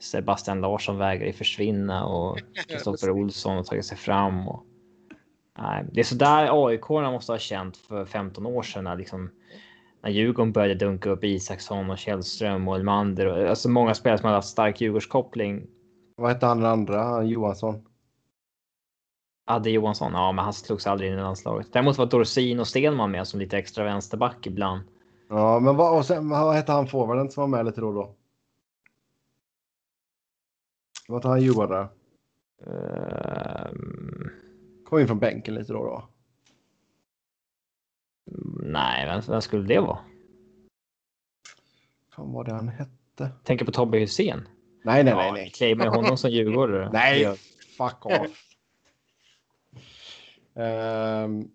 Sebastian Larsson vägrar ju försvinna och Kristoffer Olsson har tagit sig fram och nej, det är så där A I K-arna måste ha känt för femton år sedan när liksom när Djurgården började dunka upp Isaksson och Källström och Elmander. Och, alltså många spelare som har haft stark Djurgårdskoppling. Vad hette han den andra? Johansson? Adde Johansson, ja men han slogs aldrig in i landslaget. Däremot var Dorsin och Stenman med som lite extra vänsterback ibland. Ja men vad, och sen, vad hette han forwarden som var med lite då då? Vad hette han Johan där? Um... Kom in från bänken lite då då. Nej, vem, vem skulle det vara? Fan vad det han hette. Tänker på Tobbe Hussein. Nej, nej, nej. nej. Claim med honom som djurgårdare. Nej, fuck off. um,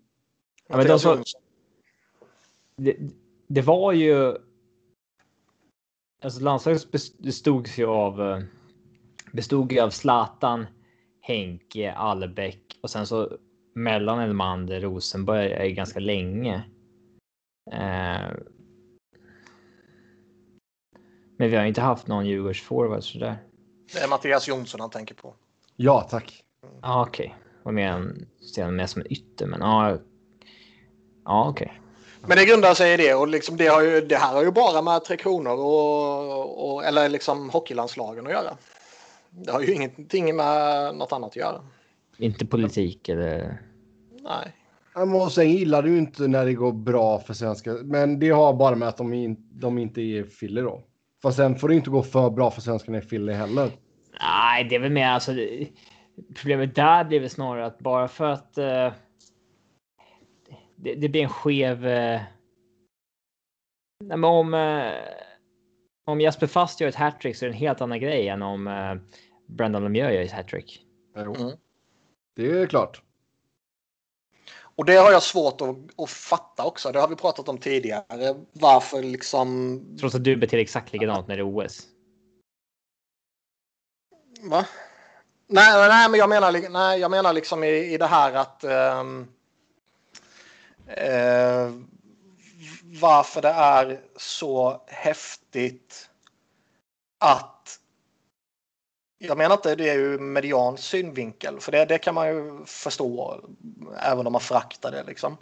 ja, men alltså, det, det var ju... Alltså landslaget bestod ju av... Bestod ju av Zlatan, Henke, Allbäck och sen så... Mellan Elmander och Rosenborg är ganska länge. Eh, men vi har inte haft någon Djurgårds forward sådär. Det är Mattias Jonsson han tänker på. Ja, tack. Ja, mm. ah, okej. Okay. Var mer en sen mer som en ytter men ja. Ah, ja, ah, okej. Okay. Men det grundar sig i det och liksom det har ju det här har ju bara med Tre Kronor och, och eller liksom hockeylandslagen att göra. Det har ju ingenting med något annat att göra. Inte politik eller... Nej. Och sen gillar du inte när det går bra för svenska... Men det har bara med att de, in, de inte är filler då. Fast sen får det inte gå för bra för svenskarna i filler heller. Nej, det är väl mer alltså... Det, problemet där blir väl snarare att bara för att... Eh, det, det blir en skev... Eh, nej, men om... Eh, om Jesper Fast gör ett hattrick så är det en helt annan grej än om eh, Brandon Lemieux gör ett hattrick. Jo. Mm. Det är klart. Och det har jag svårt att, att fatta också. Det har vi pratat om tidigare. Varför liksom... Trots att du beter exakt likadant när det är O S. Va? Nej, nej men jag menar, nej, jag menar liksom i, i det här att... Um, uh, varför det är så häftigt att... Jag menar inte det är ju median synvinkel. För det, det kan man ju förstå. Även om man fraktar det liksom.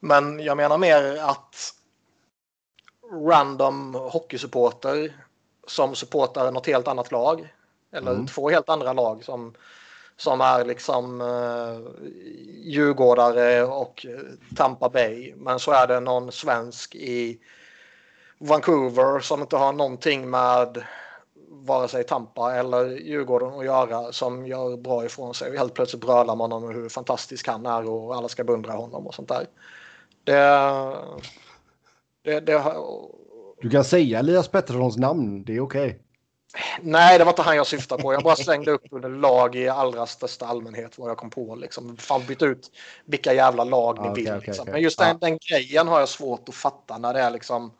Men jag menar mer att. Random hockeysupporter. Som supportar något helt annat lag. Eller mm. två helt andra lag. Som som är liksom eh, djurgårdare och Tampa Bay. Men så är det någon svensk i Vancouver som inte har någonting med vare sig Tampa eller Djurgården att göra, som gör bra ifrån sig. Helt plötsligt brölar man om hur fantastisk han är och alla ska beundra honom och sånt där. Det, det, det Du kan säga Elias Petterssons namn, det är okej. Okay. Nej, det var inte han jag syftade på. Jag bara slängde upp under lag i allra största allmänhet vad jag kom på. Liksom. Fan, byt ut vilka jävla lag ni ah, vill. Okay, okay, liksom. Okay. Men just den, ah. den grejen har jag svårt att fatta när det är liksom...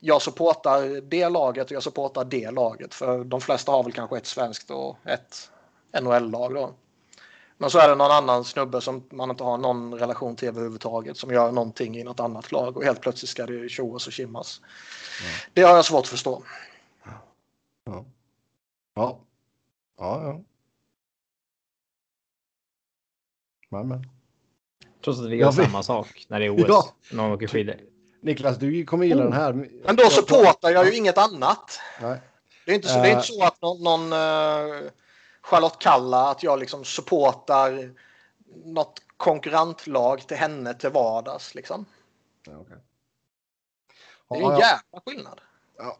Jag supportar det laget och jag supportar det laget. För de flesta har väl kanske ett svenskt och ett N H L-lag då. Men så är det någon annan snubbe som man inte har någon relation till överhuvudtaget som gör någonting i något annat lag och helt plötsligt ska det tjoas och kimmas. Mm. Det har jag svårt att förstå. Ja. Ja. Ja, ja. Men, men. Trots att vi gör ja, samma vi... sak när det är O S. Ja. Någon åker skidor. Niklas, du kommer gilla mm. den här. Men då supportar jag ju inget annat. Nej. Det är inte så, uh, det är inte så att någon, någon uh, Charlotte Kalla, att jag liksom supportar något konkurrentlag till henne till vardags. Liksom. Ja, okay. Det är en jävla skillnad. Ja.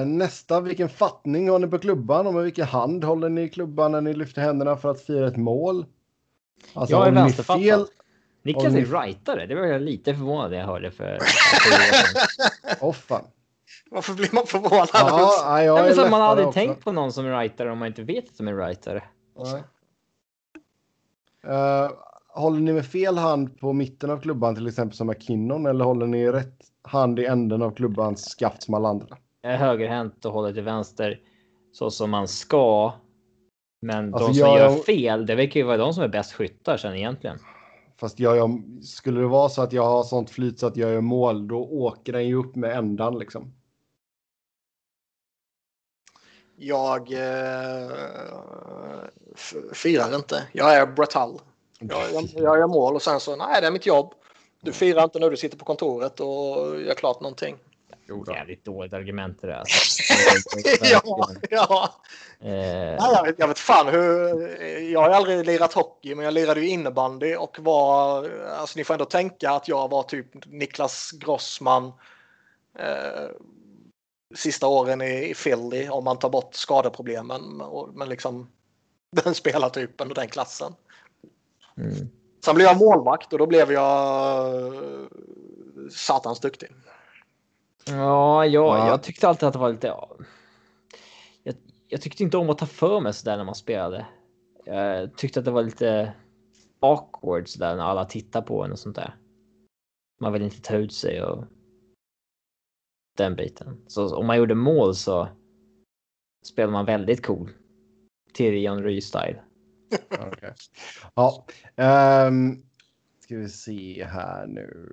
Uh, nästa, vilken fattning har ni på klubban? Och med vilken hand håller ni i klubban när ni lyfter händerna för att fira ett mål? Alltså, jag är vänsterfattad. Niklas är rightare, det var jag lite förvånad jag hörde för... Åh oh, fan. Varför blir man förvånad? Aha, ja, men så man aldrig också. Tänkt på någon som är rightare om man inte vet att de är rightare. Nej. Uh, håller ni med fel hand på mitten av klubban till exempel som McKinnon, eller håller ni rätt hand i änden av klubbans skaft som alla andra? Jag är högerhänt och håller till vänster så som man ska. Men alltså, de som jag... gör fel, det verkar ju vara de som är bäst skyttar sen egentligen. Fast jag, jag, skulle det vara så att jag har sånt flyt så att jag gör mål, då åker den ju upp med ändan liksom. Jag eh, firar inte. Jag är Brett Hull. Jag, jag, jag gör mål och sen så, nej det är mitt jobb. Du firar inte när du sitter på kontoret och gör klart någonting. Jo, det är jävligt dåligt argument det där. ja, ja. Eh. Nej, jag vet fan hur... Jag har aldrig lirat hockey, men jag lirade ju innebandy och var... Alltså ni får ändå tänka att jag var typ Niklas Grossman eh, sista åren i, i Philly, om man tar bort skadeproblemen. Och, men liksom den spelartypen och den klassen. Mm. Sen blev jag målvakt och då blev jag satans duktig. Ja, jag, ja, jag tyckte alltid att det var lite... Ja. Jag, jag tyckte inte om att ta för mig sådär när man spelade. Jag tyckte att det var lite awkward sådär när alla tittar på en och sånt där. Man vill inte ta ut sig och den biten. Så om man gjorde mål så spelade man väldigt cool. Tyrion Rhys-style. Okay. Ja, um... ska vi se här nu.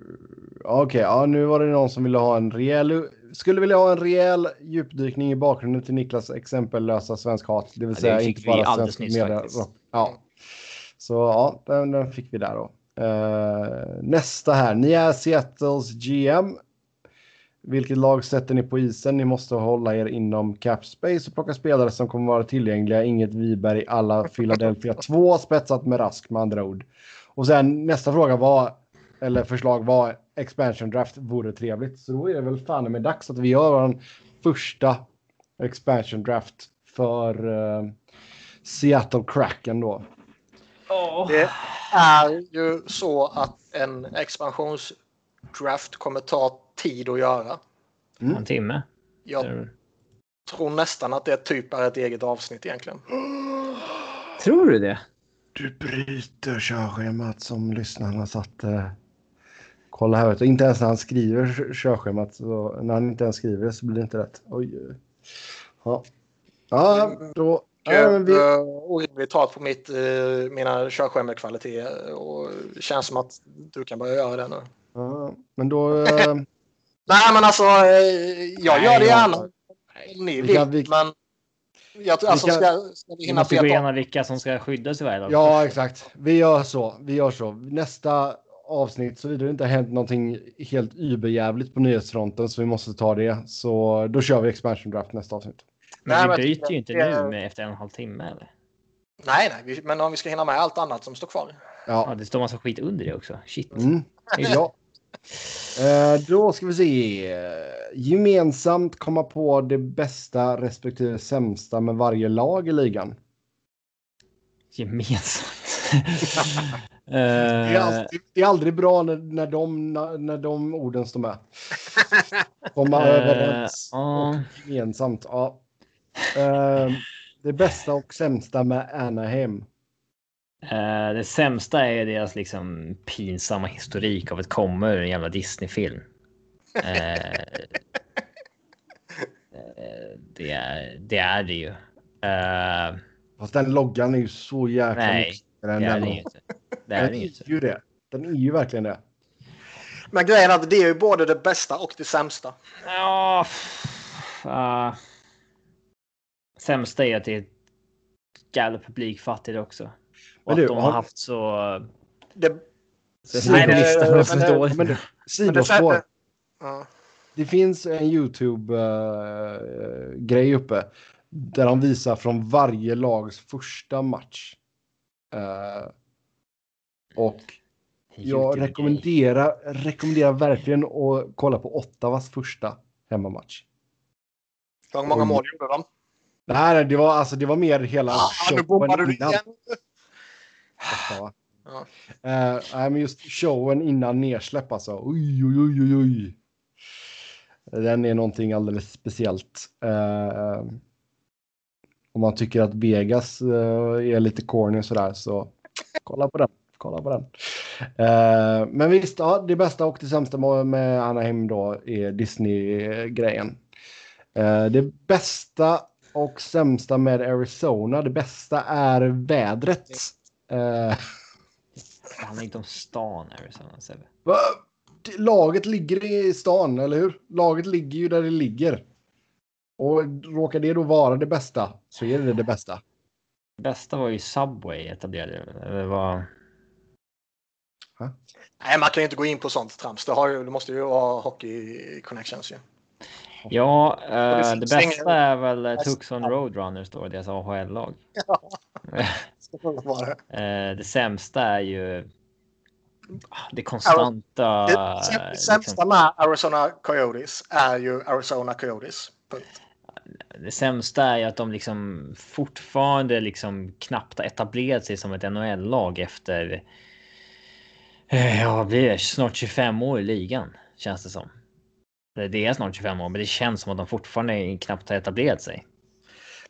Okej, okay, ja, nu var det någon som ville ha en rejäl... Skulle vilja ha en rejäl djupdykning i bakgrunden till Niklas exempellösa svensk hat. Det vill ja, säga det inte bara svensk media. Ja. Så ja, den, den fick vi där då. Uh, nästa här. Ni är Seattles G M. Vilket lag sätter ni på isen? Ni måste hålla er inom cap space och plocka spelare som kommer vara tillgängliga. Inget Wiberg i alla Philadelphia. Två spetsat med rask med andra ord. Och sen nästa fråga var, eller förslag var, expansion draft vore trevligt. Så då är det väl fan med dags att vi gör en första expansion draft för uh, Seattle Kraken då. Oh. Det är ju så att en expansionsdraft kommer ta tid att göra. Mm. En timme. Jag mm. tror nästan att det typ är ett eget avsnitt egentligen. Tror du det? Du bryter körschemat som lyssnarna satt. Eh, kolla här ut. Inte ens när han skriver körschemat. Så, när han inte ens skriver så blir det inte rätt. Oj. Ja. Ja, då. Ja, men vi... Vi tar på mitt, mina körschemakvaliteter. Och det känns som att du kan börja göra det nu. Ja, men då... Eh... Nej, men alltså. Jag gör det gärna. Om ni vill, vi... men... Jag, alltså, vi kan, ska, ska vi hinna måste gå igenom vilka som ska skyddas i varje dag. Ja, exakt. Vi gör så. Vi gör så. Nästa avsnitt, så vidare det inte har hänt någonting helt überjävligt på nyhetsfronten, så vi måste ta det. Så då kör vi expansion draft nästa avsnitt. Men vi byter ju inte nu med efter en halv timme, eller? Nej, nej, men om vi ska hinna med allt annat som står kvar. Ja, ja det står massa skit under det också. Shit. Mm. Ja. Eh, då ska vi se. Gemensamt komma på det bästa respektive sämsta med varje lag i ligan. Gemensamt. det, är alltid, det är aldrig bra när, när, de, när, när de orden står med. Komma överens och gemensamt. Ja. Eh, det bästa och sämsta med Anaheim. Uh, det sämsta är deras liksom pinsamma historik av att komma ur en jävla Disney-film. Uh, uh, det, är, det är det ju. Uh, Fast den loggan är ju så jäkla... Nej, det är den ju inte. Det är den ju inte. Ju det. Den är ju verkligen det. Men grejen är att det är ju både det bästa och det sämsta. Ja. Uh, uh, sämsta är att det är jävla publikfattigt också. Men du, de har, har haft så... Det, det, nej, nej, nej, nej, men det, men det, sidospår. Det, ja. Det finns en YouTube-grej uh, uppe där de visar från varje lags första match. Uh, och jag rekommenderar, rekommenderar verkligen att kolla på Ottawas första hemmamatch. Hur många och, mål gjorde de? Nej, det var, alltså, det var mer hela... Ah, nu bombade du igen. Ja. Uh, men just showen innan nedsläpp alltså. Oj, oj, oj, oj. Den är någonting alldeles speciellt. Uh, om man tycker att Vegas uh, är lite corny och sådär, så kolla på den. Kolla på den. Uh, men visst, ja, det bästa och det sämsta med Anaheim då är Disney-grejen. Uh, det bästa och sämsta med Arizona, det bästa är vädret. Uh, det handlar inte om stan Arizona. Va? Laget ligger i stan, eller hur? Laget ligger ju där det ligger. Och råkar det då vara det bästa, så är det det bästa. Det bästa var ju Subway etablerade. Det var... huh? Nej, man kan ju inte gå in på sånt trams. Det, har ju, det måste ju ha hockey connections ju. Ja, uh, det, det bästa ingen... är väl Tucson Roadrunners då, deras A H L-lag. Ja. Det. det sämsta är ju det konstanta. Det sämsta med Arizona Coyotes är ju Arizona Coyotes. Punkt. Det sämsta är ju att de liksom fortfarande liksom knappt har etablerat sig som ett N H L-lag efter ja, det är snart tjugofem år i ligan, känns det som. Det är snart tjugofem år, men det känns som att de fortfarande knappt har etablerat sig.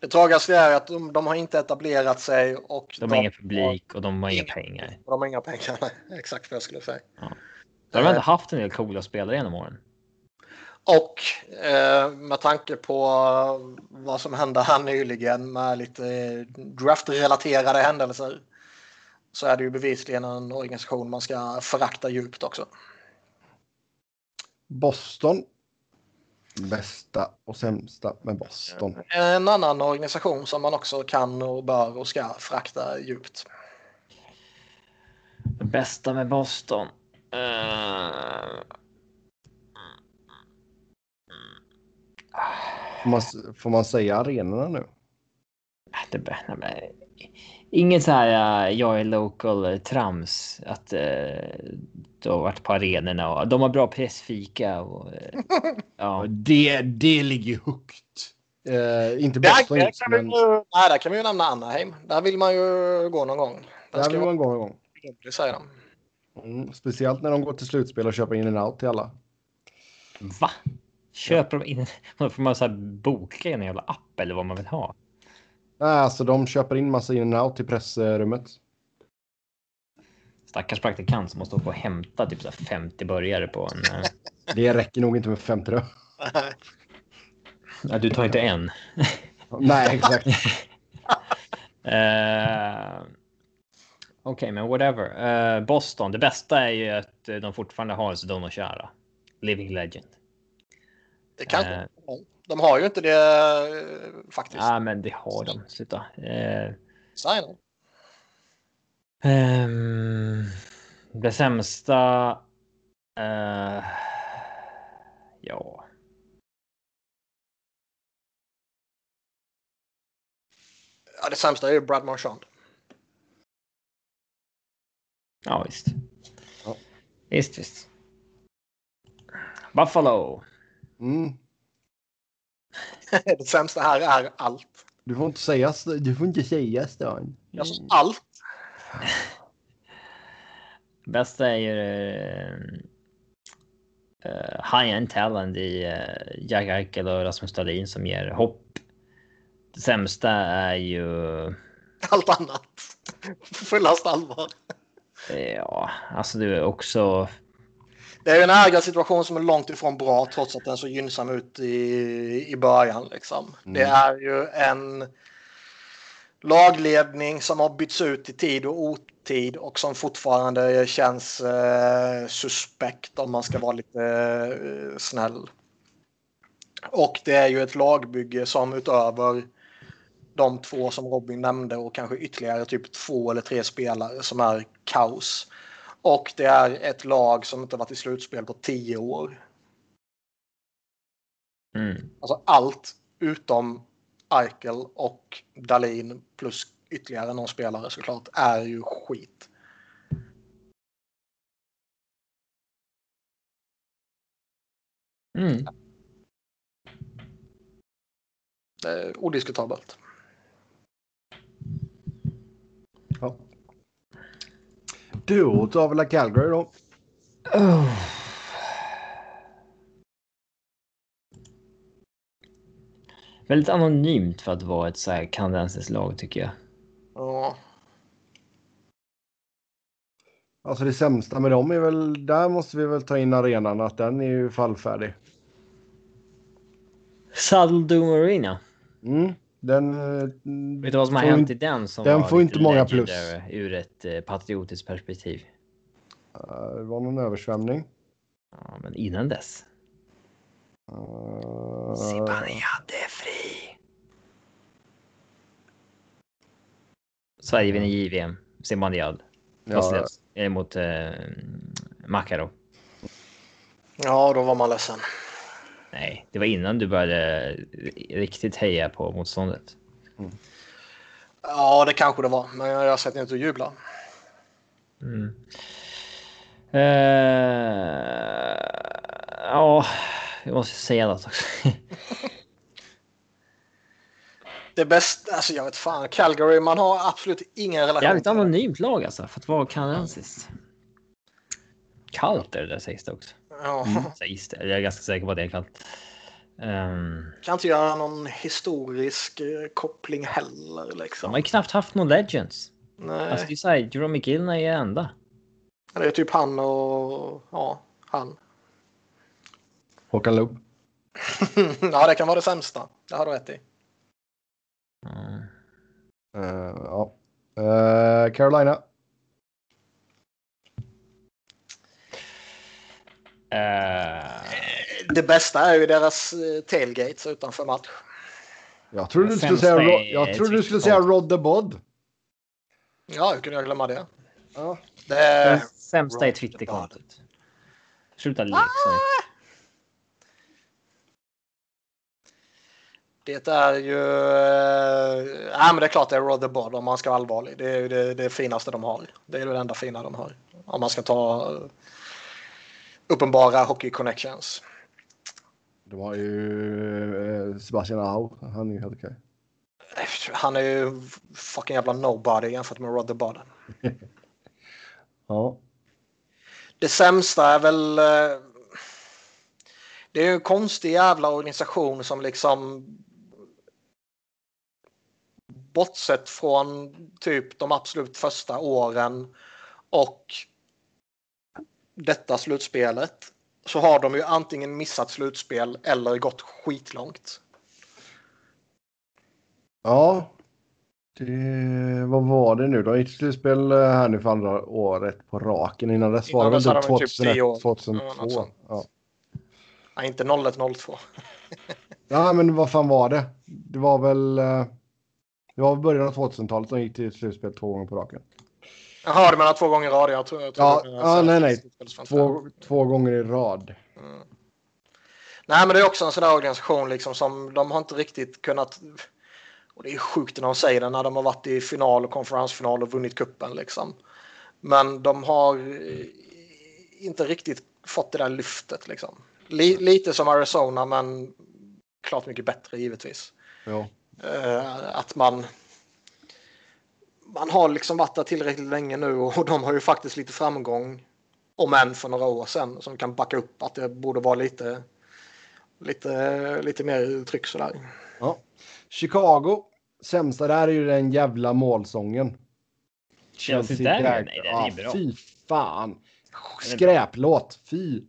Det tragigaste är att de, de har inte etablerat sig och de har ingen publik och de har inga pengar. Och de har inga pengar, nej, exakt vad jag skulle säga. Ja. De har eh, inte haft en del coola spelare genom åren. Och eh, med tanke på vad som hände här nyligen med lite draftrelaterade händelser så är det ju bevisligen en organisation man ska förakta djupt också. Boston. Bästa och sämsta med Boston. En annan organisation som man också kan och bör och ska frakta djupt. Det bästa med Boston. Uh... Får, man, får man säga arenorna nu? Det bästa med... Ingen så här jag är local trams att uh, de har varit på arenorna och de har bra pressfika och uh, ja det det ligger högt. Uh, inte bäst där, där, men... ja, där kan vi ju nämna Anaheim. Där vill man ju gå någon gång. Där, där vill man gå någon gång. Det säger de. Mm, speciellt när de går till slutspel och köper in en out till alla. Va? Köper ja. de in man får man så här boka en jävla app eller vad man vill ha. Nej, alltså de köper in massa in-out till pressrummet. Stackars praktikant som måste gå och hämta typ så här femtio börjare på en... Det räcker nog inte med femtio då. Nej, du tar inte en. Nej, exakt. uh, Okej, okay, men whatever. Uh, Boston, det bästa är ju att de fortfarande har Sedon och Chara. Living Legend. Det kan uh, de har ju inte det faktiskt. Ja, men det har de. Sluta. Eh, Sign eh, det sämsta... Eh, ja. Ja, det sämsta är ju Brad Marchand. Ja, visst. Ja. Visst, visst. Buffalo. Mm. Det sämsta här är allt. Du får inte säga, du får inte säga Stan. Jag sa allt. Bästa är ju uh, high-end talent i uh, Jack Eichel och Rasmus Dahlin som ger hopp. Det sämsta är ju... allt annat. Fullast allvar. Ja, alltså du är också... Det är en ägarsituation som är långt ifrån bra trots att den så gynnsam ut i, i början. Liksom. Mm. Det är ju en lagledning som har bytts ut i tid och otid och som fortfarande känns eh, suspekt om man ska vara lite eh, snäll. Och det är ju ett lagbygge som utöver de två som Robin nämnde och kanske ytterligare typ två eller tre spelare som är kaos. Och det är ett lag som inte varit i slutspel på tio år. Mm. Alltså allt utom Eichel och Dahlin plus ytterligare någon spelare såklart är ju skit. Mm. Det är odiskutabelt. Ja. Du tar väl Calgary då? Oh. Väldigt anonymt för att vara ett så här kanadensiskt lag tycker jag. Ja. Alltså det sämsta med dem är väl, där måste vi väl ta in arenan att den är ju fallfärdig. Saldo Marina. Mm. Den, vet du vad som har hänt i den som den var får inte många plus ur ett patriotiskt perspektiv? Uh, det var någon översvämning. Ja, men innan dess. Uh, Sibania, det är fri. Sverige vinner J V M. Sibania. Ja. Emot uh, Makaro. Ja, då var man ledsen. Nej, det var innan du började riktigt heja på motståndet. Mm. Ja, det kanske det var. Men jag har sett inte att jubla. Mm. Uh, ja, jag måste säga något också. Det bästa, alltså jag vet fan, Calgary, man har absolut ingen relation. Jag är ett anonymt lag alltså, för att vara kanadensiskt. Kallt det där sägs det också. Ja. Mm. Jag är ganska säker på att det är kallt. Um, kan inte göra någon historisk koppling heller liksom. Man har ju knappt haft någon legends. Nej. Alltså det säger Jerome McGill är enda. Ja, det är typ han och ja, han. Håkan Loob. Ja, det kan vara det sämsta. Det har du rätt i. Mm. Uh, ja. Uh, Carolina. Det bästa är ju deras tailgates utanför match. Jag tror du skulle säga Rod, jag tror du skulle säga Rod the Bod. Ja, hur kunde jag glömma det? Ja. Det är sämsta i Twitterkontot. Sluta lek. Ah! Det är ju ja, men det är klart det är Rod the Bod om man ska vara allvarlig. Det är ju det, det finaste de har. Det är det enda fina de har. Om man ska ta uppenbara hockey connections. Det var ju Sebastian Aho. Han är ju helt okej. Han är ju fucking jävla nobody jämfört med Rod the Bod. Ja. Det sämsta är väl... Det är ju en konstig jävla organisation som liksom... Bortsett från typ de absolut första åren och... detta slutspelet så har de ju antingen missat slutspel eller gått skitlångt. Ja. Det, vad var det nu? De gick slutspel här nu för andra året på raken. Innan dess var det väl tjugohundraett tjugohundratvå. Ja, ja. Nej, inte noll ett noll två. Ja, men vad fan var det? Det var väl det var början av tvåtusentalet som gick till slutspel två gånger på raken. Jaha, du menar två gånger i rad. Jag tror, jag tror ja, jag ja nej, nej. Två, två gånger i rad. Mm. Nej, men det är också en sån där organisation liksom, som de har inte riktigt kunnat... Och det är sjukt när de säger det, när de har varit i final och konferensfinal och vunnit kuppen. Liksom. Men de har inte riktigt fått det där lyftet liksom. Li- lite som Arizona, men klart mycket bättre givetvis. Ja. Uh, att man man har liksom varit där tillräckligt länge nu, och de har ju faktiskt lite framgång, om än för några år sedan, som kan backa upp att det borde vara lite lite, lite mer tryck sådär. Ja. Chicago, sämsta där är ju den jävla målsången. Chelsea där? Dräg... Nej, den är bra. Ja, fy fan. Skräplåt, fy.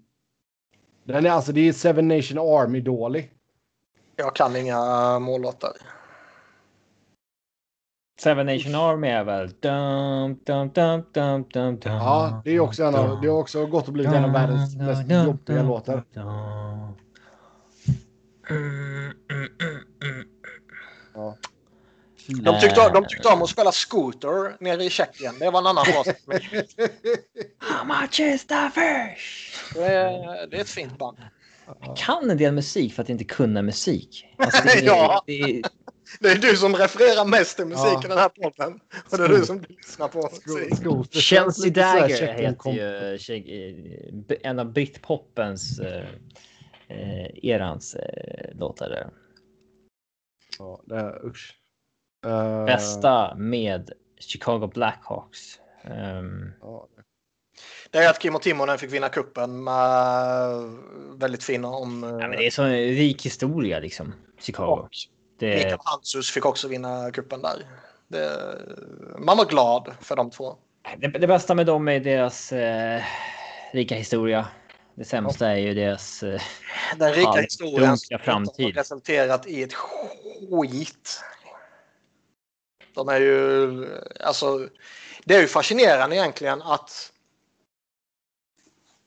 Den är alltså, det är Seven Nation Army dålig. Jag kan inga mållåtar. Seven Nation Army är väl dum, dum, dum, dum, dum, dum, ja, det är också en av, det är också gott att bli en av världens mest jobbiga låtar. Ja. De tyckte, de tyckte om att spela Scooter nere i Tjeckien. Det var en annan låt. How much is the fish? Det är, det är ett fint band. Jag kan en del musik för att inte kunna musik. Alltså det är, ja. det, är... det är du som refererar mest till musik, ja, i den här podden. Och det är du som lyssnar på musik. Chelsea Dagger heter ju en av Britpoppens eh, erans eh, låtar där. Ja, det är usch. Uh... Bästa med Chicago Blackhawks. Um... Ja. Det är att Kim och Timonen fick vinna kuppen med väldigt fina om... Ja, men det är så en rik historia liksom, Chicago. Det... Mikael Hansus fick också vinna kuppen där. Det... Man var glad för de två. Det, det bästa med dem är deras eh, rika historia. Det sämsta är ju deras eh, den rika all, historien som har resulterat i ett skit. De är ju... Alltså, det är ju fascinerande egentligen att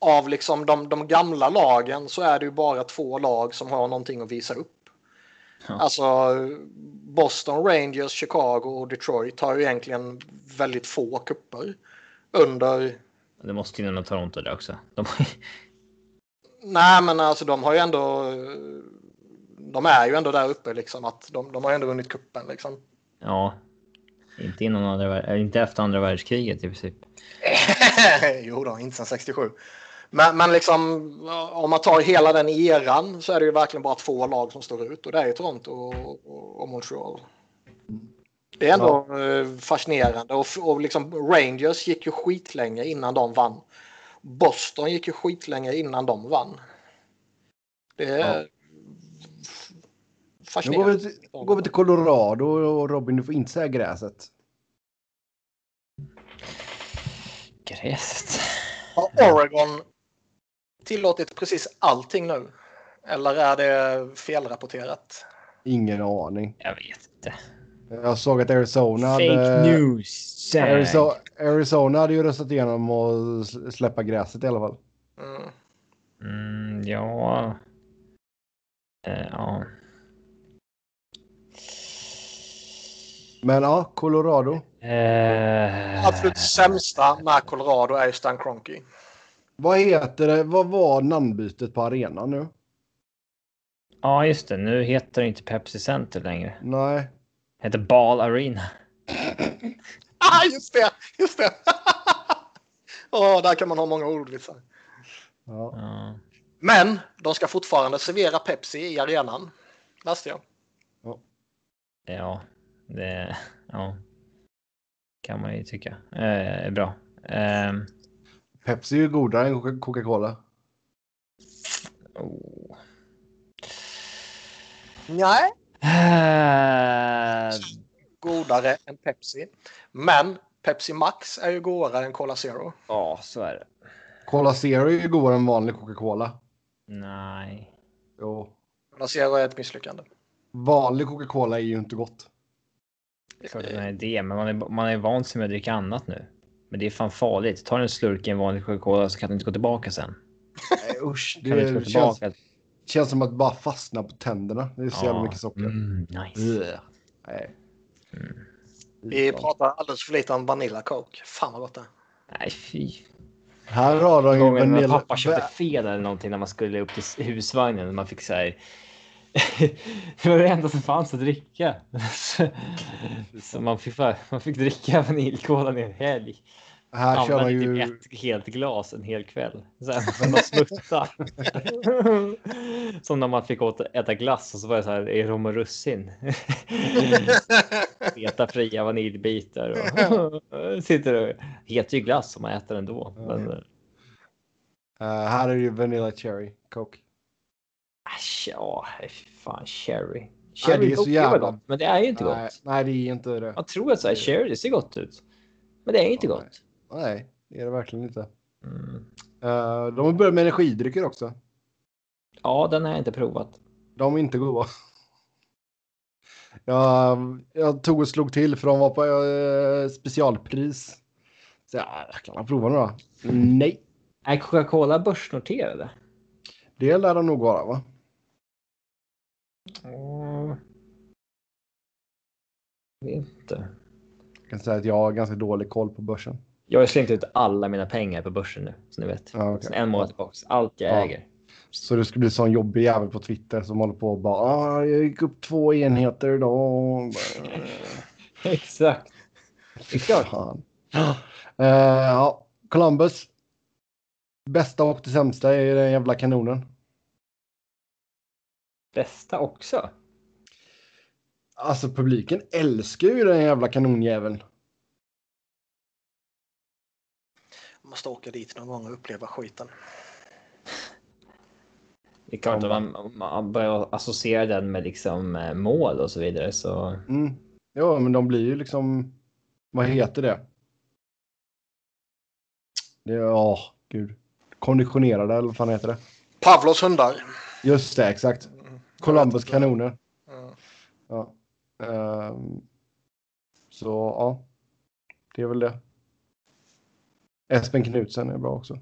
av liksom de, de gamla lagen så är det ju bara två lag som har någonting att visa upp. Ja. Alltså Boston, Rangers, Chicago och Detroit har ju egentligen väldigt få kupper under... Det måste ju nog Toronto där också. De... Nej, men alltså de har ju ändå... De är ju ändå där uppe liksom. Att de, de har ju ändå vunnit kuppen liksom. Ja, inte, innan andra, inte efter andra världskriget i princip. Jo då, inte sedan sextiosju. Men, men liksom, om man tar hela den eran så är det ju verkligen bara två lag som står ut. Och det är ju Toronto och, och, och Montreal. Det är ändå ja. fascinerande. Och, och liksom Rangers gick ju skitlänge innan de vann. Boston gick ju skitlänge innan de vann. Det är... Ja. Nu går vi, till, går vi till Colorado, och Robin, du får inte säga gräset. Gräset? Har Oregon tillåtit precis allting nu? Eller är det felrapporterat? Ingen aning. Jag vet inte. Jag såg att Arizona... Fake hade, news! Arizona, Arizona hade ju röstat igenom att släppa gräset i alla fall. Mm. Mm, ja... Uh, ja... Men ja, Colorado. Eh... Absolut sämsta med Colorado är Stan Kroenke. Vad heter det? Vad var namnbytet på arenan nu? Ja, just det. Nu heter det inte Pepsi Center längre. Nej. Det heter Ball Arena. ah, just det! Just det! Åh, oh, där kan man ha många ordvitsar. Ja. Mm. Men de ska fortfarande servera Pepsi i arenan. Läste jag. Ja. Ja. Det ja, kan man ju tycka eh, är bra. Eh, Pepsi är ju godare än Coca-Cola. Oh. Nej. Eh. Godare än Pepsi. Men Pepsi Max är ju godare än Cola Zero. Ja, så är det. Cola Zero är ju godare än vanlig Coca-Cola. Nej. Jo. Cola Zero är ett misslyckande. Vanlig Coca-Cola är ju inte gott. Klart att man är det, men man är, man är van sig med att dricka annat nu. Men det är fan farligt. Tar en slurk i en vanlig Coca-Cola så kan du inte gå tillbaka sen. Nej, usch. Det, det känns, känns som att bara fastna på tänderna. Det är så ja. jävla mycket socker. Mm, nice. Yeah. Nej. Mm. Vi pratar alldeles för lite om Vanilla Coke. Fan vad gott det. Nej, fy. Här har de ju vanilla... Pappa köpte fel eller någonting när man skulle upp till husvagnen. När man fick så här... det var det enda som fanns att dricka. Så man fick, man fick dricka vaniljkola i en helg. Här använder kör man ju ett helt glas en hel kväll. Sen för att smutta. Som när man fick åt äta glass och så var det så här, är rom och russin. Feta fria vaniljbitar. Och sitter och heter ju glass som man äter ändå. Mm. Men... Uh, här är ju vanilla cherry coke. Asch, ja, fan, cherry. Cherry nej, det är så jävla gott, men det är ju inte nej, gott. Nej, det är inte det. Jag tror att så här, cherry, det ser gott ut. Men det är inte oh, gott. Nej. nej, det är det verkligen inte. Mm. Uh, de har börjat med energidrycker också. Ja, den har jag inte provat. De är inte goda. jag, jag tog och slog till för de var på uh, specialpris. Så jag kan man prova några. Mm. Nej. Är Coca-Cola börsnoterade? Det lär de nog vara, va? Mm. Jag vet inte. Jag kan säga att jag har ganska dålig koll på börsen. Jag har slängt ut alla mina pengar på börsen nu, så ni vet. Ja, okay. Sen en månad tillbaka, allt jag ja. äger. Så det skulle bli sån jobbig jävel på Twitter som håller på och bara ah, jag gick upp två enheter idag. Exakt. Exakt. uh, ja, Columbus. Bästa och det sämsta är den jävla kanonen. Bästa också? Alltså publiken älskar ju den jävla kanonjäveln. Man måste åka dit någon gång och uppleva skiten. Det är klart att man, man börjar associera den med liksom mål och så vidare. Så... Mm. Ja, men de blir ju liksom... Vad heter det? Det är... Ja, gud. Konditionerade, eller vad fan heter det? Pavlos hundar. Just det, exakt. Columbus kanoner. Ja. Um, så ja, det är väl det. Espen Knutsen är bra också.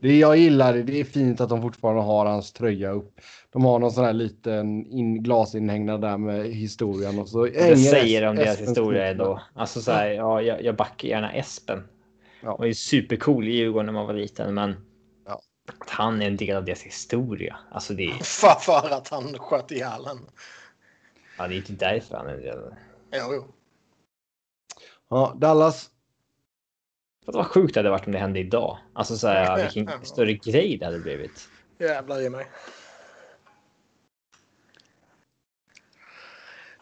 Det jag gillar, det är fint att de fortfarande har hans tröja upp. De har någon sån här liten in, glasinhängna där med historien. Och så det säger de om deras historia ändå. Alltså så här, ja, jag, jag backar gärna Espen. Ja. Han var ju supercool i Djurgården när man var liten, men... Att han är en del av deras historia. Alltså det är... Fan för att han sköt i hallen. Ja, det är inte därför han är en del. Jo, jo. Ja, Dallas. Vad var sjukt det hade varit om det hände idag. Alltså så här, vilken ja, större grej det hade blivit. Jävlar i mig.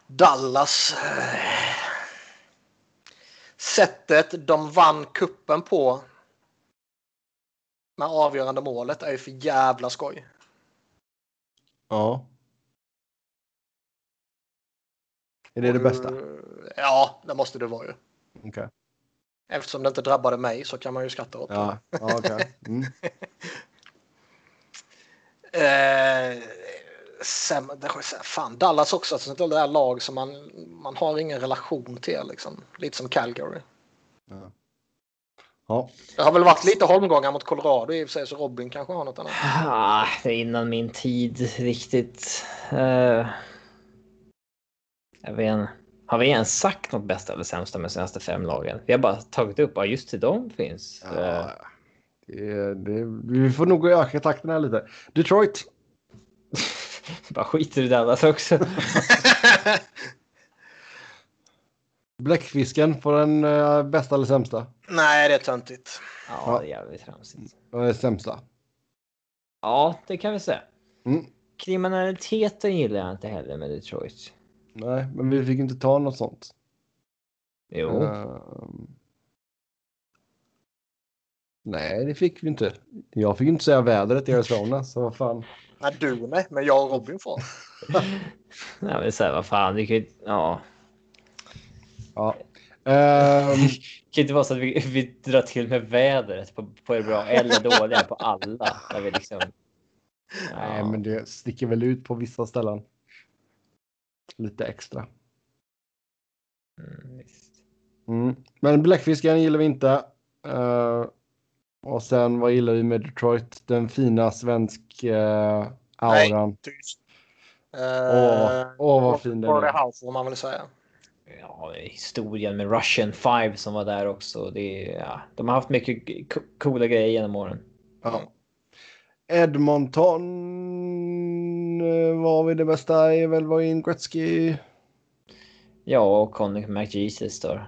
Dallas. Sättet de vann kuppen på. Men avgörande målet är ju för jävla skoj. Ja. Är det det bästa? Ja, det måste det vara ju. Okej. Okay. Eftersom det inte drabbade mig så kan man ju skratta åt det. Ja, ja okej. Okay. Mm. eh, sen, det, fan, Dallas också. Alltså, det är det där lag som man, man har ingen relation till. Liksom. Lite som Calgary. Ja. Ja. Det har väl varit lite holmgångar mot Colorado i och för sig, så Robin kanske har något annat. Ja, det är innan min tid riktigt. Uh, jag vet, har vi ens sagt något bästa eller sämsta med de senaste fem lagen? Vi har bara tagit upp, ja just till dem finns. Ja, uh, det, det, vi får nog öka takten här lite. Detroit. Bara skiter i Dallas också. Bläckfisken på den uh, bästa eller sämsta? Nej, det är töntigt. Ja, det är jävligt tramsigt. Det är sämsta. Ja, det kan vi säga. Mm. Kriminaliteten gillar jag inte heller med Detroit. Nej, men vi fick inte ta något sånt. Jo. Uh, nej, det fick vi inte. Jag fick inte säga vädret i Arizona, så vad fan. Nej, du nej, men jag och Robin får. Nej, men så här, vad fan, det kan ju... Ja... Ja. Um, det kan inte vara så att vi, vi drar till med vädret på, på det bra eller dåliga på alla där vi liksom, ja. Nej, men det sticker väl ut på vissa ställen lite extra. Mm, visst. Mm. Men bläckfisken gillar vi inte. Uh, och sen vad gillar vi med Detroit? Den fina svensk uh, auran. Åh, åh vad fin den är. Det här får man väl säga. Ja, historien med Russian Five som var där också. Det, ja, de har haft mycket k- coola grejer genom åren. Ja. Edmonton var väl det bästa är väl var in Gretzky. Ja, och Connick McJesus då.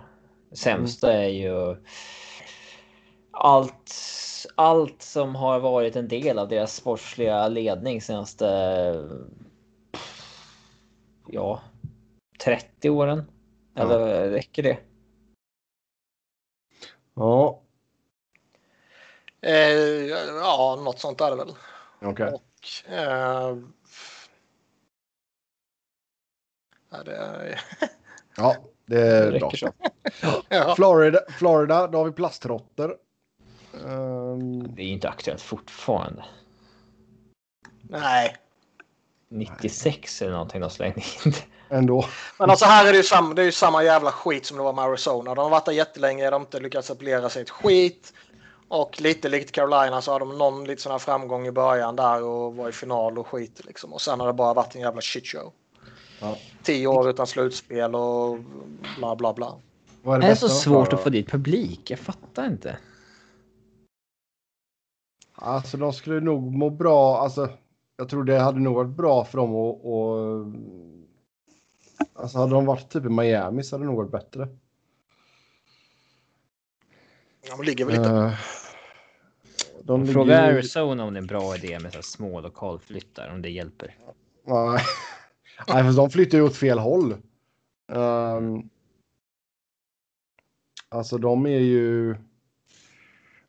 sämsta mm. är ju allt, allt som har varit en del av deras sportsliga ledning senaste ja, trettio åren. Ja. Eller räcker det? Ja. Eh, ja, något sånt där väl. Okej. Och, eh, ja, det är... ja, det är det bra. ja. Florida, Florida, då har vi plastrotter. Um... Det är inte aktuellt fortfarande. Nej. nittiosex Nej. Eller någonting de slängde in. Ändå. Men alltså här är det, ju samma, det är ju samma jävla skit som det var med Arizona. De har varit där jättelänge, de har inte lyckats etablera sig ett skit. Och lite likt Carolina så har de någon lite sån här framgång i början där och var i final och skit liksom. Och sen har det bara varit en jävla shitshow. Ja. Tio år utan slutspel och bla bla bla. Är det, det är så svårt att få dit publik, jag fattar inte. Alltså de skulle nog må bra, alltså jag tror det hade nog varit bra för dem att... Och... Alltså hade de varit typ i Miami så hade det nog varit bättre. De ligger väl lite. Uh, de ligger... Fråga Arizona om det är en bra idé med så här små lokalflyttar, om det hjälper. Nej, Nej för de flyttar ju åt fel håll. Um, alltså de är ju...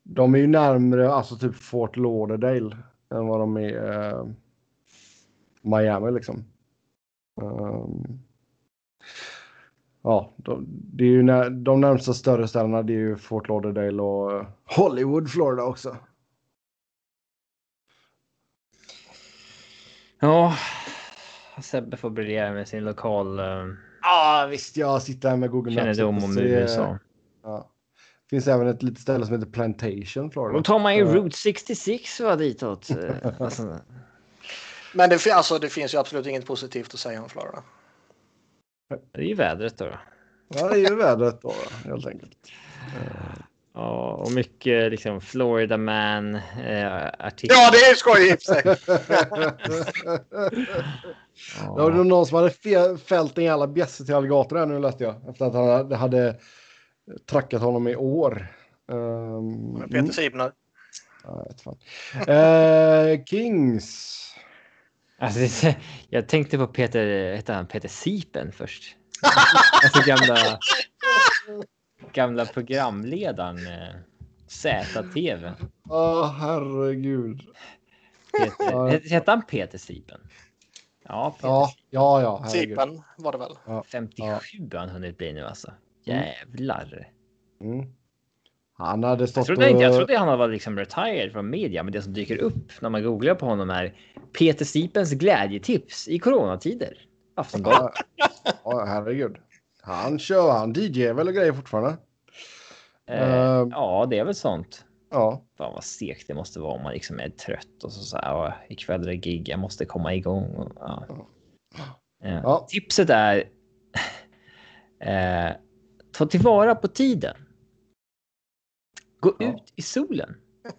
De är ju närmare alltså typ Fort Lauderdale än vad de är uh, Miami liksom. Um, ja, de, det är ju när, de närmsta större städerna det är ju Fort Lauderdale och Hollywood, Florida också. Ja, Sebbe får briljera med sin lokal. Um, ja, visst, jag sitter här med Google Maps. Kännedom om U S A. Ja. Finns även ett litet ställe som heter Plantation, Florida. Då tar man ju Route sextiosex va, ditåt. alltså. Men det, alltså, det finns ju absolut inget positivt att säga om Florida. Det är ju vädret då. då. Ja, det är ju vädret då, då helt enkelt. Ja, och mycket liksom Florida man eh, artiklar. Ja, det är ju skojigt. Det var någon som hade fällt in alla bjässer till alligator här nu, läste jag. Efter att han hade trackat honom i år. Um, Peter Sibner. Ja, jag vet fan. eh, Kings... Alltså, jag tänkte på Peter, heter han Peter Sipen först. Alltså gamla gamla programledaren Z T V. Åh oh, herregud. Peter, hette han Peter Sipen? Ja, Peter ja, Sipen. ja, ja, herregud. Sipen var det väl. Ja. femtiosju ja. Han hunnit bli nu alltså. Jävlar. Mm. Han hade stått jag trodde, och... inte, jag trodde han var liksom retired från media, men det som dyker upp när man googlar på honom är Peter Sipens glädjetips i coronatider. Aftonbladet. Ja, ja, herregud. Han kör, han D J väl och grejer fortfarande. Eh, uh, ja, det är väl sånt. Ja. Fan vad segt det måste vara om man liksom är trött och så, så här, och ikväll är det gig, jag måste komma igång. Och, ja. Uh, ja. Tipset är uh, ta tillvara på tiden. Gå ja. ut i solen.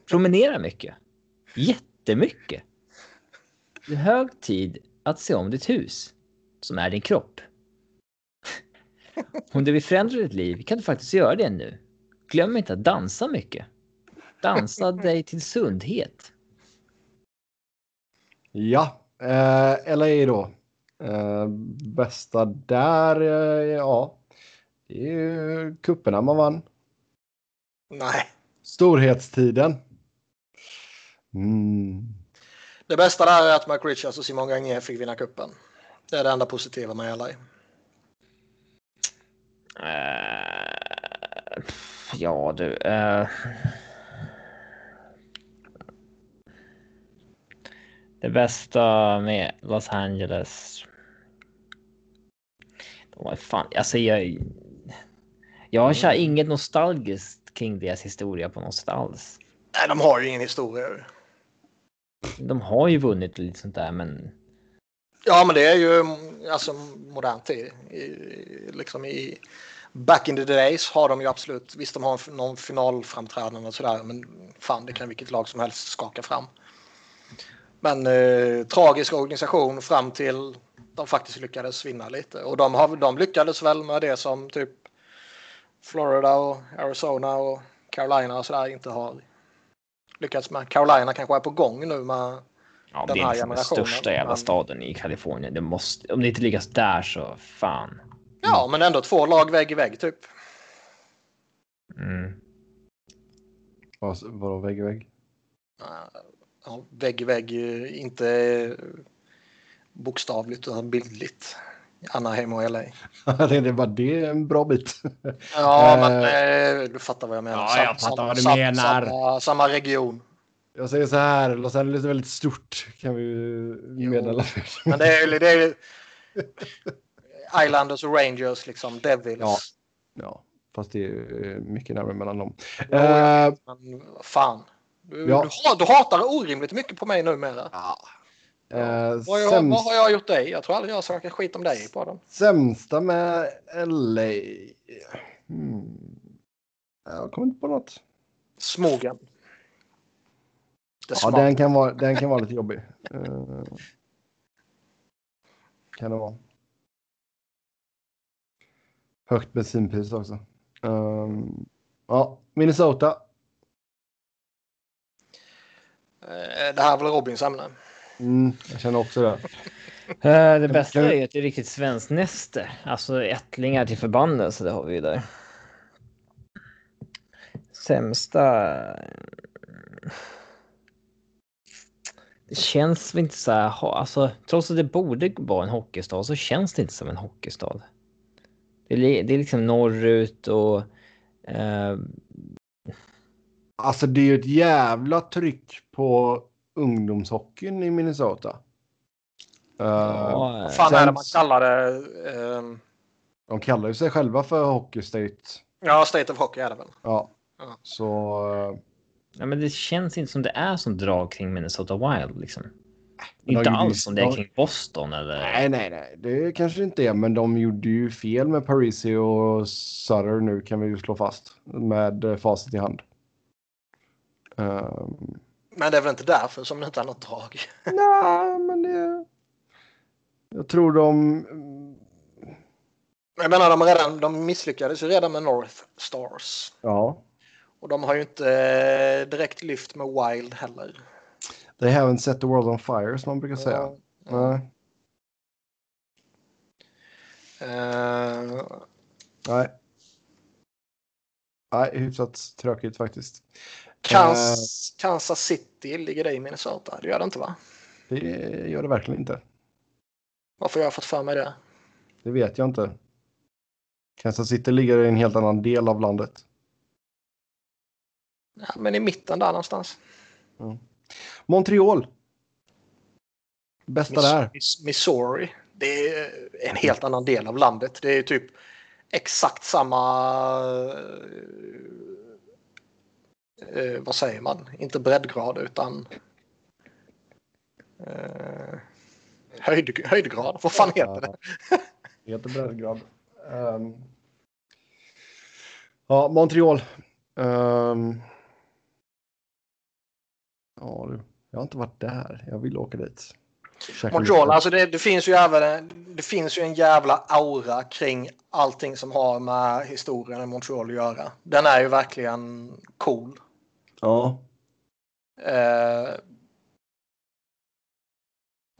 Promenera mycket. Jättemycket. Det är hög tid att se om ditt hus, som är din kropp. Om du vill förändra ditt liv kan du faktiskt göra det nu. Glöm inte att dansa mycket. Dansa dig till sundhet. Ja, eh, L A då. Eh, bästa där, eh, ja. Det är kupperna man vann. Nej. Storhetstiden. Mm. Det bästa där är att Mark Richards och Simon Gagné fick vinna kuppen. Det är det enda positiva med L A. Uh, ja, du... Uh... Det bästa med Los Angeles... De var fan... Alltså, jag... Jag kör mm. inget nostalgiskt kring deras historia på något sätt alls. Nej, de har ju ingen historia. De har ju vunnit lite sånt där, men... Ja, men det är ju alltså, modern tid. I, liksom i back in the days har de ju absolut... Visst, de har någon finalframträdande och sådär, men fan, det kan vilket lag som helst skaka fram. Men eh, tragisk organisation fram till de faktiskt lyckades vinna lite. Och de, har, de lyckades väl med det som typ Florida och Arizona och Carolina och sådär inte har lyckats med. Carolina kanske är på gång nu med ja, den här generationen. Det är den största jävla staden i Kalifornien. Det måste, om det inte lyckas där så fan. Ja, men ändå två lag vägg i vägg typ. Mm. Vad, vadå vägg i vägg? Ja, vägg i vägg, inte bokstavligt utan bildligt. Anaheim och L A. Jag tänkte bara, det är en bra bit. Ja, men nej, du fattar vad jag menar. Ja, sam, jag fattar samma, vad du sam, menar. Samma, samma region. Jag säger så här, Los Angeles är väldigt stort, kan vi meddela. Men det är det är Islanders och Rangers, liksom Devils. Ja, ja, fast det är mycket närmare mellan dem. Ja, uh, men fan. Du, ja. du, du hatar orimligt mycket på mig numera. Ja. Uh, vad, jag, sämst... vad har jag gjort dig? Jag tror aldrig jag söker skit om dig på den. Sämsta med L A. Mm. Jag kommer inte på något. Smogen. Det ja, den kan, vara, den kan vara lite jobbig. Uh, kan det vara. Högt bensinpris också. Uh, ja, Minnesota. Uh, det här är väl Robins ämne. Mm, jag känner också det. uh, det bästa är ju att det är riktigt svenskt näste. Alltså ättlingar till förbanden, så det har vi ju där. Sämsta... Det känns inte så här... Alltså, trots att det borde vara en hockeystad så känns det inte som en hockeystad. Det är, det är liksom norrut och... Uh... Alltså det är ju ett jävla tryck på... ungdomshockeyn i Minnesota. Ja, uh, fan sen, är det man kallar det? Uh, de kallar ju sig själva för Hockey State. Ja, State of Hockey är det väl. Ja, uh. så... Uh, ja, men det känns inte som det är som drag kring Minnesota Wild, liksom. Inte de, alls som det är kring Boston, eller... Nej, nej, nej. Det kanske inte är, men de gjorde ju fel med Parisi och Sutter nu, kan vi ju slå fast. Med facit i hand. Ehm... Um, Men det är väl inte därför som det inte är något drag? Nej, men det... Jag tror de... Jag menar, de, redan, de misslyckades ju redan med North Stars. Ja. Och de har ju inte direkt lyft med Wild heller. They haven't set the world on fire, som man brukar säga. Ja, ja. Nej. Uh... Nej. Nej, hyfsat tråkigt faktiskt. Kansas, Kansas City ligger det i Minnesota. Det gör det inte, va? Det gör det verkligen inte. Varför har jag fått för mig det? Det vet jag inte. Kansas City ligger i en helt annan del av landet. Ja, men i mitten där någonstans. Mm. Montreal. Bästa Miss- där. Missouri. Det är en helt annan del av landet. Det är typ exakt samma... Eh, vad säger man? Inte breddgrad utan eh, höjd, höjdgrad. Vad fan heter det? Det heter breddgrad. Um, ja, Montreal. Um, ja, jag har inte varit där. Jag vill åka dit. Käka Montreal, alltså det, det finns ju även, det finns ju en jävla aura kring allting som har med historien i Montreal att göra. Den är ju verkligen cool. Ja. Eh,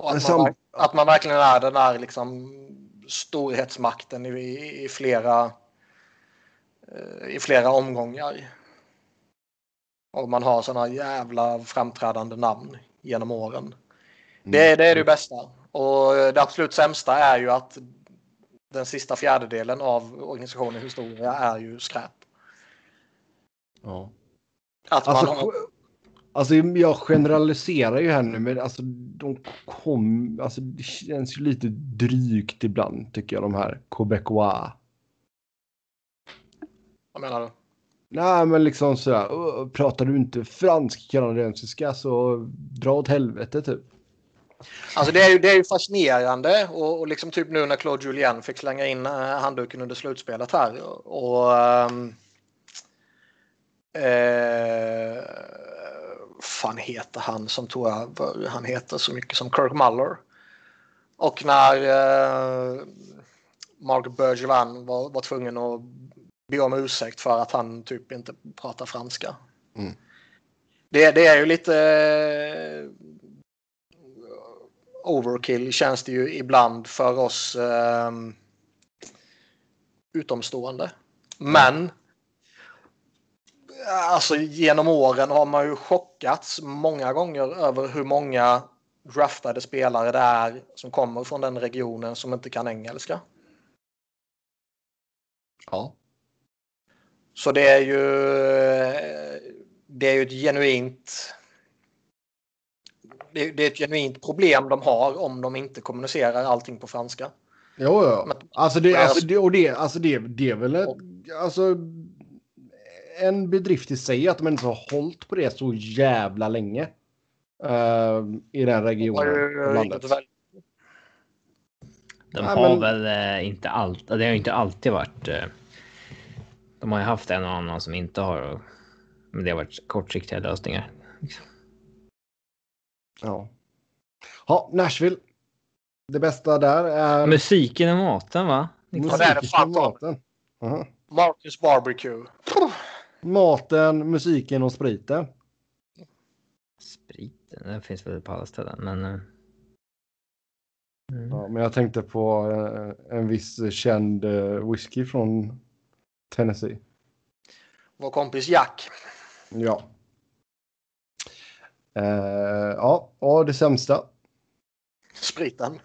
och att, som... man, att man verkligen är den där liksom storhetsmakten i, i flera eh, i flera omgångar. Och man har såna jävla framträdande namn genom åren. Mm. Det, det är det bästa. Och det absolut sämsta är ju att den sista fjärdedelen av organisationens historia är ju skräp. Ja. Att alltså, man har... alltså jag generaliserar ju här nu, men alltså de kom, alltså det känns ju lite drygt ibland, tycker jag, de här Quebecois. Vad menar du? Nej, men liksom sådär, pratar du inte fransk kanadensiska så dra åt helvete typ. Alltså det är ju, det är ju fascinerande och, och liksom typ nu när Claude Julien fick slänga in handduken under slutspelet här och eh, fan heter han som tog över, han heter så mycket som Kirk Muller, och när eh, Mark Bergevin var, var tvungen att be om ursäkt för att han typ inte pratar franska. Mm. Det, det är ju lite overkill känns det ju ibland för oss eh, utomstående. Men alltså genom åren har man ju chockats många gånger över hur många draftade spelare det är som kommer från den regionen som inte kan engelska. Ja. Så det är ju det är ju ett genuint det är, det är ett genuint problem de har om de inte kommunicerar allting på franska. Jo, ja. Men, alltså det alltså det och det alltså det det är väl ett, alltså en bedrift i sig att de inte har hållit på det så jävla länge. Uh, i den regionen. De har Nej, men... väl uh, inte allt. Det har inte alltid varit. Uh, de har ju haft en och annan som inte har. Uh, men det har varit kortsiktiga lösningar. Ja. Ja, Nashville. Det bästa där är musiken och maten, va? Musiken och maten. Uh-huh. Marcus Barbecue. Maten, musiken och spriten. Sprit. Den finns väl på alla ställen, men... Mm. Ja, men jag tänkte på en viss känd whisky från Tennessee. Vår kompis Jack. Ja. Eh, ja, och det sämsta. Spriten.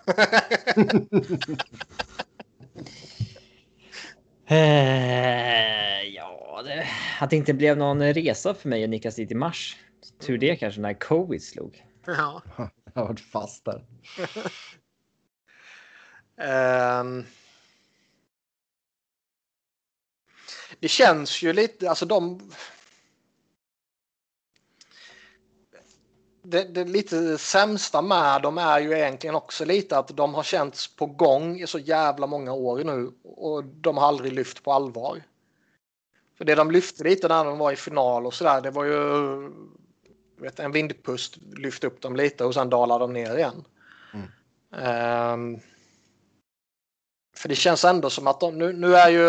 eh, ja, det, att det inte blev någon resa för mig och Niklas dit i mars. Tur det kanske när covid slog. Ja. Jag har varit fast där. um, det känns ju lite... Alltså de... Det, det lite sämsta med dem är ju egentligen också lite att de har känts på gång i så jävla många år nu. Och de har aldrig lyft på allvar. För det de lyfte lite när de var i final och sådär, det var ju... Vet, en vindpust lyfte upp dem lite och sen dalar de ner igen. Mm. Um, för det känns ändå som att de, nu, nu är ju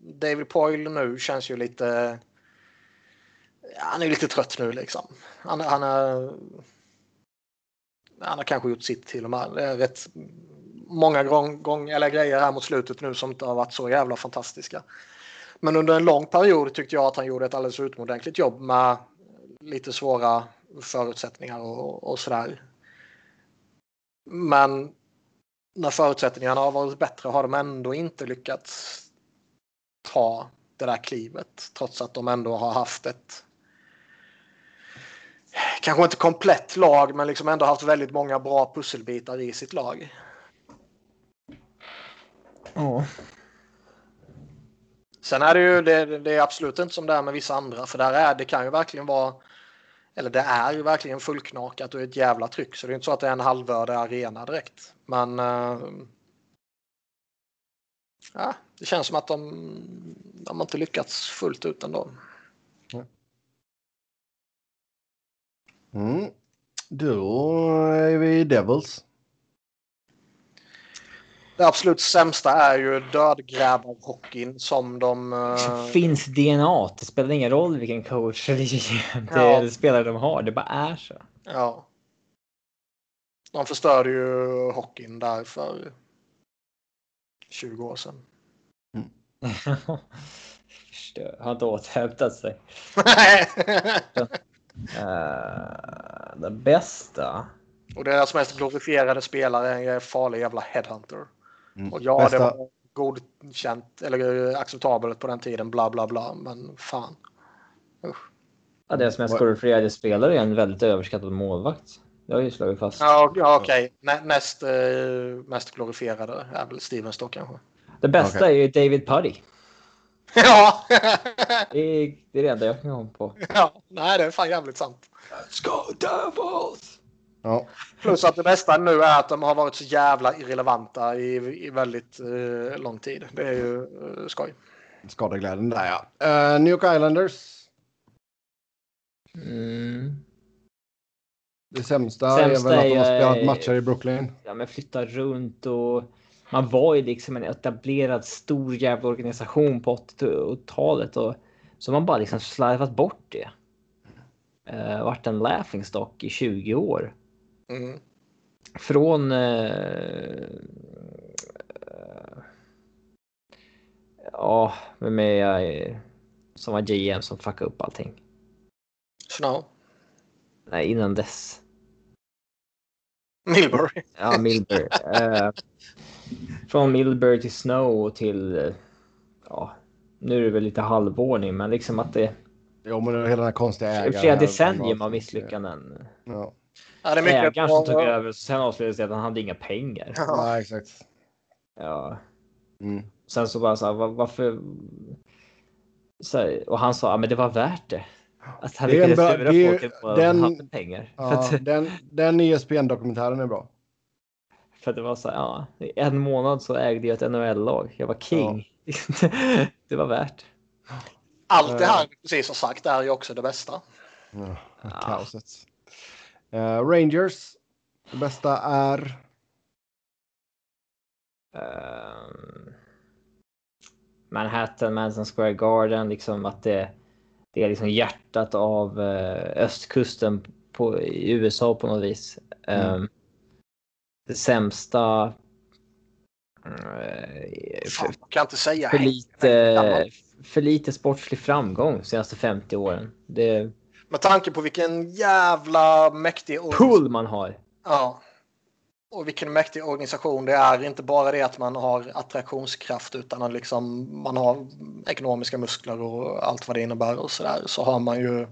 David Poyle nu känns ju lite han är lite trött nu liksom. Han, han, är, han har kanske gjort sitt till och med. Det är rätt många gång, gång, eller grejer här mot slutet nu som inte har varit så jävla fantastiska. Men under en lång period tyckte jag att han gjorde ett alldeles utomordentligt jobb med lite svåra förutsättningar och, och sådär. Men när förutsättningarna har varit bättre har de ändå inte lyckats ta det där klivet. Trots att de ändå har haft ett kanske inte komplett lag men liksom ändå haft väldigt många bra pusselbitar i sitt lag. Ja. Sen är det ju det, det är absolut inte som det är med vissa andra. För där är, det kan ju verkligen vara... Eller det är ju verkligen fullknakat och ett jävla tryck. Så det är inte så att det är en halvöde arena direkt. Men... Äh, ja, det känns som att de, de har inte lyckats fullt ut ändå. Mm. Då är vi Devils. Det absolut sämsta är ju dödgrävarhockeyn som de... Uh... Finns D N A, det spelar ingen roll vilken coach eller ja. spelare de har, det bara är så. Ja. De förstörde ju hockeyn där för tjugo år sedan. Mm. Förstör, har inte återhämtat sig. uh, det bästa... Och deras mest glorifierade spelare är en farlig jävla headhunter. Mm. Och ja, bästa... det var godkänt eller acceptabelt på den tiden, bla bla bla, men fan. Usch. Ja, det som är skorfriade spelare är en väldigt överskattad målvakt. Det har ju slagit fast. Ja, ja okej. Okay. Nä, näst eh, mest glorifierade är väl Steven Stock kanske. Det bästa okay. är ju David Puddy. Ja! det, är, det är det enda jag kan gå på. Ja, nej det är fan jävligt sant. Let's go Devils! Ja. Plus att det bästa nu är att de har varit så jävla irrelevanta i, i väldigt eh, lång tid. Det är ju eh, skoj. Skadeglädjen där, ja. Uh, New York Islanders. Mm. Det sämsta, sämsta är väl att de har spelat matcher i Brooklyn. Ja, men flyttar runt och man var ju liksom en etablerad stor jävla organisation på åttiotalet, och så man bara liksom slarvat bort det. Uh, vart en laughingstock i tjugo år. Mm. Från uh, ja, vem är jag som var G M som fuckade upp allting? Snow. Nej, innan dess. Milbury. Ja, Milbury. uh, från Milbury till Snow till uh, ja, nu är det väl lite halvordning, men liksom att det... Ja, men hela den här konstiga ägaren... Flera decennier av misslyckanden. Ja. Ja, det är mycket ägaren som tog över, sen avslutades det att han hade inga pengar. Ja, ja, exakt. Ja. Mm. Sen så bara så här, var, varför... Så här, och han sa, ja men det var värt det. Att han lyckades störa folk till att han hade pengar. Ja, att, den den E S P N-dokumentären är bra. För att det var så här, ja, en månad så ägde jag ett N H L-lag. Jag var king. Ja. Det var värt. Allt det här, precis som sagt, är ju också det bästa. Ja, kaoset. Uh, Rangers, det bästa är... Um, Manhattan, Madison Square Garden, liksom att det, det är liksom hjärtat av uh, östkusten på, i U S A på något vis. Mm. Um, det sämsta... Uh, Fan, för, kan inte säga för lite... för lite sportslig framgång de senaste femtio åren. Det... Med tanke på vilken jävla mäktig... pool man har. Ja. Och vilken mäktig organisation det är. Inte bara det att man har attraktionskraft, utan att liksom man har ekonomiska muskler och allt vad det innebär och sådär. Så har man ju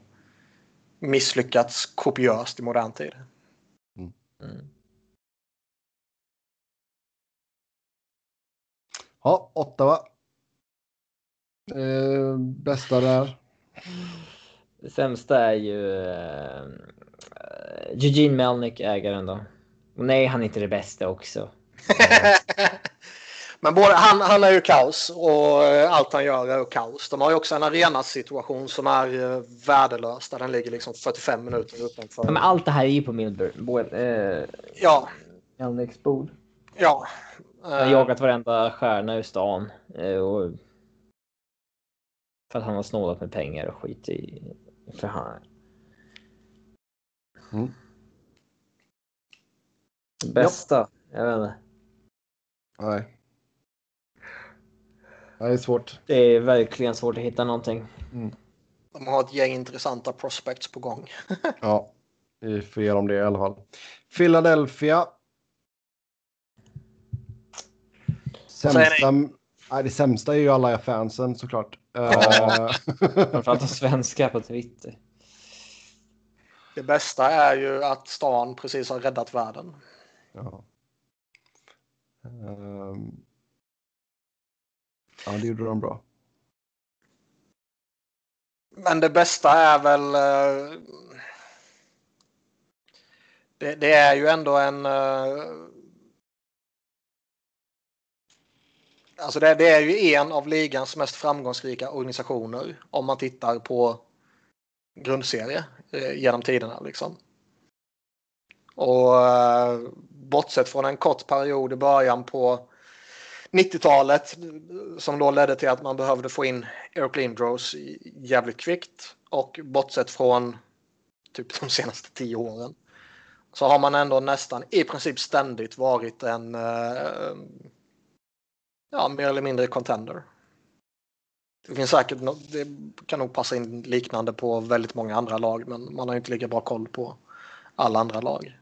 misslyckats kopiöst i modern tid. Mm. Mm. Ja, åtta va? Uh, bästa där. Det sämsta är ju uh, Eugene Melnick, ägaren då. Nej, han är inte det bästa också. Men både, han, han är ju kaos, och allt han gör är ju kaos. De har ju också en arenasituation som är värdelös, där den ligger liksom fyrtiofem minuter utanför. Ja, men allt det här är ju på Milbury. Uh, ja. Melnicks bord. Ja. Uh, han har jagat varenda stjärna i stan uh, och för att han har snålat med pengar och skit i för han. Mm. Bästa, ja. Jag vet inte. Nej. Det är svårt. Det är verkligen svårt att hitta någonting. Mm. De har ett gäng intressanta prospects på gång. Ja, vi får ge dem det i alla fall. Philadelphia. Sämsta... Nej, det sämsta är ju alla fansen såklart. Framförallt de svenska på Twitter. Det bästa är ju att stan precis har räddat världen. Ja. Um... Ja, det gjorde de bra. Men det bästa är väl... Det, det är ju ändå en... Alltså det, det är ju en av ligans mest framgångsrika organisationer om man tittar på grundserie eh, genom tiderna liksom. Och eh, bortsett från en kort period i början på nittiotalet som då ledde till att man behövde få in Eric Lindros jävligt kvickt, och bortsett från typ de senaste tio åren så har man ändå nästan i princip ständigt varit en... Eh, Ja, mer eller mindre contender. Det finns säkert no- det kan nog passa in liknande på väldigt många andra lag, men man har ju inte lika bra koll på alla andra lag.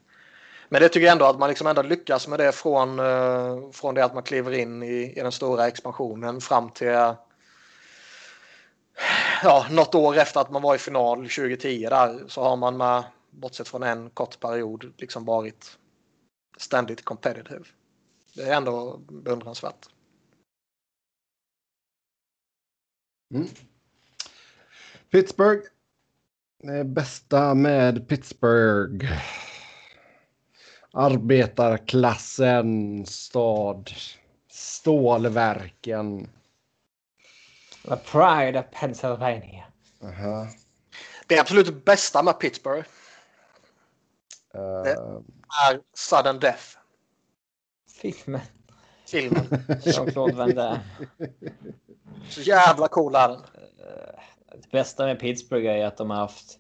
Men det tycker jag ändå att man liksom ändå lyckas med det från, eh, från det att man kliver in i, i den stora expansionen fram till ja, något år efter att man var i final tjugo tio där, så har man med, bortsett från en kort period, liksom varit ständigt competitive. Det är ändå beundransvärt. Mm. Pittsburgh. Det bästa med Pittsburgh. Arbetarklassen, stad, stålverken. The pride of Pennsylvania. Uh-huh. Det är absolut bästa med Pittsburgh. Uh... Det är sudden death. Fick, men... filmen. Jean-Claude Van Damme. Så jävla cool är den. Det bästa med Pittsburgh är att de har haft...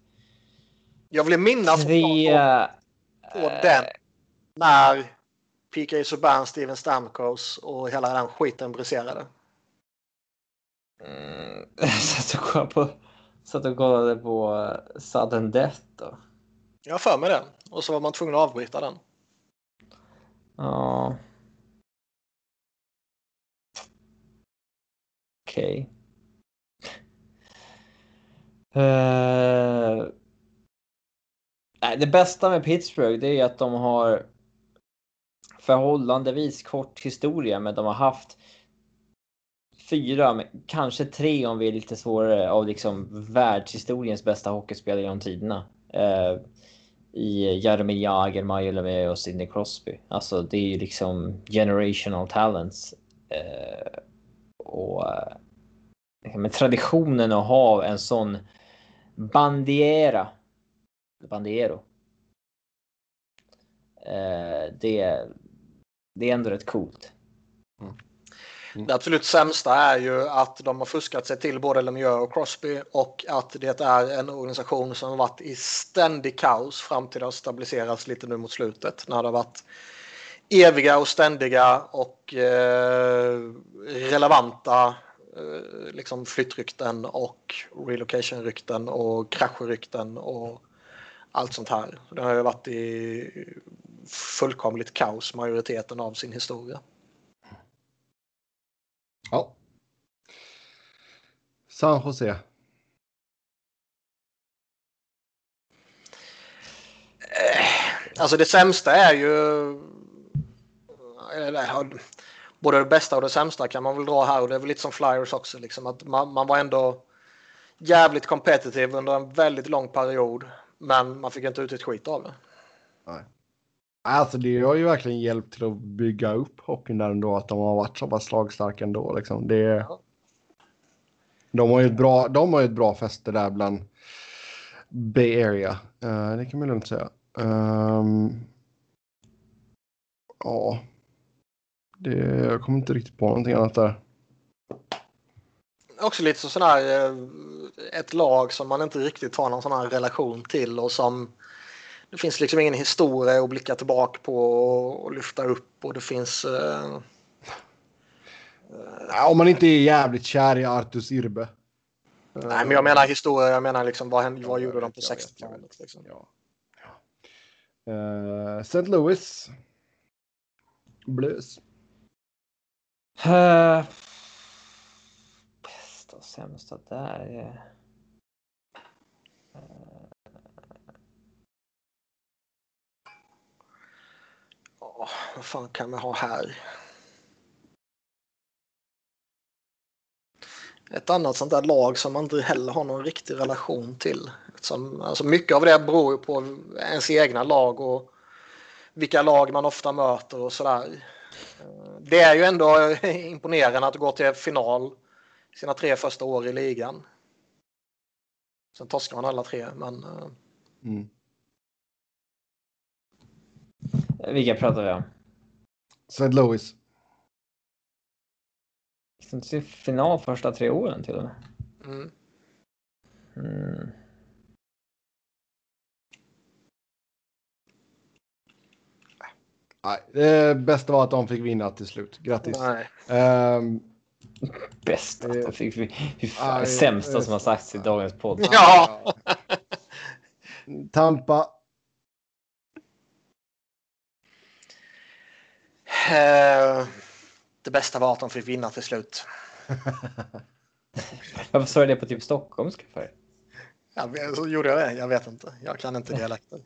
Jag vill minnas via... på, på den. När P K Subban, Steven Stamkos och hela den skiten briserade. Mm, satt och kollade på, satt och kollade på Sudden Death då. Jag för mig den. Och så var man tvungen att avbryta den. Ja. Okej. Okay. Uh, det bästa med Pittsburgh, det är att de har förhållandevis kort historia, men de har haft fyra, men kanske tre om vi är lite svårare, av liksom världshistoriens bästa hockeyspelare genom tiderna. Uh, I Jaromir Jagr, Mario Lemieux och Sidney Crosby. Alltså det är ju liksom generational talents. Uh, och uh, med traditionen att ha en sån bandiera. Bandiero. Uh, det, det är ändå rätt coolt. Mm. Mm. Det absolut sämsta är ju att de har fuskat sig till både Lemieux och Crosby, och att det är en organisation som har varit i ständig kaos fram till det har stabiliserats lite nu mot slutet, när det har varit eviga och ständiga och eh, relevanta eh, liksom flyttrykten och relocation-rykten och kraschrykten och allt sånt här. Det har ju varit i fullkomligt kaos majoriteten av sin historia. Ja. San Jose. Alltså det sämsta är ju... Både det bästa och det sämsta kan man väl dra här. Och det är väl lite som Flyers också. Liksom, att man, man var ändå jävligt kompetitiv under en väldigt lång period. Men man fick inte ut ett skit av det. Nej. Alltså det har ju verkligen hjälpt till att bygga upp hockeyn där ändå, att de har varit så pass slagstarka ändå liksom. Det, de har ju ett bra, de har ju ett bra fäste där bland Bay Area. Uh, det kan man lugnt säga. Um, ja. Det, jag kommer inte riktigt på någonting annat där. Också lite sån här ett lag som man inte riktigt har någon sån här relation till, och som det finns liksom ingen historia att blicka tillbaka på och lyfta upp, och det finns... Uh... Ja, om man inte är jävligt kär i Artus Irbe. Nej, men jag menar historia, jag menar liksom vad, vad gjorde de på sextiotalet liksom. Ja. Ja. Uh, Saint Louis. Blues. Uh, bästa och sämsta där. Uh. Vad fan kan man ha här? Ett annat sånt där lag som man inte heller har någon riktig relation till. Som, alltså mycket av det beror på ens egna lag och vilka lag man ofta möter och sådär. Det är ju ändå imponerande att gå till final sina tre första år i ligan. Sen torskar man alla tre, men... Mm. Vilka pratar vi om? Saint Louis. Gick inte till final första tre åren till och med. Mm. Mm. Nej, det bästa var att de fick vinna till slut. Grattis. Nej. Um, bästa att de fick vinna. Det sämsta som har sagts i dagens podd. Ja! Tampa. Uh, det bästa var att de fick vinna till slut. Varför sa du det på typ stockholmska för? Ja, så gjorde jag det, jag vet inte. Jag kan inte dialekten.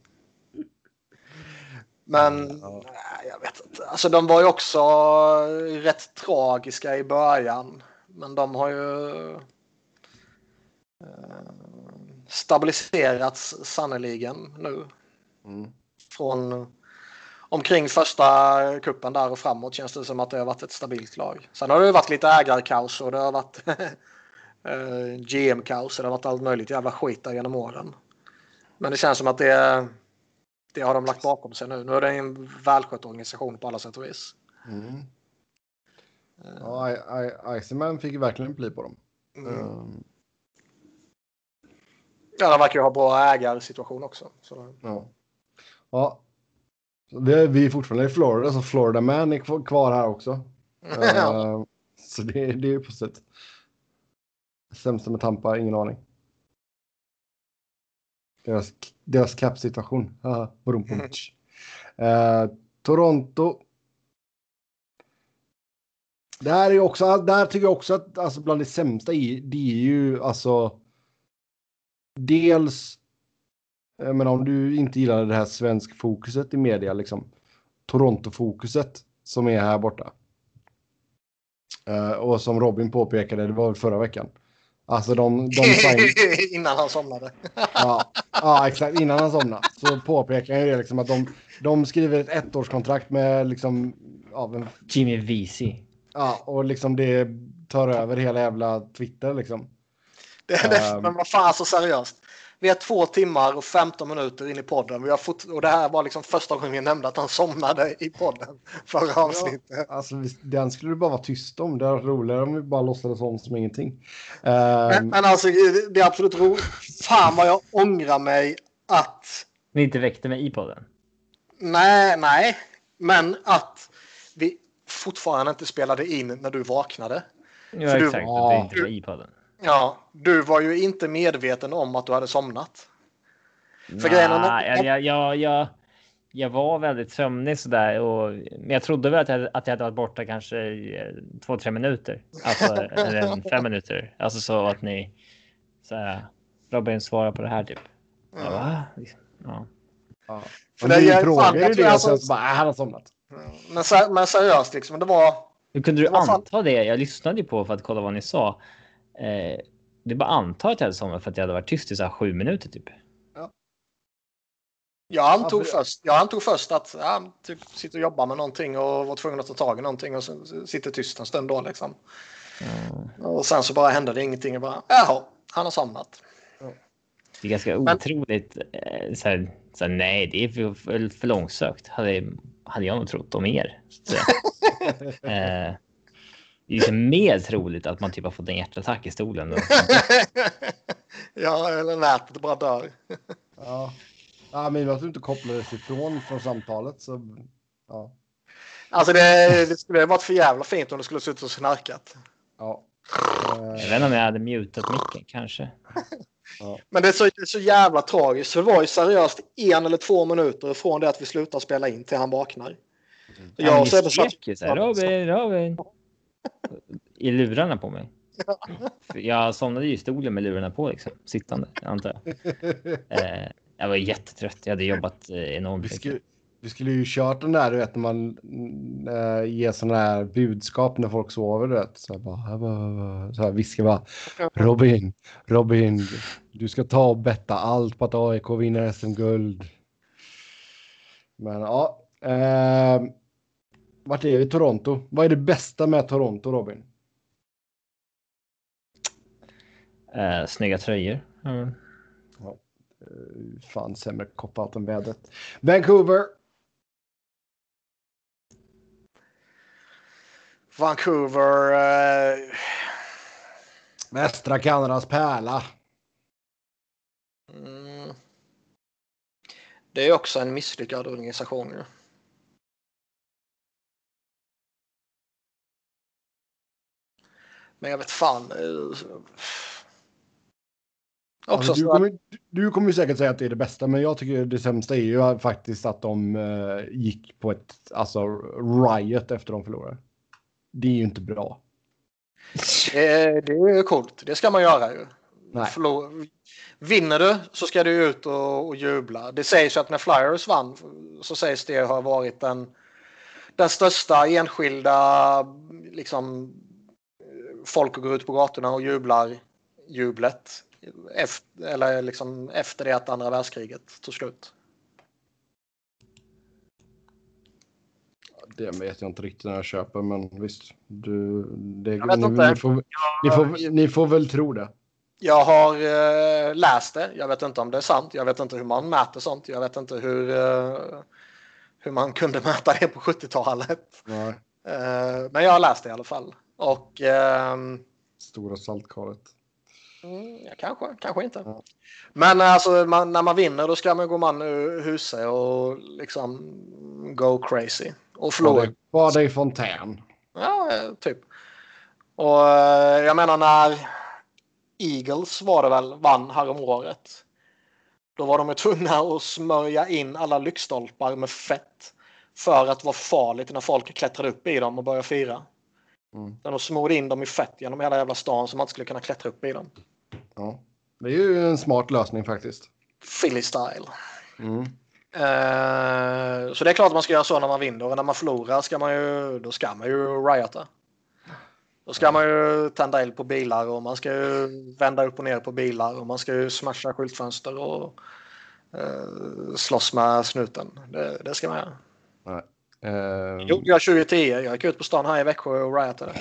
Men mm, ja. Nej, jag vet inte. Alltså de var ju också rätt tragiska i början, men de har ju uh, stabiliserats sannoliken nu. Mm. Från omkring första kuppen där och framåt känns det som att det har varit ett stabilt lag. Sen har det varit lite ägarkaos och det har varit G M-kaos och det har varit allt möjligt jävla skit där genom åren. Men det känns som att det, det har de lagt bakom sig nu. Nu är det en välskött organisation på alla sätt och vis. Mm. Ja, I, I, Iceman fick ju verkligen pli på dem. Mm. Um. Ja, de verkar ju ha bra ägarsituation också. Så. Ja. Ja. Så det är vi fortfarande i Florida, så Florida Man är kvar här också. uh, så det, det är ju på sätt. Sämsta med Tampa, ingen aning. Deras, deras cap-situation. uh, Toronto. Där, är också, där tycker jag också att alltså bland det sämsta i, det är ju alltså dels, men om du inte gillar det här svensk fokuset i media liksom, Toronto-fokuset som är här borta. Uh, och som Robin påpekade, det var väl förra veckan. Alltså de, de sign... innan han somnade. Ja, ja, exakt, innan han somnade. Så påpekar han ju det liksom, att de, de skriver ett ettårskontrakt med liksom av en... Jimmy Vesey. Ja, och liksom det tar över hela jävla Twitter liksom. Det är det, um... men vad fan så seriöst. Vi är två timmar och femton minuter in i podden. Vi har fått, och det här var liksom första gången jag nämnde att han somnade i podden förra avsnittet. Ja, alltså, den skulle du bara vara tyst om. Det är roligare om vi bara låtsades om som ingenting. Um... Men, men alltså, det är absolut roligt. Fan vad jag ångrar mig att... Ni inte väckte mig i podden. Nej, nej. Men att vi fortfarande inte spelade in när du vaknade. Ja, för exakt. Du... Att det inte var i podden. Ja, du var ju inte medveten om att du hade somnat. För nej, att... jag, jag, jag, jag var väldigt sömnig sådär. Och, men jag trodde väl att jag, att jag hade varit borta kanske i två, tre minuter. Alltså, eller fem minuter. Alltså så att ni såhär, Robin svarar på det här typ. Mm. Jag bara, ja. Ja. För det är frågade ju det och sen så bara, han har somnat. Men, ser, men seriöst liksom, det var... Hur kunde du det anta sant? Det? Jag lyssnade ju på för att kolla vad ni sa. Eh, det bara antar att jag hade somnat för att jag hade varit tyst i så här sju minuter typ. Ja. Jag antog, ja, för... först, jag antog först att ja, typ sitter och jobbar med någonting och var tvungen att ta tag i någonting och så sitter tyst en stund då liksom. Mm. Och sen så bara hände det ingenting och bara, jaha, han har somnat. Mm. Det är ganska men... otroligt eh, så här, så här, nej, det är för, för långsökt. Hade, hade jag nog trott om er. Så. eh, Det är ju liksom mer troligt att man typ har fått en hjärtattack i stolen. Ja, eller nätet bara dör. Ja. Ja, men jag tror inte kopplades ifrån från samtalet. Så, ja. Alltså det, det skulle ha varit för jävla fint om det skulle ha suttit och snarkat. Ja. Jag vet inte om jag hade mutat micken kanske. Ja. Men det är, så, det är så jävla tragiskt. Det var ju seriöst en eller två minuter från det att vi slutar spela in till han vaknar. Mm. Jag ja, så är det skrek, så här, Robin, Robin. I lurarna på mig. Ja. Jag somnade ju i stolen med lurarna på liksom, sittande, antar jag. eh, Jag var jättetrött. Jag hade jobbat eh, enormt. Vi skulle, vi skulle ju kört den där, du vet, när man äh, ger sådana här budskap när folk sover, du vet. Så jag bara, så här viskar bara, Robin, Robin, du ska ta och betta allt på att A I K vinner S M-guld. Men ja. Eh, Vart är vi? Toronto. Vad är det bästa med Toronto, Robin? Eh, snygga tröjor. Mm. Ja. Fan, sämre cop-out än vädret. Vancouver. Vancouver. Eh... Västra Kanadas pärla. Mm. Det är också en misslyckad organisation ju. Ja. Men jag vet fan. Också alltså, du, kommer, du kommer ju säkert säga att det är det bästa. Men jag tycker det sämsta är ju faktiskt att de eh, gick på ett alltså, riot efter de förlorade. Det är ju inte bra. Eh, det är ju coolt. Det ska man göra ju. Nej. Förlor... Vinner du så ska du ut och, och jubla. Det sägs ju att när Flyers vann så sägs det har varit den, den största enskilda liksom... Folk går ut på gatorna och jublar jublet efter, eller liksom efter det att andra världskriget tog slut. Det vet jag inte riktigt när jag köper, men visst. Du, det, jag ni, ni, får, ni, får, ni får väl tro det. Jag har eh, läst det. Jag vet inte om det är sant. Jag vet inte hur man mäter sånt. Jag vet inte hur, eh, hur man kunde mäta det på sjuttiotalet. Nej. Uh, men jag har läst det i alla fall. Och, uh, Stora saltkaret. Mm, ja, kanske, kanske inte. Ja. Men alltså, man, när man vinner då ska man gå man ur huset och liksom go crazy. Och förlora. Var det i fontän? Ja, typ. Och jag menar när Eagles var det väl vann här om året. Då var de tvungna att smörja in alla lyktstolpar med fett. För att vara farligt när folk klättrade upp i dem och började fira. Mm. De smorde in dem i fett genom hela jävla stan så man inte skulle kunna klättra upp i dem. Ja, det är ju en smart lösning faktiskt. Philly style. Mm. Uh, så det är klart att man ska göra så när man vinner. Och när man förlorar ska man ju, då ska man ju riota. Då ska man ju tända eld på bilar och man ska ju vända upp och ner på bilar och man ska ju smasha skyltfönster och eh, slåss med snuten. Det, det ska man göra. Nej. Uh... Jo, jag tjugo tio. Jag gick ut på stan här i Växjö och riotade.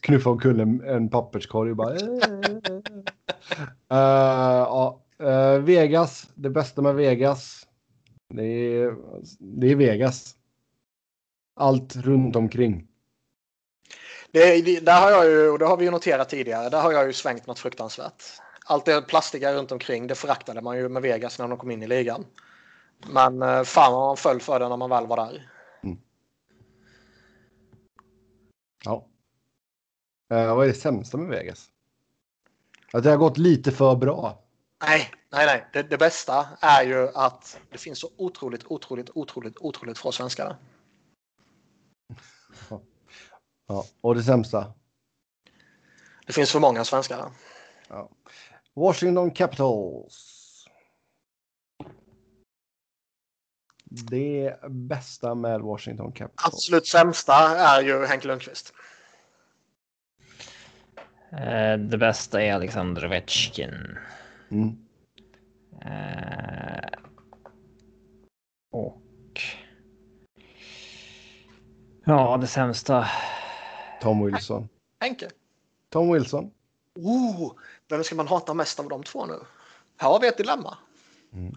Knuffa och kulla en papperskorg och bara... uh, uh, Vegas. Det bästa med Vegas. Det är, det är Vegas. Allt runt omkring. Det, det, där har jag ju, och det har vi ju noterat tidigare, där har jag ju svängt något fruktansvärt. Allt det plastiga runt omkring, det föraktade man ju med Vegas när de kom in i ligan. Men fan vad man föll för det när man väl var där. Mm. Ja. Eh, vad är det sämsta med Vegas? Att det har gått lite för bra. Nej, nej, nej. Det, det bästa är ju att det finns så otroligt, otroligt, otroligt, otroligt få svenskar. Ja, och det sämsta? Det finns för många svenskar. Ja. Washington Capitals. Det bästa med Washington Capitals. Absolut sämsta är ju Henk Lundqvist. Eh, det bästa är Alexander Ovechkin. Mm. Eh, och ja, det sämsta... Tom Wilson. Henke. Tom Wilson. Oh, vem ska man hata mest av de två nu? Här har vi ett dilemma. Mm.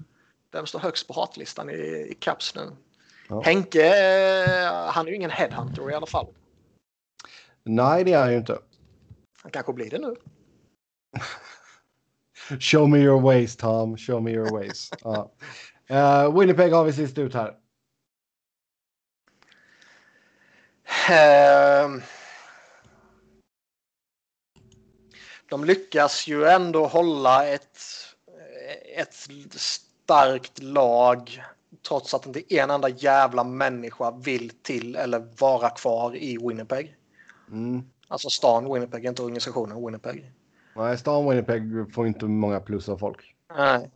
Vem står högst på hatlistan i, i Caps nu? Ja. Henke, han är ju ingen headhunter i alla fall. Nej, det är han ju inte. Han kanske blir det nu. Show me your ways, Tom. Show me your ways. Ja. uh, Winnipeg har vi sist ut här. Uh... De lyckas ju ändå hålla ett, ett starkt lag trots att inte en enda jävla människa vill till eller vara kvar i Winnipeg. Mm. Alltså stan Winnipeg, inte organisationen Winnipeg. Nej, stan Winnipeg får inte många plus av folk. Nej.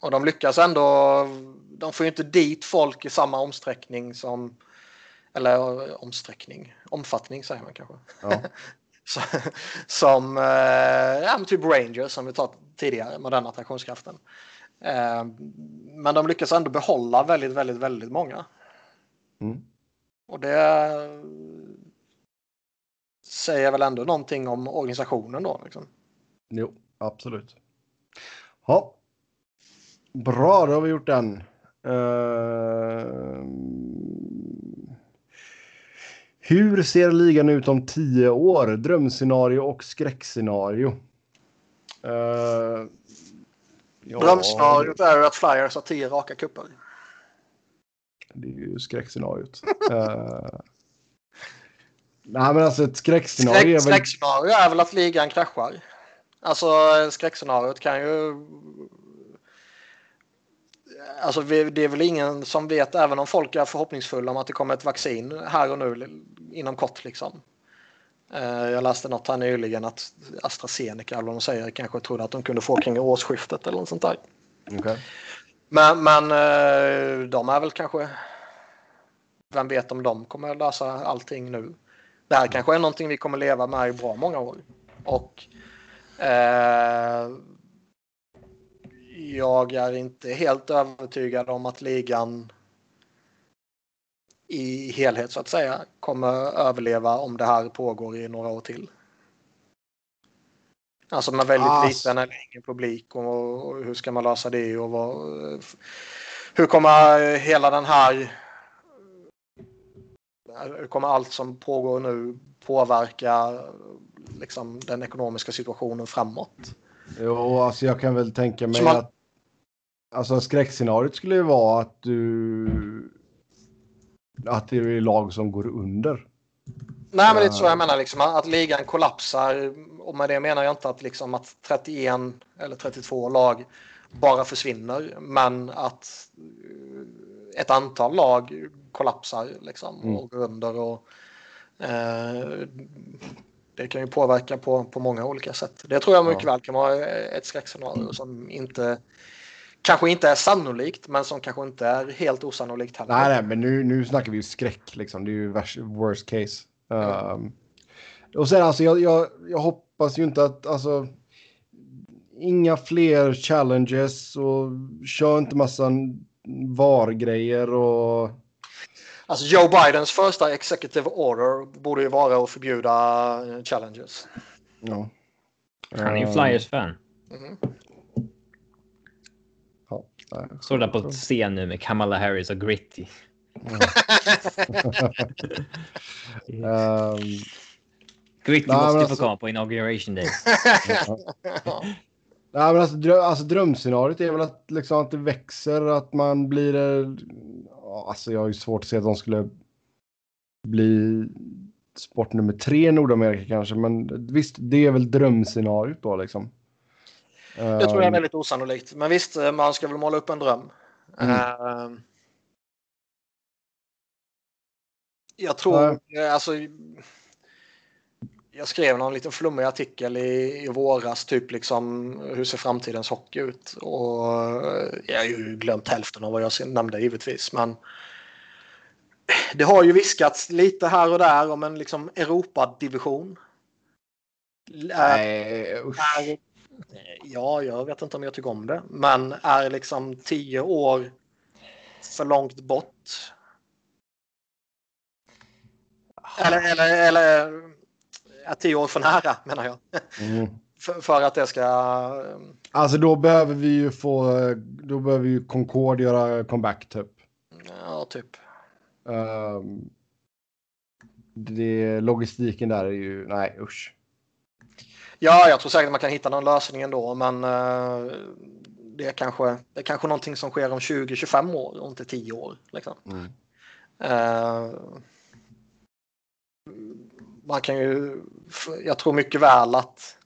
Och de lyckas ändå, de får ju inte dit folk i samma omsträckning som, eller omsträckning, omfattning säger man kanske. Ja. Som ja, typ Rangers som vi tog tidigare med den attraktionskraften. Men de lyckas ändå behålla väldigt, väldigt, väldigt många. Mm. Och det säger väl ändå någonting om organisationen då. Liksom. Jo, absolut. Ja. Bra, då har vi gjort den. Uh... Hur ser ligan ut om tio år? Drömscenario och skräckscenario. Uh, ja. Drömscenariot är att Flyers har tio raka kuppar. Det är ju skräckscenariot. uh, nej, men alltså ett skräckscenario... Skräck, är väl... Skräckscenario är väl att ligan kraschar. Alltså skräckscenariot kan ju... Alltså det är väl ingen som vet, även om folk är förhoppningsfulla om att det kommer ett vaccin här och nu inom kort liksom. Jag läste något här nyligen att AstraZeneca, eller vad de säger, kanske trodde att de kunde få kring årsskiftet eller något sånt där. Okay. Men, men de är väl kanske, vem vet om de kommer lösa allting nu. Det här kanske är någonting vi kommer leva med i bra många år. Och... Eh, jag är inte helt övertygad om att ligan i helhet så att säga kommer överleva om det här pågår i några år till. Alltså med väldigt ah, liten eller ingen publik och, och hur ska man lösa det och vad, hur kommer hela den här hur kommer allt som pågår nu påverka liksom den ekonomiska situationen framåt? Jo, alltså jag kan väl tänka mig man... att alltså skräckscenariot skulle ju vara att du att det är lag som går under. Nej, men det är inte så jag menar liksom, att ligan kollapsar, och med det menar jag inte att liksom att trettioen eller trettiotvå lag bara försvinner, men att ett antal lag kollapsar liksom mm. och går under, och eh, det kan ju påverka på, på många olika sätt. Det tror jag mycket ja. väl kan vara ett skräckscenario som inte kanske inte är sannolikt, men som kanske inte är helt osannolikt heller. Nej, nej, men nu, nu snackar vi ju skräck liksom. Det är ju worst case. Mm. Um, och sen alltså jag, jag, jag hoppas ju inte att alltså inga fler challenges, och kör inte massa vargrejer. Och alltså Joe Bidens första executive order borde ju vara att förbjuda challenges. Ja. Han är ju Flyers-fan. Mm. Står där på scen nu med Kamala Harris och Gritty. um, Gritty nej, måste alltså... få komma på inauguration day. Nej, men alltså, drö- alltså drömscenariot är väl att, liksom, att det växer, att man blir alltså jag har ju svårt att se att de skulle bli sport nummer tre i Nordamerika kanske, men visst, det är väl drömscenariot då liksom. Det tror jag är lite osannolikt. Men visst, man ska väl måla upp en dröm. Mm. Jag tror... Mm. Alltså, jag skrev någon liten flummig artikel i, i våras. Typ liksom, hur ser framtidens hockey ut? Och jag har ju glömt hälften av vad jag nämnde givetvis. Men det har ju viskats lite här och där om en liksom Europa-division. Nej, usch. Ja, jag vet inte om jag tycker om det, men är liksom tio år för långt bort. Eller, eller, eller är tio år för nära, menar jag. Mm. För, för att det ska... Alltså då behöver vi ju få, då behöver ju Concord göra comeback typ. Ja, typ. Um, det, logistiken där är ju, nej usch. Ja, jag tror säkert att man kan hitta någon lösning ändå, men uh, det är kanske det är kanske någonting som sker om tjugo till tjugofem år och inte tio år liksom. Mm. Uh, man kan ju jag tror mycket väl att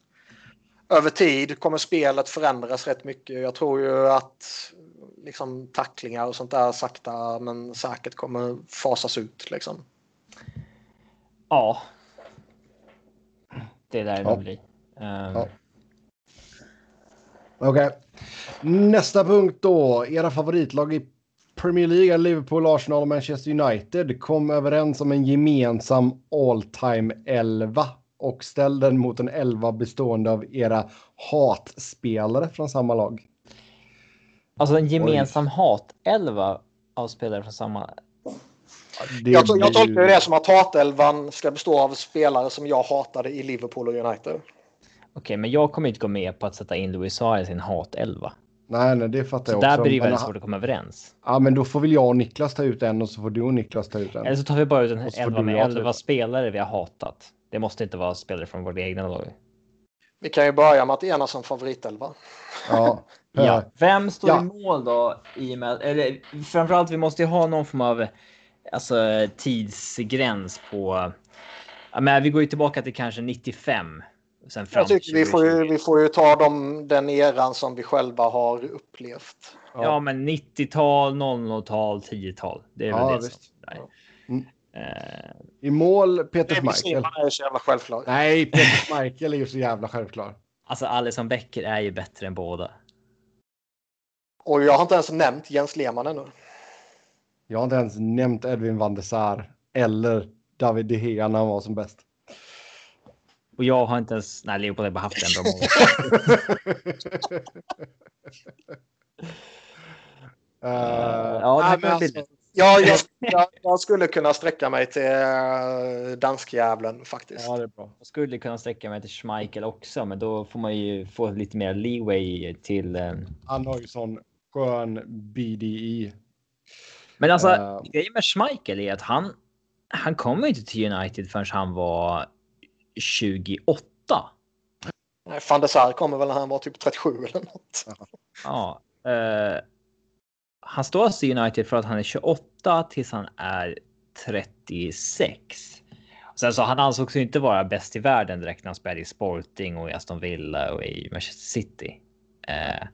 över tid kommer spelet förändras rätt mycket. Jag tror ju att liksom tacklingar och sånt där sakta men säkert kommer fasas ut liksom. Ja. Det är där ja. det blir. Um... Ja. Okej. Okay. Nästa punkt då. Era favoritlag i Premier League, Liverpool, Arsenal och Manchester United, kom överens om en gemensam all-time elva och ställ den mot en elva bestående av era hatspelare från samma lag. Alltså en gemensam hatelva av spelare från samma. Det jag jag tolkar ju det som att hatelvan ska bestå av spelare som jag hatade i Liverpool och United. Okej, men jag kommer inte gå med på att sätta in Louis i sin hatelva. Nej, nej, det fattar så jag också. Så där blir det svårt att komma överens. Ja, men då får väl jag och Niklas ta ut en, och så får du och Niklas ta ut en. Eller så tar vi bara ut en elva med elva spelare vi har hatat. Det måste inte vara spelare från vårt egna lag. Vi kan ju börja med att ena som favoritelva. Ja. ja. Vem står ja. i mål då? I med, eller, framförallt, vi måste ju ha någon form av alltså tidsgräns på. Men vi går ju tillbaka till kanske nittiofem. Sen fram. Jag tycker vi får ju, vi får ju ta dem, den eran som vi själva har upplevt. Ja, ja, men nittiotal, noll noll-tal, tio-tal. Det är ja, väl det som, ja. mm. uh, I mål Peter Michael. Nej, är så jävla självklar. Nej, Peter Michael är ju så jävla självklar. Alltså Alisson Becker är ju bättre än båda. Och jag har inte ens nämnt Jens Lehmann ännu. Jag har inte ens nämnt Edwin van der Sar eller David De Gea när han var som bäst. Och jag har inte ens... Nej, Leopold har bara haft en bra mål. uh, ja, nej, alltså, ja, jag, jag, jag skulle kunna sträcka mig till danskjävlen faktiskt. Ja, det är bra. Jag skulle kunna sträcka mig till Schmeichel också, men då får man ju få lite mer leeway till... Uh... Han har ju sån skön B D I. Men alltså, uh... grejen med Schmeichel är att han... han kom ju inte till United förrän han var tjugoåtta. Nej, Van der Sar kommer väl när han var typ trettiosju eller något. Ja, eh, han står alltså i United för att han är tjugoåtta tills han är trettiosex. Sen så han ansågs ju inte vara bäst i världen direkt när han spelade i Sporting och i Aston Villa och i Manchester City. Eh,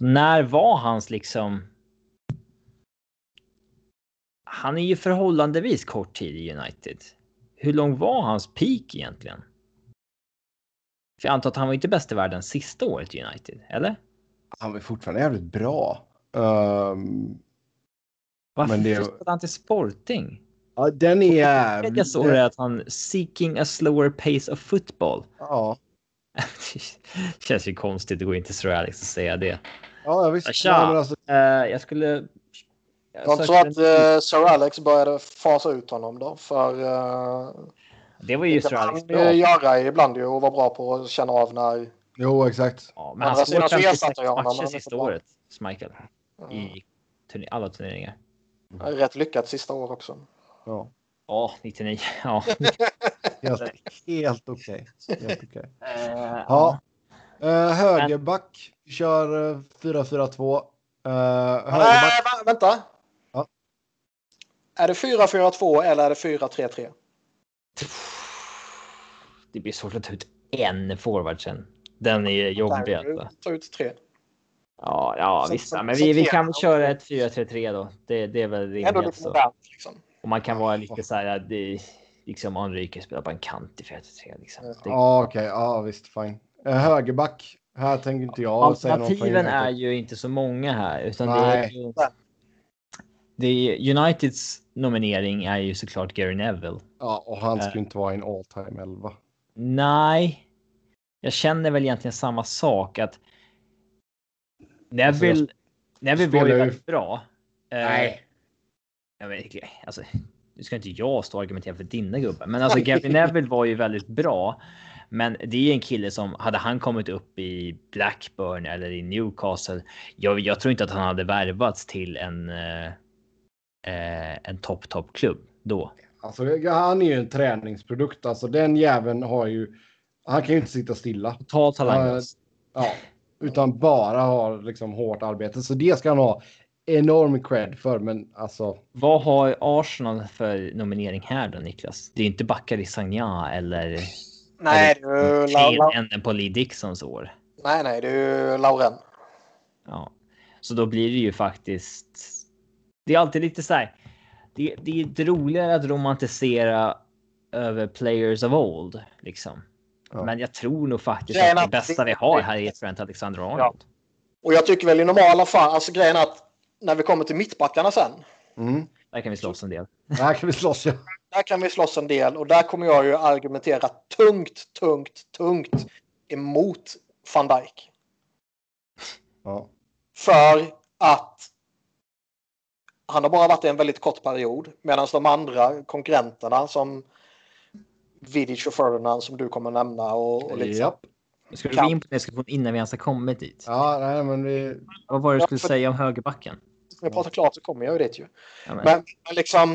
när var hans liksom... Han är ju förhållandevis kort tid i United. Hur lång var hans peak egentligen? För jag antar att han var inte bäst i världen sista året i United, eller? Han var fortfarande jävligt bra. Um, Varför men det... flyttade han till Sporting? Ja, den är... Det jag såg är att han seeking a slower pace of football. Ja. Det känns ju konstigt, det går inte så ärligt att säga det. Ja, jag visst. Ja, alltså... uh, jag skulle... Jag, jag tror att uh, Sir Alex började fasa ut honom då, för... Uh... Det var ju Sir Alex bra. Han göra ibland ju och var bra på att känna av när... Jo, exakt. Ja, men han såg femtiosex matcher sista året, Michael. Mm. I turn- alla turneringar. Mm. Rätt lyckat sista år också. Ja, ja nittionio. Ja. helt helt okej. Okay. Helt okay. uh, ja. Uh, högerback men... kör uh, fyra fyra två. Uh, högerback... Nej, vänta. Ja. Är det fyra fyra två eller är det fyra tre tre? Det blir svårt att ta ut en forward sen. Den är jobbig. Alltså. Ta ut tre. Ja, ja visst. Men vi, vi kan köra ett fyra tre tre då. Det, det är väl rimligt så. Liksom. Och man kan vara lite så här, det, liksom Henrique spelar på en kant i fyra tre tre. Liksom. Ja, det... ah, okej. Okay. Ja, ah, visst. Fine. Högerback. Här tänker inte jag. Alternativen är ju inte så många här. Utan det är ju, det är, Uniteds nominering är ju såklart Gary Neville. Ja, och han skulle uh, inte vara en all-time elva. Nej. Jag känner väl egentligen samma sak. Att Neville, alltså, Neville var ju väldigt bra. Nej. Uh, jag vet inte, alltså, nu ska inte jag stå och argumentera för dina gubbar. Men alltså Gary Neville var ju väldigt bra. Men det är en kille som, hade han kommit upp i Blackburn eller i Newcastle, jag, jag tror inte att han hade värvats till en eh, en topp topp klubb då. Alltså han är ju en träningsprodukt. Alltså den jäveln har ju, han kan ju inte sitta stilla. Total talang. Ja, utan bara har liksom hårt arbete. Så det ska han ha enorm cred för, men alltså... Vad har Arsenal för nominering här då, Niklas? Det är inte Bakary Sagna eller... Nej, det är ju... Änden på Lee Dixons år. Nej, nej, det är ju Lauren. Ja, så då blir det ju faktiskt... Det är alltid lite så här... Det, det är inte roligare att romantisera över players of old, liksom. Ja. Men jag tror nog faktiskt grejen att det bästa det... vi har här är Trent Alexander-Arnold. Ja. Och jag tycker väl i normala fall, alltså grejen att när vi kommer till mittbackarna sen. Mm. Där kan vi slåss en del. Där kan vi slåss, ja. Där kan vi slåss en del. Och där kommer jag ju argumentera tungt, tungt, tungt emot Van Dijk. Ja. För att han har bara varit i en väldigt kort period. Medan de andra konkurrenterna som Vidic och Ferdinand som du kommer nämna och, och liksom. Ja. Ska du gå in på det diskussion innan vi ens har kommit dit? Ja, nej, men vi... Vad var det du skulle ja, för... säga om högerbacken? Om jag pratar klart så kommer jag ju det ju. Ja, men... men liksom...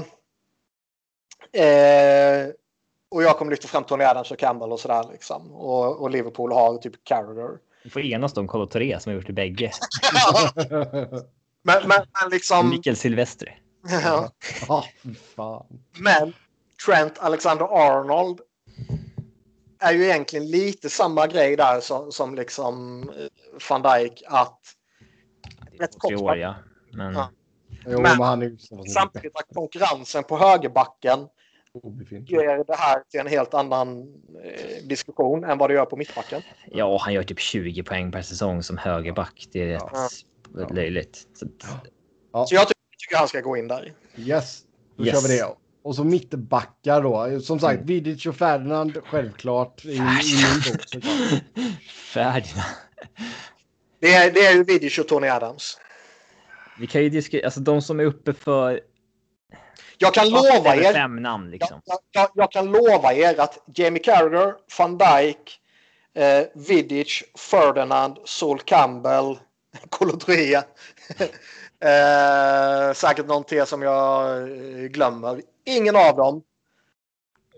Eh, och jag kommer lyfta fram Tony Adams och Campbell och sådär liksom. Och, och Liverpool har typ Carragher. Vi får enas om Carlo Torre som har gjort det bägge. men, men, men liksom... Mikael Silvestri. Ja. Oh, fan. Men Trent Alexander-Arnold är ju egentligen lite samma grej där som, som liksom Van Dijk att rätt kort år, ja. Men, ja. Jo, men, men samtidigt att konkurrensen på högerbacken gör det här till en helt annan eh, diskussion än vad det gör på mittbacken. Ja, han gör typ tjugo poäng per säsong som högerback. Det är rätt ja. Ja. löjligt. Så, ja. så jag tycker, tycker han ska gå in där. Yes, då yes. kör vi det. Och så mittbackar då. Som sagt, mm. Vidic och Ferdinand, självklart. I, Ferdinand. I Ferdinand. Det är, det är ju Vidic och Tony Adams. Vi kan ju diskutera, alltså de som är uppe för... Jag kan lova er... Fem namn, liksom. jag, jag, jag kan lova er att Jamie Carragher, Van Dijk, eh, Vidic, Ferdinand, Sol Campbell, Kolo Torre Eh, säkert någon te som jag glömmer. Ingen av dem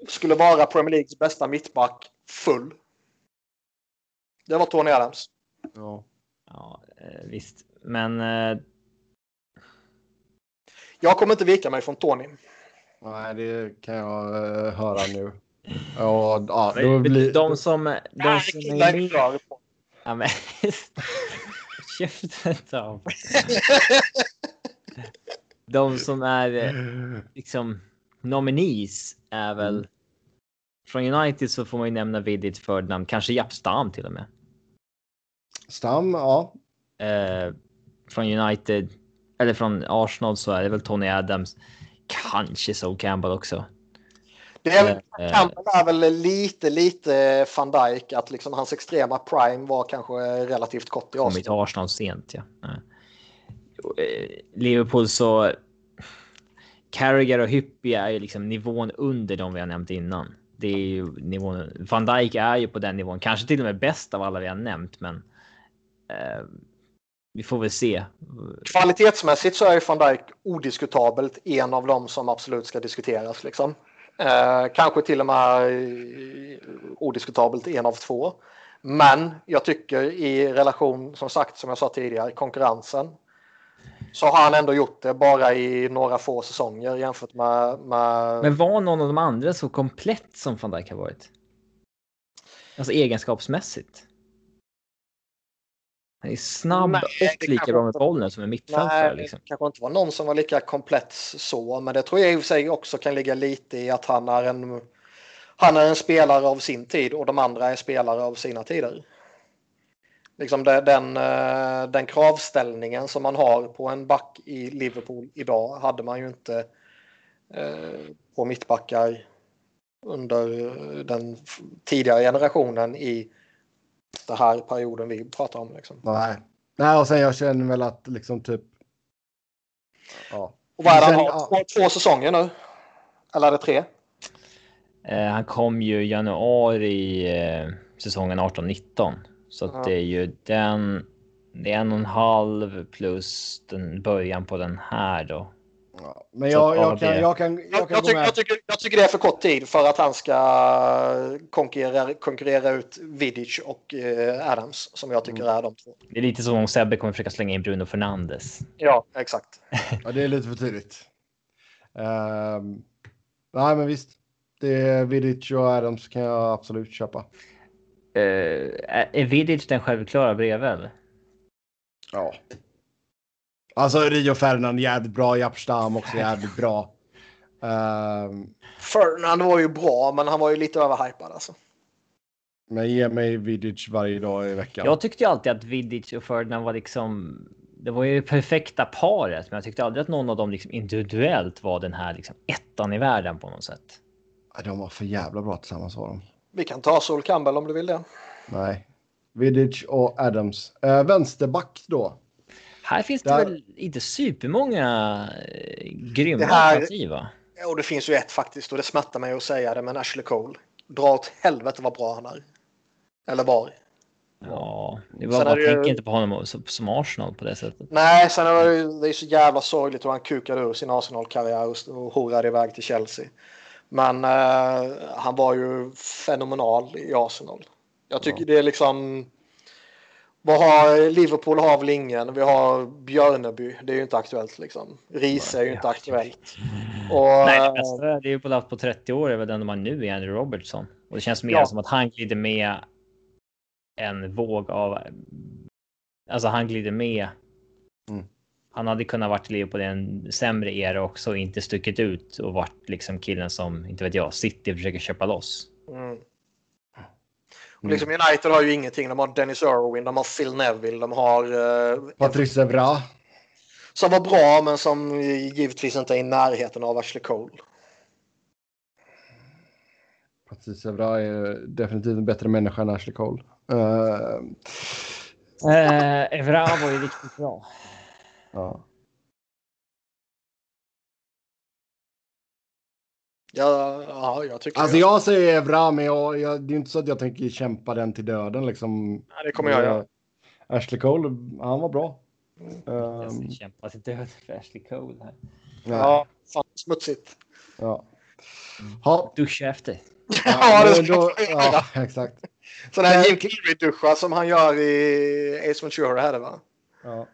skulle vara Premier Leagues bästa mittback full. Det var Tony Adams. Ja, ja visst. Men eh... jag kommer inte vika mig från Tony. Nej, det kan jag uh, höra nu. Ja, ja, då blir... De som... De Nej, som är... jag ja, men... Käften av. De som är liksom nominees är väl... Mm. Från United så får man ju nämna Vidic förnamn. Kanske Japp Stam till och med. Stam, ja. Eh, från United... Eller från Arsenal så är det väl Tony Adams. Kanske så Campbell också. Det är väl, eh, Campbell är väl lite, lite Van Dijk. Att liksom hans extrema prime var kanske relativt kort i Arsenal. Kommit Arsenal sent, ja. Liverpool så... Carragher och Hyppie är ju liksom nivån under de vi har nämnt innan. Det är ju nivån... Van Dijk är ju på den nivån. Kanske till och med bäst av alla vi har nämnt, men... Eh, vi får väl se. Kvalitetsmässigt så är ju Van Dijk odiskutabelt en av dem som absolut ska diskuteras. Liksom. Eh, kanske till och med odiskutabelt en av två. Men jag tycker i relation, som sagt, som jag sa tidigare, konkurrensen. Så har han ändå gjort det bara i några få säsonger jämfört med... med... Men var någon av de andra så komplett som Van Dijk har varit? Alltså egenskapsmässigt. Han är snabb. Nej, och lika bra med bollen som är mittfältare. Liksom. Det kanske inte var någon som var lika komplett så. Men det tror jag i och för sig också kan ligga lite i att han är en, han är en spelare av sin tid. Och de andra är spelare av sina tider. Liksom det, den, den kravställningen som man har på en back i Liverpool idag hade man ju inte på mittbackar under den tidigare generationen i det här perioden vi pratar om liksom. Nej. Nej, och sen jag känner väl att liksom typ ja. Och vad är han har två, två säsonger nu? Eller är det tre? Eh, han kom ju i januari eh, säsongen arton nitton. Så att ja. Det är ju den det är en och en halv plus den början på den här då. Ja. Men jag, jag, kan, jag kan jag, jag kan jag, tycker, jag, tycker, jag tycker det är för kort tid för att han ska konkurrera, konkurrera ut Vidic och eh, Adams som jag tycker mm. är de två. Det är lite som om Sebbe kommer försöka slänga in Bruno Fernandes. Ja, exakt. Ja, det är lite för tidigt. Uh, nej, men visst. Det är Vidic och Adams kan jag absolut köpa. Uh, är Vidic den självklara bredvid? Ja. Alltså Rio Ferdinand jävligt bra, Japstam också jävligt bra. Um, Ferdinand var ju bra, men han var ju lite överhypad alltså. Men ge mig Vidic varje dag i veckan. Jag tyckte ju alltid att Vidic och Ferdinand var liksom, det var ju perfekta paret. Men jag tyckte aldrig att någon av dem liksom individuellt var den här liksom ettan i världen på något sätt. De var för jävla bra tillsammans var de. Vi kan ta Sol Campbell om du vill det. Nej, Vidic och Adams. Äh, vänsterback då. Här finns det där, väl inte supermånga eh, grymma alternativ va? Ja, det finns ju ett faktiskt och det smärtar mig att säga det, men Ashley Cole. Dra åt helvete vad bra han är. Eller var. Ja, det var bara, jag tänker inte på honom som, som Arsenal på det sättet. Nej, sen är det, det är så jävla sorgligt hur han kukade ur sin Arsenal-karriär och, och horade iväg till Chelsea. Men eh, han var ju fenomenal i Arsenal. Jag tycker ja. Det är liksom... Vad har Liverpool har väl ingen. Vi har Björneby. Det är ju inte aktuellt liksom. Riese är ju inte aktuellt. Och, nej, det bästa det är ju på på trettio år är väl den de har nu i Andrew Robertson. Och det känns mer ja. Som att han glider med en våg av... Alltså han glider med. Mm. Han hade kunnat varit i Liverpool i en sämre era också och inte stuckit ut och varit liksom killen som, inte vet jag, City försöker köpa loss. Mm. Mm. Liksom United har ju ingenting. De har Dennis Irwin, de har Phil Neville, de har... Uh, Patrice Evra. Som var bra, men som givetvis inte är i närheten av Ashley Cole. Patrice Evra är definitivt en bättre människa än Ashley Cole. Uh... Uh, Evra var ju riktigt bra. Ja. Ja, ja, jag tycker alltså jag, jag säger Evra, men jag, jag, det är inte så att jag tänker kämpa den till döden liksom. Nej, det kommer jag göra. Ashley Cole, han var bra. Niklas um, kämpar sig död för Ashley Cole här. Ja, fan smutsigt. Ja. Ha. Duscha efter. Ja, det då, ja, exakt. Sån här Jim Carrey-duscha som han gör i Ace Ventura här, va? Ja.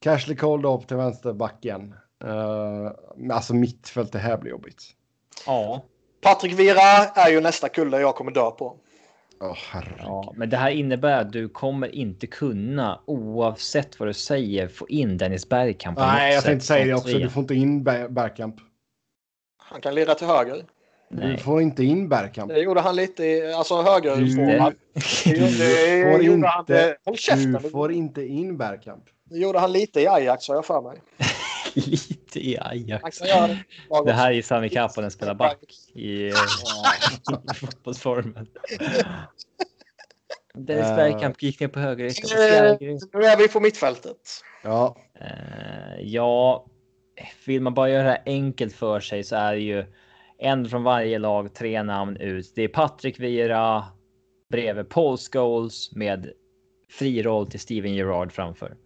Cashley Cole då upp till vänsterbacken. Uh, alltså mittfält, det här blir jobbigt. Ja. Patrik Vera är ju nästa kulle jag kommer dö på. Oh, ja, men det här innebär att du kommer inte kunna, oavsett vad du säger, få in Dennis Bergkamp. Nej, jag tänkte säga det också. Du får inte in Bergkamp. Han kan leda till höger. Nej. Du får inte in Bergkamp. Det gjorde han lite, alltså höger. Du, får han. Du, du, får du, inte, han, håll käften, du får inte in Bergkamp. Det gjorde han lite i Ajax, så jag för mig. Lite i Ajax. Det här är Sami Kapanen spelar back i uh, fotbollsformen. Dennis Bergkamp gick ner på höger. Nu är vi på mittfältet. Ja. Uh, ja, vill man bara göra det här enkelt för sig så är det ju en från varje lag, tre namn ut. Det är Patrik Vieira bredvid Paul Scholes med fri roll till Steven Gerrard framför.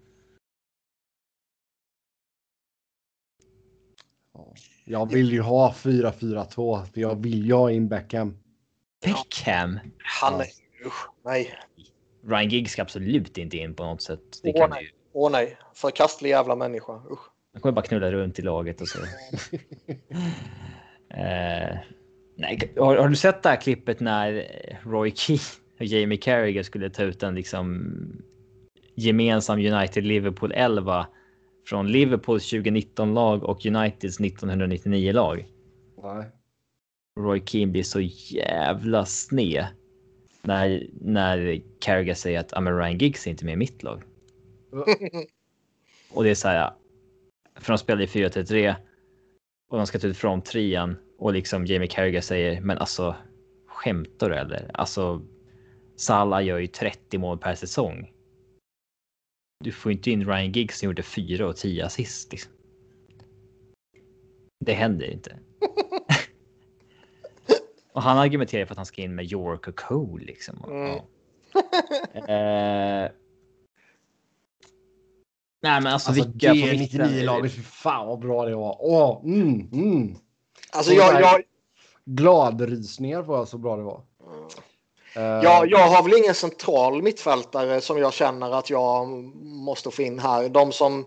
Jag vill ju ha fyra fyra två, för jag vill ju ha in Beckham. Beckham? Han är... Usch, nej. Ryan Giggs ska absolut inte in på något sätt. Det åh, kan nej. Ju... åh nej, förkastlig jävla människa. Usch. Han kommer bara knulla runt i laget och så. eh, nej. Har, har du sett det här klippet när Roy Keane och Jamie Carragher skulle ta ut en liksom gemensam United-Liverpool elva från Liverpools tjugonitton-lag och Uniteds nittonhundranittionio-lag. Nej. Roy Keane blir så jävla sned när, när Carragher säger att Ryan Giggs är inte med i mitt lag. Och det är så här, för de spelar i fyra tre tre och de ska ta ut från trian och liksom Jamie Carragher säger, men alltså skämtar du eller? Alltså Salah gör ju trettio mål per säsong. Du får inte in Ryan Giggs som gjorde fyra och tio assist. Liksom. Det händer inte. Och han argumenterar för att han ska in med York och Cole. Liksom. Mm. Ja. eh... Nej, men alltså, alltså vilka det är nittionio-laget. Fy fan vad bra det var. Åh, oh, mm, mm. Alltså jag... jag... jag... Gladrysningar för så bra det var. Mm. Jag, jag har väl ingen central mittfältare som jag känner att jag måste få in här. De som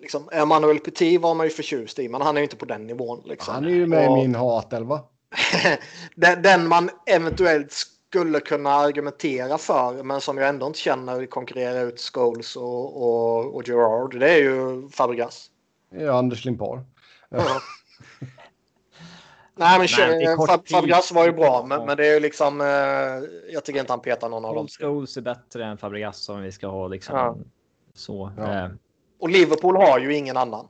liksom, Emmanuel Petit var man ju förtjust i, men han är ju inte på den nivån. Liksom. Han är ju med och, i min hatelva. den, den man eventuellt skulle kunna argumentera för, men som jag ändå inte känner konkurrerar ut Scholes och, och, och Gerard, det är ju Fabregas. Ja, Anders Limpar. Ja. Nej, men Fabregas var ju bra, men, men det är ju liksom, eh, jag tycker inte han petar någon av dem. Scholes är bättre än Fabregas som vi ska ha liksom. Ja. Så. Ja. Eh. Och Liverpool har ju ingen annan.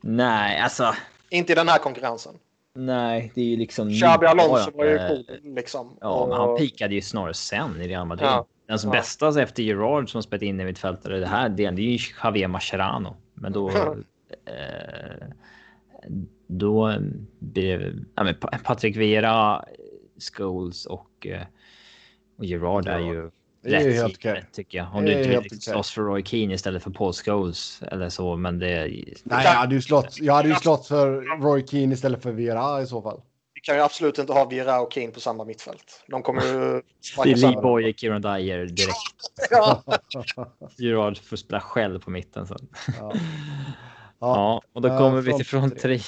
Nej, alltså. Inte i den här konkurrensen. Nej, det är ju liksom. Xabi Alonso var ju cool liksom. Ja, och, men han pikade ju snarare sen i Real Madrid. Ja. Den som ja. bästa efter Gerard som spelat in i mitt fält, det här, det är ju Javier Mascherano. Men då... eh, då blir ja, Patrik Vieira, Scholes och, och Gerard är ju ja, rätt helt okay. Tycker jag. Om det du inte vill slåss okay. för Roy Keane istället för Paul Scholes eller så, men det... Nej, jag hade ju slått, jag hade ju slått för Roy Keane istället för Vieira i så fall. Vi kan ju absolut inte ha Vieira och Keane på samma mittfält. De kommer ju... det är Lee Boy och Kieran Dyer direkt. Ja. Gerard får spela själv på mitten sen. Ja. Ja, ja, och då kommer äh, vi till front trean.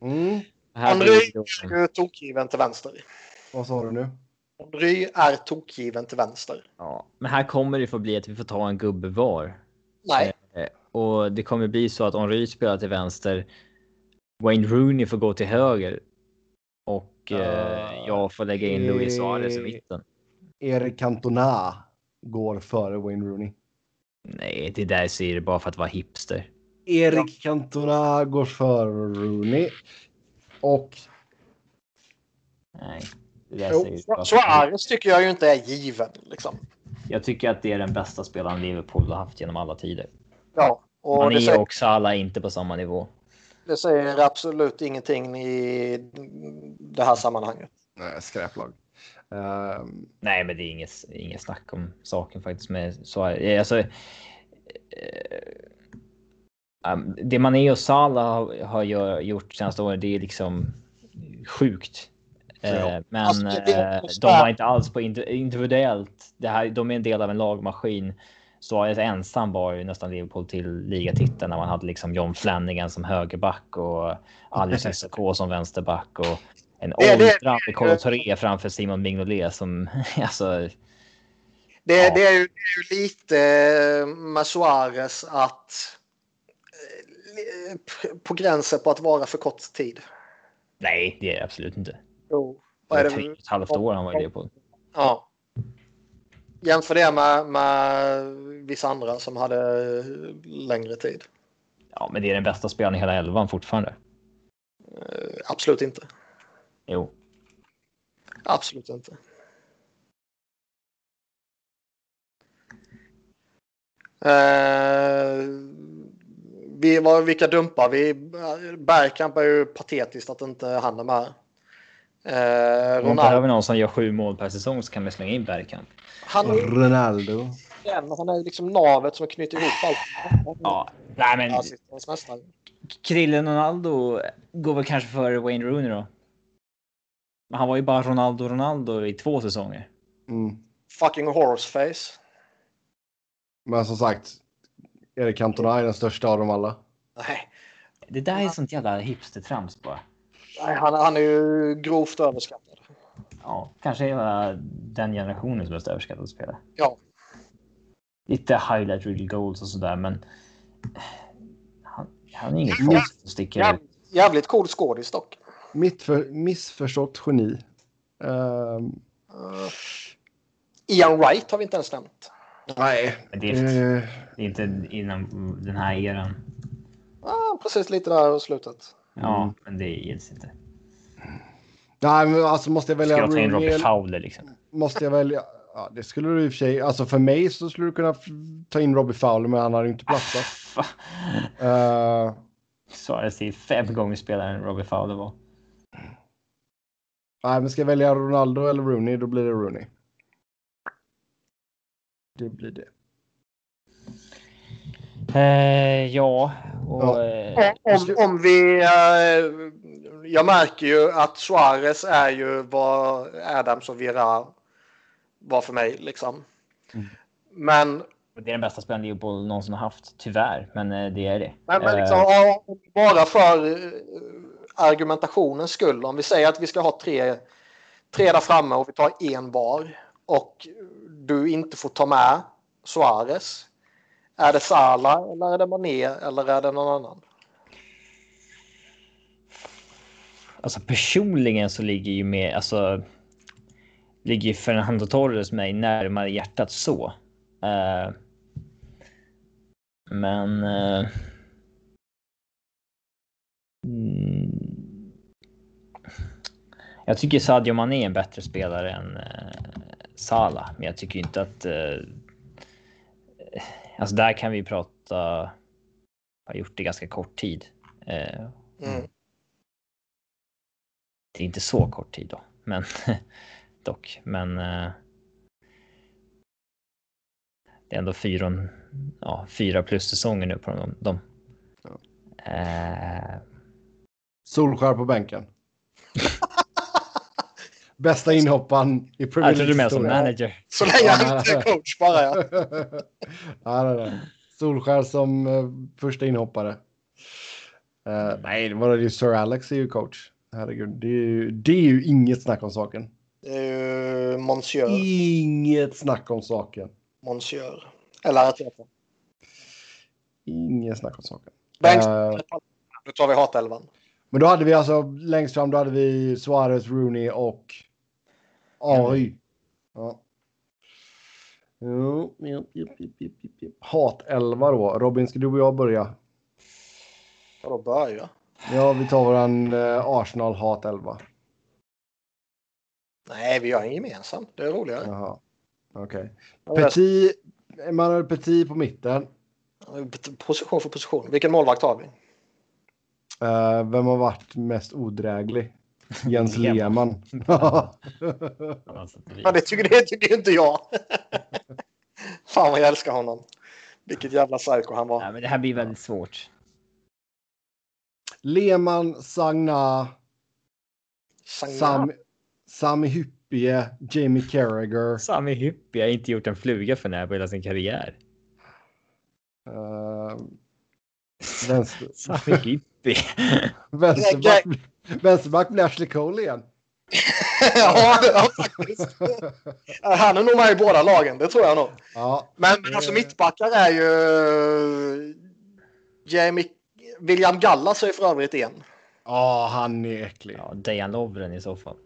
Mm. Henry är tokgiven till vänster. Vad sa du nu? Henry är tokgiven till vänster. Ja, men här kommer det få bli att vi får ta en gubbe var. Nej. Eh, och det kommer bli så att Henry spelar till vänster. Wayne Rooney får gå till höger. Och eh, uh, jag får lägga in e- Luis Suarez i mitten. Erik Cantona går före Wayne Rooney. Nej, det där ser det bara för att vara hipster. Erik Cantona går för Rooney och nej. Suarez tycker jag ju inte är given liksom. Jag tycker att det är den bästa spelaren Liverpool har haft genom alla tider. Ja, och man det är säger... också alla inte på samma nivå. Det säger absolut ingenting i det här sammanhanget. Nej, skräplag. Um... Nej, men det är inget inget snack om saken faktiskt med Suarez. Alltså eh, det Mané och Salah har, har gjort senaste åren, det är liksom sjukt. Eh, men alltså, eh, de var inte alls på individuellt. Det här, de är en del av en lagmaskin. Så ensam var ju nästan Liverpool till ligatiteln när man hade liksom John Flanagan som högerback och Alice S K som vänsterback och en åldrad Colotoré framför Simon Mignolet som alltså... Det, ja. det, är ju, det är ju lite med Suarez att på gränsen på att vara för kort tid. Nej, det är det absolut inte. Jo. Vad är det? Ett, ett halvt år han var i Liverpool. Ja. Jämför det med, med vissa andra som hade längre tid. Ja, men det är den bästa spelaren i hela elvan fortfarande. Uh, absolut inte. Jo. Absolut inte. Uh, vi var, vilka dumpar vi? Bergkamp är ju patetiskt att inte han är med. Eh, Om behöver någon som gör sju mål per säsong så kan vi slänga in Bergkamp. Han är... Ronaldo. Han är liksom navet som knyter ihop allt. Ja, nej men Krille Ronaldo går väl kanske för Wayne Rooney då. Men han var ju bara Ronaldo Ronaldo i två säsonger. Mm. Fucking horseface. Men som sagt, Erik Cantona är den största av dem alla. Nej. Det där är sånt jävla hipstertrams bara. Nej, han, han är ju grovt överskattad. Ja, kanske är den generationen som är överskattad att spela. Ja. Lite highlight real goals och sådär, men han, han är inget ja, folk som sticker ja, jävligt cool skådis dock. Mitt för, missförstått geni. Um, uh, Ian Wright har vi inte ens nämnt. Nej. Men det är uh, inte inom den här eran. Ja, precis lite där och slutet. Ja, mm. men det gills inte. Nej, men alltså måste jag välja... Ska jag ta in Robbie Fowler liksom? Måste jag välja... Ja, det skulle du i och för sig... Alltså för mig så skulle du kunna ta in Robbie Fowler, men han hade ju inte platsat. uh... Så jag ser fem gånger spelaren än Robbie Fowler var. Nej, men ska jag välja Ronaldo eller Rooney, då blir det Rooney. Det blir det. Eh, ja, och, ja. Eh, om, om vi eh, jag märker ju att Suarez är ju vad Adams och Vera var för mig liksom. Mm. Men det är den bästa spelaren Liverpool någonsin har haft, tyvärr, men eh, det är det. Men, men liksom, eh, bara för eh, argumentationens skull, om vi säger att vi ska ha tre tre där framme och vi tar en var och du inte får ta med Suarez. Är det Salah eller är det Mané eller är det någon annan? Alltså personligen så ligger ju med, alltså ligger ju Fernando Torres mig närmare hjärtat så. Uh, men uh, jag tycker Sadio Mané är en bättre spelare än uh, Salah, men jag tycker inte att uh, alltså där kan vi prata, har gjort det ganska kort tid. Eh, mm. Det är inte så kort tid då, men dock. Men eh, det är ändå fyra, ja, fyra plus säsonger nu på dem. De. Ja. Eh. Solskär på bänken. Bästa inhopparen i Premier League. Jag du med som manager. Så länge han inte är coach bara. Ja. Ja, det det. Solskär som uh, första inhoppare. Uh, nej, det var det ju Sir Alex är ju coach. Herregud, det är ju, det är ju inget snack om saken. Det är ju Monsieur. Inget snack om saken. Monsieur. Eller Arteta. Inget snack om saken. Banks, uh, nu tar vi hatelvan. Men då hade vi alltså längst fram, då hade vi Suarez, Rooney och A I. Ja. Jo, jo, jo, jo, jo, jo. Hat elva då. Robin, ska du och jag börja? Ja, då börjar jag. Ja, vi tar våran eh, Arsenal hat elva. Nej, vi gör en gemensamt. Det är roligare. Jaha, okej. Okay. Petit, Emmanuel Petit på mitten. Position för position. Vilken målvakt har vi? Uh, vem har varit mest odräglig? Jens Lehmann. Ja, det tycker, det tycker inte jag. Fan vad jag älskar honom. Vilket jävla psycho han var. Ja, men det här blir väldigt svårt. Lehmann, Sagna, Sagna. Sam, Sami Hyppie, Jamie Carragher. Sami Hyppie har inte gjort en fluga för när på hela sin karriär. Uh, vänster... Sami Hyppie. Vänsterback, vänsterback blir Ashley Cole igen. Ja, ja, faktiskt. Han är nog med i båda lagen, det tror jag nog. Ja. Men, men alltså mittbackar är ju Jamie... William Gallas är ju för övrigt en. Ja, han är äcklig. Ja, Dejan Lovren i så fall.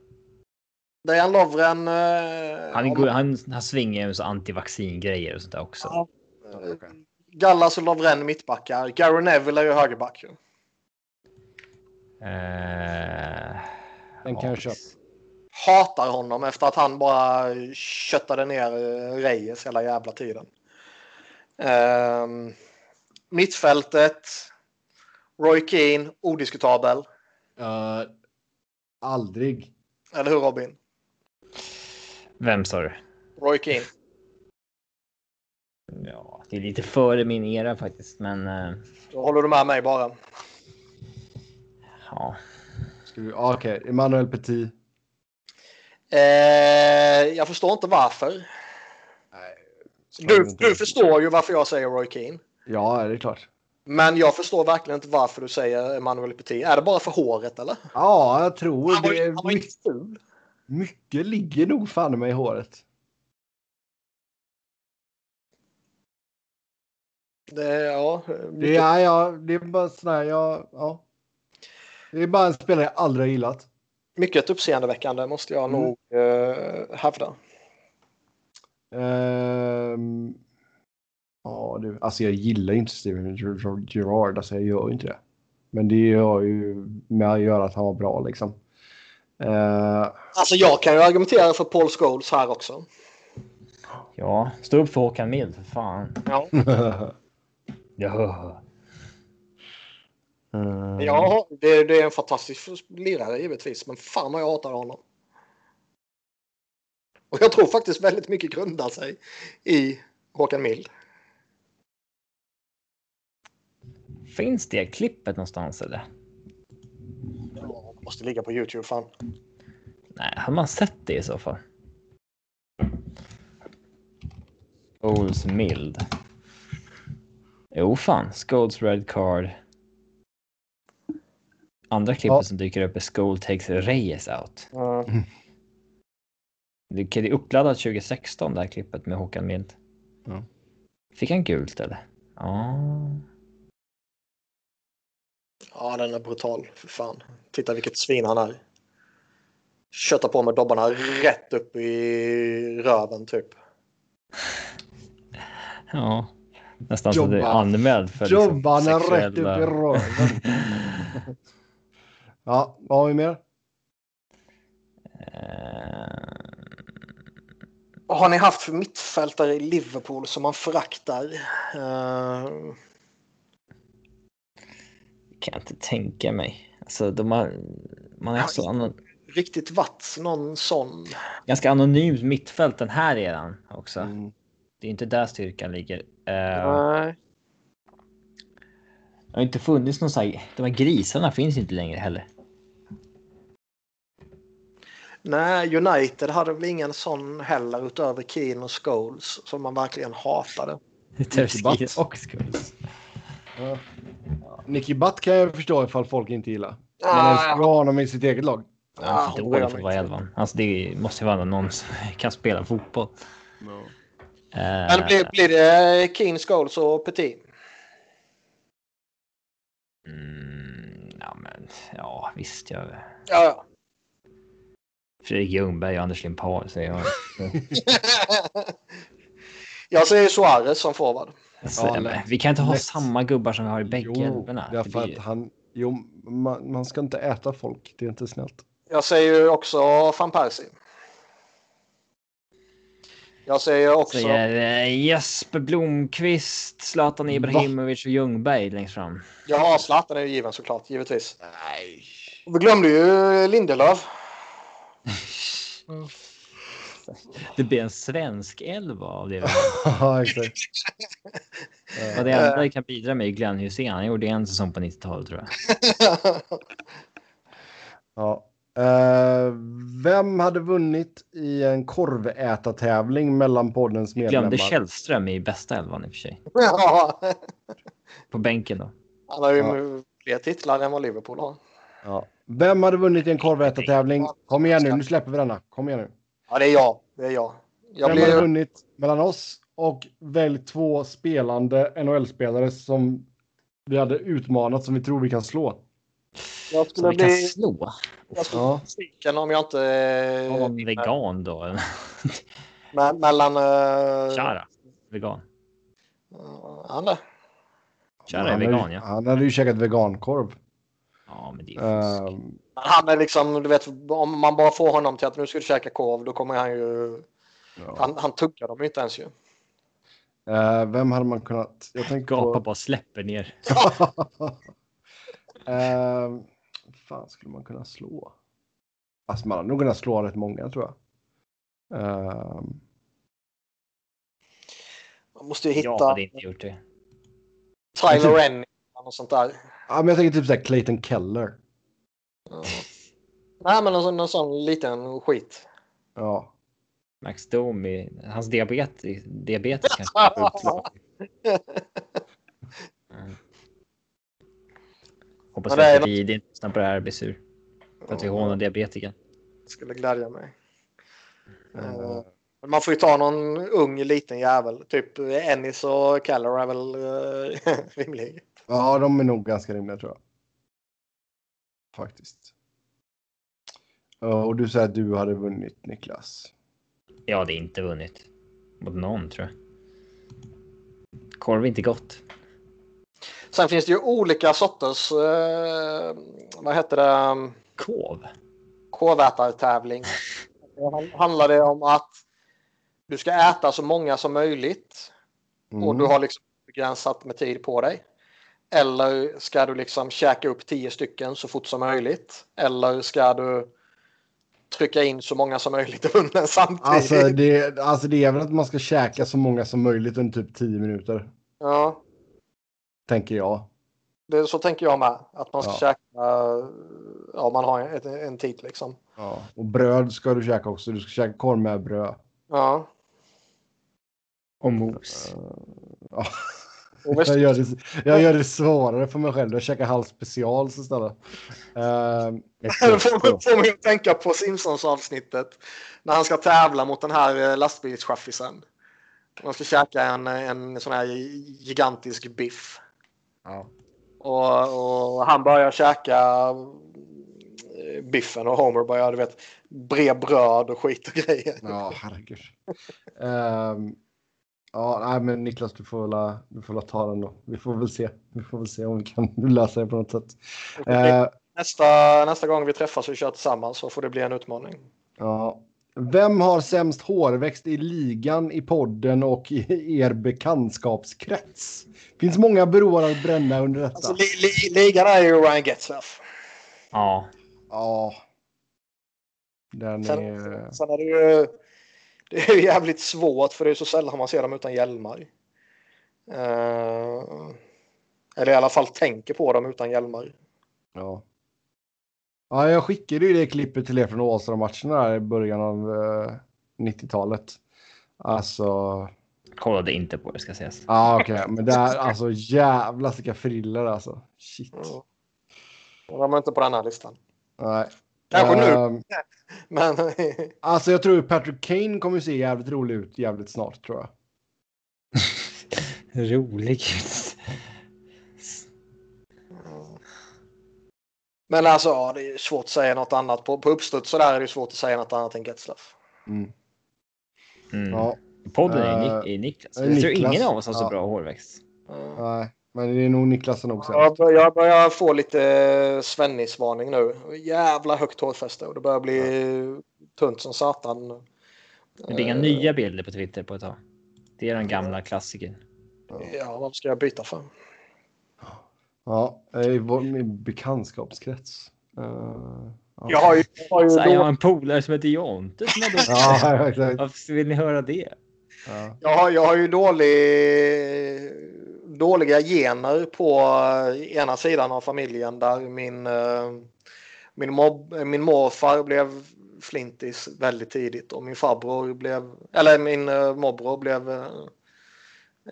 Dejan Lovren... Eh, han, är, han, han svingar ju så antivaccin-grejer och sånt där också. Ja. Okay. Gallas och Lovren mittbackar. Gary Neville är ju högerback. Ju. Eh... Den kan jag köpa. Hatar honom efter att han bara köttade ner Reyes hela jävla tiden. Um, mittfältet. Roy Keane, odiskutabel. Uh, aldrig. Eller hur, Robin? Vem sa du? Roy Keane. Ja, det är lite före min era faktiskt, men... Uh... Då håller du med mig bara. Ja... Okej, okay. Emmanuel Petit. Eh, jag förstår inte varför. Nej, du, inte. du förstår ju varför jag säger Roy Keane. Ja, det är klart. Men jag förstår verkligen inte varför du säger Emmanuel Petit. Är det bara för håret eller? Ja, jag tror han var, det. Är han var mycket, inte ful. Mycket ligger nog fan med i håret. Det, ja, det, ja, ja, det är bara sådär, ja, ja. Det är bara en spelare jag aldrig gillat. Mycket uppseendeväckande måste jag mm. nog uh, hävda. Um, ja, det, alltså jag gillar inte Steven Gerrard, alltså jag gör inte det. Men det har ju med att göra att han var bra liksom. Uh, alltså jag kan ju argumentera för Paul Scholes här också. Ja, stå upp för Håkan Mild, för fan. Ja. Ja. Ja, det, det är en fantastisk lirare givetvis, men fan vad jag hatar honom. Och jag tror faktiskt väldigt mycket grundar sig i Håkan Mild. Finns det klippet någonstans eller? Ja, det måste ligga på YouTube fan. Nej, har man sett det i så fall? Scholes Mild. Jo fan, Scholes red card. Andra klippet ja. som dyker upp är Scholes takes Reyes out. Mm. Det är uppladdat tjugo sexton det här klippet med Håkan Mild. Mm. Fick han gult eller? Ja. Ja, den är brutal för fan. Titta vilket svin han är. Köttar på med dobbarna rätt upp i röven typ. Ja. Nästan så det är anmäld för liksom, jobbarna rätt upp i röven. Ja, vad har vi mer? Uh... Har ni haft mittfältare i Liverpool som man föraktar? Uh... Kan jag inte tänka mig. Alltså, de har... Man är ja, så anon... Riktigt vats, någon sån. Ganska anonymt mittfält den här redan också. Mm. Det är inte där styrkan ligger. Uh... Nej. Det har inte funnits någon så här... De här grisarna finns inte längre heller. Nej, United hade väl ingen sån heller utöver Keane och Scholes som man verkligen hatade. Nicky Butt och Scholes. Ja. Nicky Butt kan jag förstå ifall folk inte gillar. Men ah, ens bra honom i sitt eget lag. Ja, ah, det var för vad elvan. Alltså det måste ju vara någon som kan spela fotboll. No. Uh, Men blir, blir det Keane, Scholes och Petit? Mm, ja, men, ja, visst jag. Ja, ja. Fredrik Ljungberg och Anders Limpar säger jag. Jag säger Suarez som forward. Alltså, ja, men, vi kan inte ha lätt. samma gubbar som vi har i bägge älvarna. Jo, därför att han, jo man, man ska inte äta folk, det är inte snällt. Jag säger också Van Persie. Jag säger också... Säger, eh, Jesper Blomqvist, Zlatan Ibrahimovic och Ljungberg längst fram. Ja, Zlatan är ju given såklart, givetvis. Nej. Och vi glömde ju Lindelöf. Det blir en svensk elva av det. Ja, exakt. Och det enda jag kan bidra med är Glenn Hussein. Han gjorde en säsong på nittiotalet tror jag. Ja. Uh, vem hade vunnit i en korvätartävling mellan poddens medlemmar? Glömde Källström i bästa elvan i och för sig. Ja. På bänken då. Han har ju ja. fler titlar än vad Liverpool har. Ja. Vem hade vunnit i en korvätartävling? Kom igen nu, nu släpper vi denna. Kom igen nu. Ja, det är jag. Det är jag. jag vem blir... hade vunnit mellan oss? Och välj två spelande N H L-spelare som vi hade utmanat som vi tror vi kan slå. Jag skulle bli... kan slå. Jag skulle ja. bli om jag inte... Jag var vegan då. Men, mellan... Uh... Chara, vegan. Uh, han är. Chara är vegan, ja. Han hade ju käkat vegankorv. Ja, men det är uh... Han är liksom, du vet, om man bara får honom till att nu ska du käka korv, då kommer han ju... Ja. Han, han tuggar dem inte ens ju. Uh, vem hade man kunnat... Jag tänkte Gapa på... bara släpper ner. Uh, fan skulle man kunna slå? Alltså man har nog kunnat slå rätt många tror jag. Uh... Man måste ju hitta... Jag hade inte gjort det. Tyler Rennie och sånt där. Ja, men jag tänker typ såhär Clayton Keller. Uh. Nej, men någon sån, någon sån liten skit. Ja. Max Domi, hans diabetes, diabetes kanske. Mm. Hoppas att det är inte snabbt på det här besur. För att vi hånar diabetiken. Skulle glädja mig. Mm. Uh, man får ju ta någon ung liten jävel. Typ Ennis och Keller är väl uh, rimlig. Ja, de är nog ganska rimliga tror jag. Faktiskt. Uh, och du säger att du hade vunnit, Niklas. Jag hade inte vunnit mot någon tror jag. Korv är inte gott. Sen finns det ju olika sorters eh, vad heter det? Kov. Kovätartävling. Det handlar det om att du ska äta så många som möjligt mm. och du har liksom begränsat med tid på dig. Eller ska du liksom käka upp tio stycken så fort som möjligt? Eller ska du trycka in så många som möjligt under samtidigt. Alltså det, alltså det är väl att man ska käka så många som möjligt under typ tio minuter. Ja. Tänker jag. Det, så tänker jag med. Att man ska ja. käka ja, man har en, en tid liksom. Ja. Och bröd ska du käka också. Du ska käka korv med bröd. Ja. Och mos. Uh, ja. Och jag, gör det, jag gör det svårare för mig själv. Jag käkar halv special så istället. Uh, det får mig att tänka på Simpsons avsnittet. När han ska tävla mot den här lastbilschaffisen. Man ska käka en, en sån här gigantisk biff. Ja. Och, och han börjar käka biffen och Homer börjar, du vet, bred bröd och skit och grejer. Ja, herregud. um... Ja, nej, men Niklas, du får väl, du får väl ta den då. Vi får väl se. Vi får väl se om vi kan lösa det på något sätt. Eh, nästa, nästa gång vi träffas och kör tillsammans så får det bli en utmaning. Ja. Vem har sämst hårväxt i ligan, i podden och i er bekantskapskrets? Finns många broar att bränna under detta. Alltså, li, li, ligan är ju Ryan Getzlaff. Ja. Ja. Den sen, är... sen är det ju... Det är ju jävligt svårt för det är så sällan man ser dem utan hjälmar. Eh, eller i alla fall tänker på dem utan hjälmar. Ja. Ja, jag skickade ju det klippet till er från Åsra-matcherna där i början av eh, nittiotalet. Alltså... Kollade inte på det ska sägas. Ja, ah, okej. Okay. Men det är alltså jävla sticka friller alltså. Shit. Ja. De är inte på den här listan. Nej. Kanske um, nu. Men... alltså jag tror Patrick Kane kommer se jävligt rolig ut jävligt snart tror jag. Rolig. Men alltså ja, det är svårt att säga något annat. På, på uppstuds så där är det svårt att säga något annat än Getzlaff. Mm. Mm. Ja. Podden är, Nik- är Niklas. Jag tror ingen av oss har så ja. bra hårväxt. Nej. Ja. Men det är nog Niklasen också. Jag börjar, jag börjar få lite svennisvarning nu. Jävla högt hårfäste. Och det börjar bli ja. tunt som satan. Det blir inga uh, nya bilder på Twitter på ett tag. Det är den gamla klassiken. Ja, vad ska jag byta för? Ja, i vår bekantskapskrets. Uh, ja. Jag har ju, jag har ju här, då... jag har en polare som heter Jonte. Som då... ja, exakt. Varför vill ni höra det? Ja. Jag, har, jag har ju dålig... dåliga gener på ena sidan av familjen, där min, min, mob, min morfar blev flintis väldigt tidigt och min farbror blev, eller min morbror blev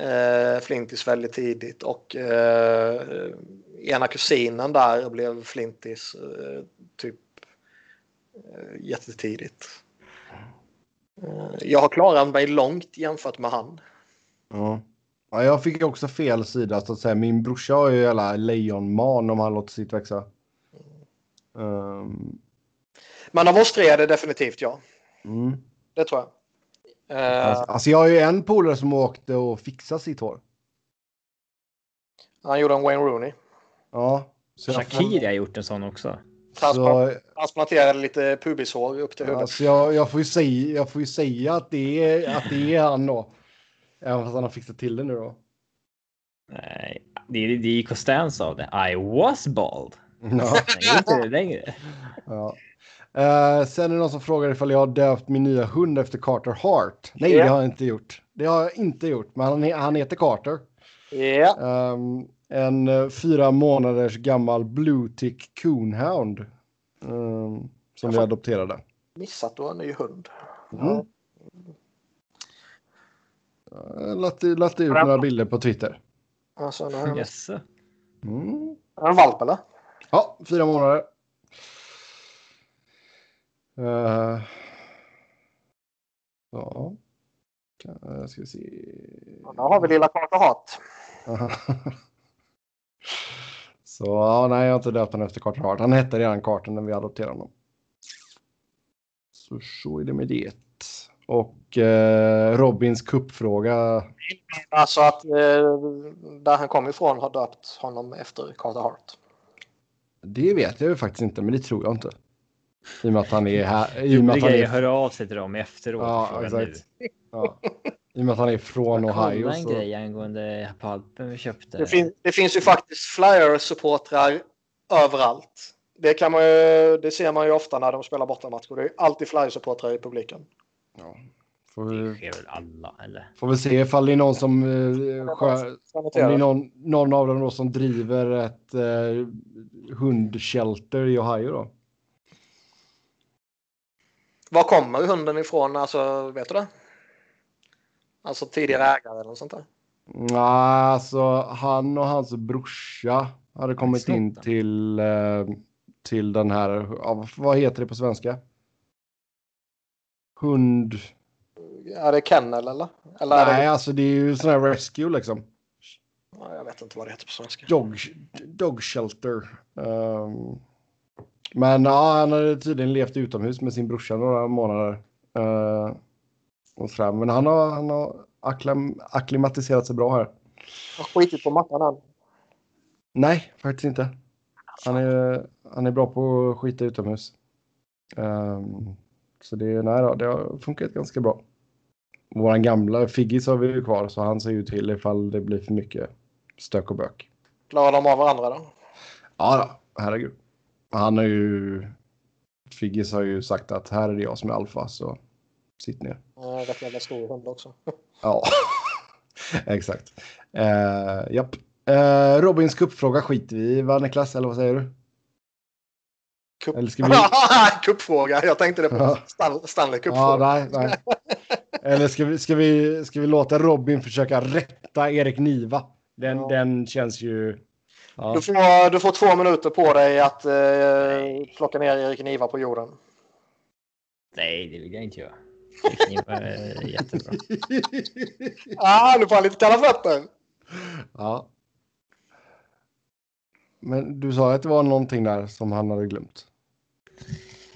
eh, flintis väldigt tidigt, och eh, ena kusinen där blev flintis eh, typ eh, jättetidigt. Eh, jag har klarat mig långt jämfört med han. Ja. Ja, jag fick också fel sida så att säga. Min brorsa har ju jävla lejonman om han låter sitt växa. Um... Men av oss tre är det definitivt ja. Mm. Det tror jag. Uh... Alltså, alltså jag har ju en polare som åkte och fixade sitt hår. Han gjorde en Wayne Rooney. Ja. Shakira har gjort en sån också. Transplanterade Transplan- lite pubishår upp till huvudet. Alltså jag, jag, får ju säga, jag får ju säga att det är, att det är han då. Även fast han har fixat till det nu då. Nej, det är ju Kostens av det. I was bald. No. Nej, inte det längre. Ja. Uh, sen är det någon som frågar ifall jag har döpt min nya hund efter Carter Hart. Nej, yeah. det har jag inte gjort. Det har jag inte gjort, men han, han heter Carter. Yeah. Um, en uh, fyra månaders gammal blue tick coonhound. Um, som vi adopterade. Missat då en ny hund. Mm. Ja. Lät ut några bilder på Twitter. Alltså, det här... yes. mm. Är en valp eller? Ja, fyra månader. Uh... Ja. Kan... Ska vi se. Ja, då har vi lilla Carter Hart. Så ja, nej, jag har inte döpt honom efter Carter Hart. Han hette redan Carter när vi adopterade honom. Så så är det med det. Och eh, Robins kuppfråga. Alltså att eh, där han kom ifrån har döpt honom efter Carter Hart. Det vet jag ju faktiskt inte, men det tror jag inte. I och med att han är här. I och med att han är... hör av sig till dem efteråt. Ja, exakt. Ja. I och med att han är från Ohio. En så... grej angående palpen vi köpte. Det, fin- det finns ju faktiskt Flyers-supportrar överallt. Det, kan man ju, det ser man ju ofta när de spelar bortamatcher. Det är alltid Flyers-supportrar i publiken. Ja. Får vi... Det sker väl alla, eller? Får vi se ifall det är någon som eh, skö... om det är någon, någon av dem då som driver ett eh, hundshelter i Ohio då. Var kommer hunden ifrån? Alltså, vet du det? Alltså tidigare ägare eller något sånt där? Nej, alltså han och hans brorsa hade kommit in till eh, till den här, vad heter det på svenska? Hund... Är det kennel eller? eller Nej, är det... alltså det är ju sån här rescue liksom. Jag vet inte vad det heter på svenska. Dog, dog shelter. Um, men ja, han hade tydligen levt utomhus med sin brorsa några månader. Uh, och sådär. Men han har, han har akklim- akklimatiserat sig bra här. Han skitit på mattan han. Nej, faktiskt inte. Han är, han är bra på att skita utomhus. Um, Så det, nej då, det har funkat ganska bra. Våran gamla Figgis har vi ju kvar. Så han ser ju till ifall det blir för mycket stök och bök. Klarar de av varandra då? Ja då, herregud. Han har ju... Figgis har ju sagt att här är det jag som är alfa. Så sitt ner. Ja, det är en stor hund också. Ja, exakt. Uh, japp. Uh, Robins kuppfråga skiter vi i. Va, Niklas, eller vad säger du? Kupp... Eller ska vi... Kuppfråga, jag tänkte det på Stanley Kuppfråga. Ja, nej, nej. Eller ska vi, ska, vi, ska vi låta Robin försöka rätta Erik Niva? Den, ja. den känns ju... Ja. Du, får, du får två minuter på dig att eh, plocka ner Erik Niva på jorden. Nej, det vill jag inte göra. Erik Niva är jättebra. Ah, du får lite kalla fötter. Ja. Men du sa att det var någonting där som han hade glömt.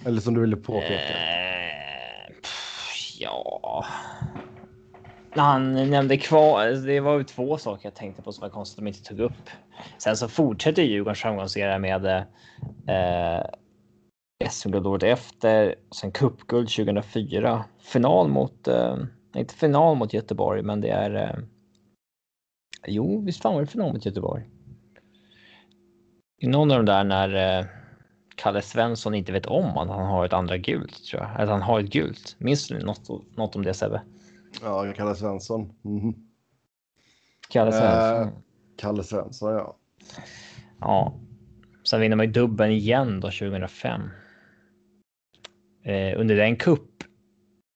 Eller som du ville påpeka. Eh, pff, ja. Han nämnde kvar. Det var ju två saker jag tänkte på som var konstigt att de inte tog upp. Sen så fortsätter Djurgårdens framgångsera med eh, S M-guld året efter. Sen cupguld tjugohundrafyra. Final mot, eh, inte final mot Göteborg, men det är... Eh, jo, visst fan var det final mot Göteborg. Någon av dem där när eh, Kalle Svensson inte vet om att han har ett andra gult, tror jag. Att han har ett gult. Minns du något, något om det, Sebbe? Ja, Kalle Svensson. Mm. Kalle Svensson. Eh, Kalle Svensson, ja. Ja. Sen vinner man ju dubben igen då tjugohundrafem. Eh, under den kupp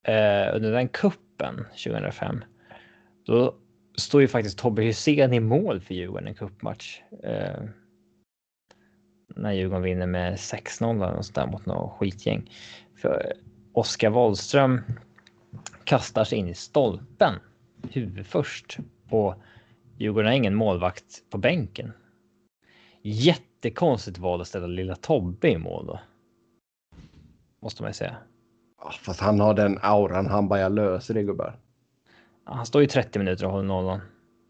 eh, under den kuppen tjugohundrafem då står ju faktiskt Tobbe Hysén i mål för Djurgården i en kuppmatch. Eh, när Djurgården vinner med sex noll och sådär mot något skitgäng. För Oskar Wahlström kastar sig in i stolpen huvud först och Djurgården har ingen målvakt på bänken. Jättekonstigt val att ställa lilla Tobbe i mål då. Måste man ju säga. Ja, fast han har den auran, han bara löser det gubbar. Ja, han står ju trettio minuter och håller nollan.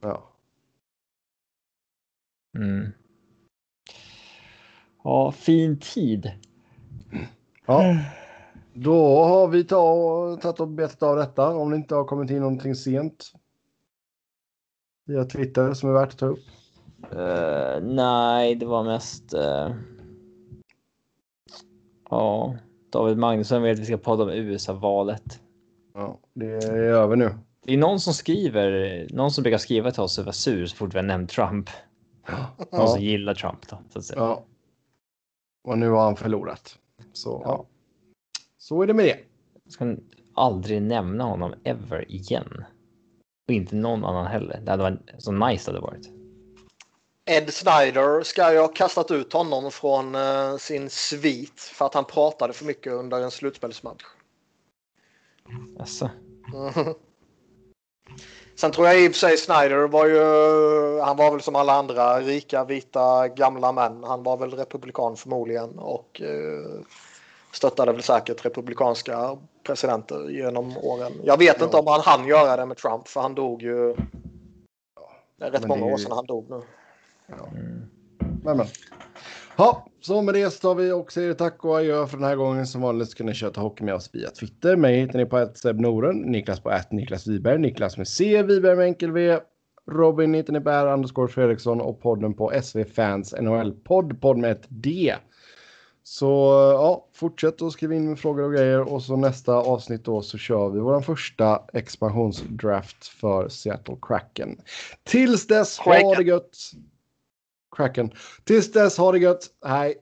Ja. Mm. Ja, fin tid. Ja. Då har vi tagit och betat av detta. Om det inte har kommit in någonting sent via Twitter som är värt att ta upp. Uh, nej, det var mest... Uh... Ja, David Magnusson vet att vi ska podda om U S A-valet. Ja, det är över nu. Det är någon som skriver... Någon som brukar skriva till oss och vara sur så fort vi har nämnt Trump. Någon ja. Som gillar Trump då, så att säga. Ja. Och nu har han förlorat. Så, ja. Ja. Så är det med det. Jag ska aldrig nämna honom ever igen. Och inte någon annan heller. Det hade varit så nice hade det varit. Ed Snyder ska ju ha kastat ut honom från uh, sin svit för att han pratade för mycket under en slutspelsmatch. Asså. Mm. Sen tror jag i och för sig Snyder var ju, han var väl som alla andra rika, vita, gamla män. Han var väl republikan förmodligen och uh, stöttade väl säkert republikanska presidenter genom åren. Jag vet ja. Inte om han hann göra det med Trump för han dog ju det är rätt men många är... år sedan han dog nu. Ja. Men, men. Ja, så med det så tar vi och säger tack och adjö för den här gången. Som vanligt ska ni köta hockey med oss via Twitter. Mig hittar ni på ett Seb Noren, Niklas på ett Niklas Wiberg, Niklas med C, Wiberg med enkel V, Robin hittar ni på ett underscore Fredriksson och podden på S V Fans N H L-podd, podd med ett D. Så ja, fortsätt och skriv in med frågor och grejer. Och så nästa avsnitt då så kör vi vår första expansionsdraft för Seattle Kraken. Tills dess har det gött. Kraken. Tills dess, ha det gött. Hej.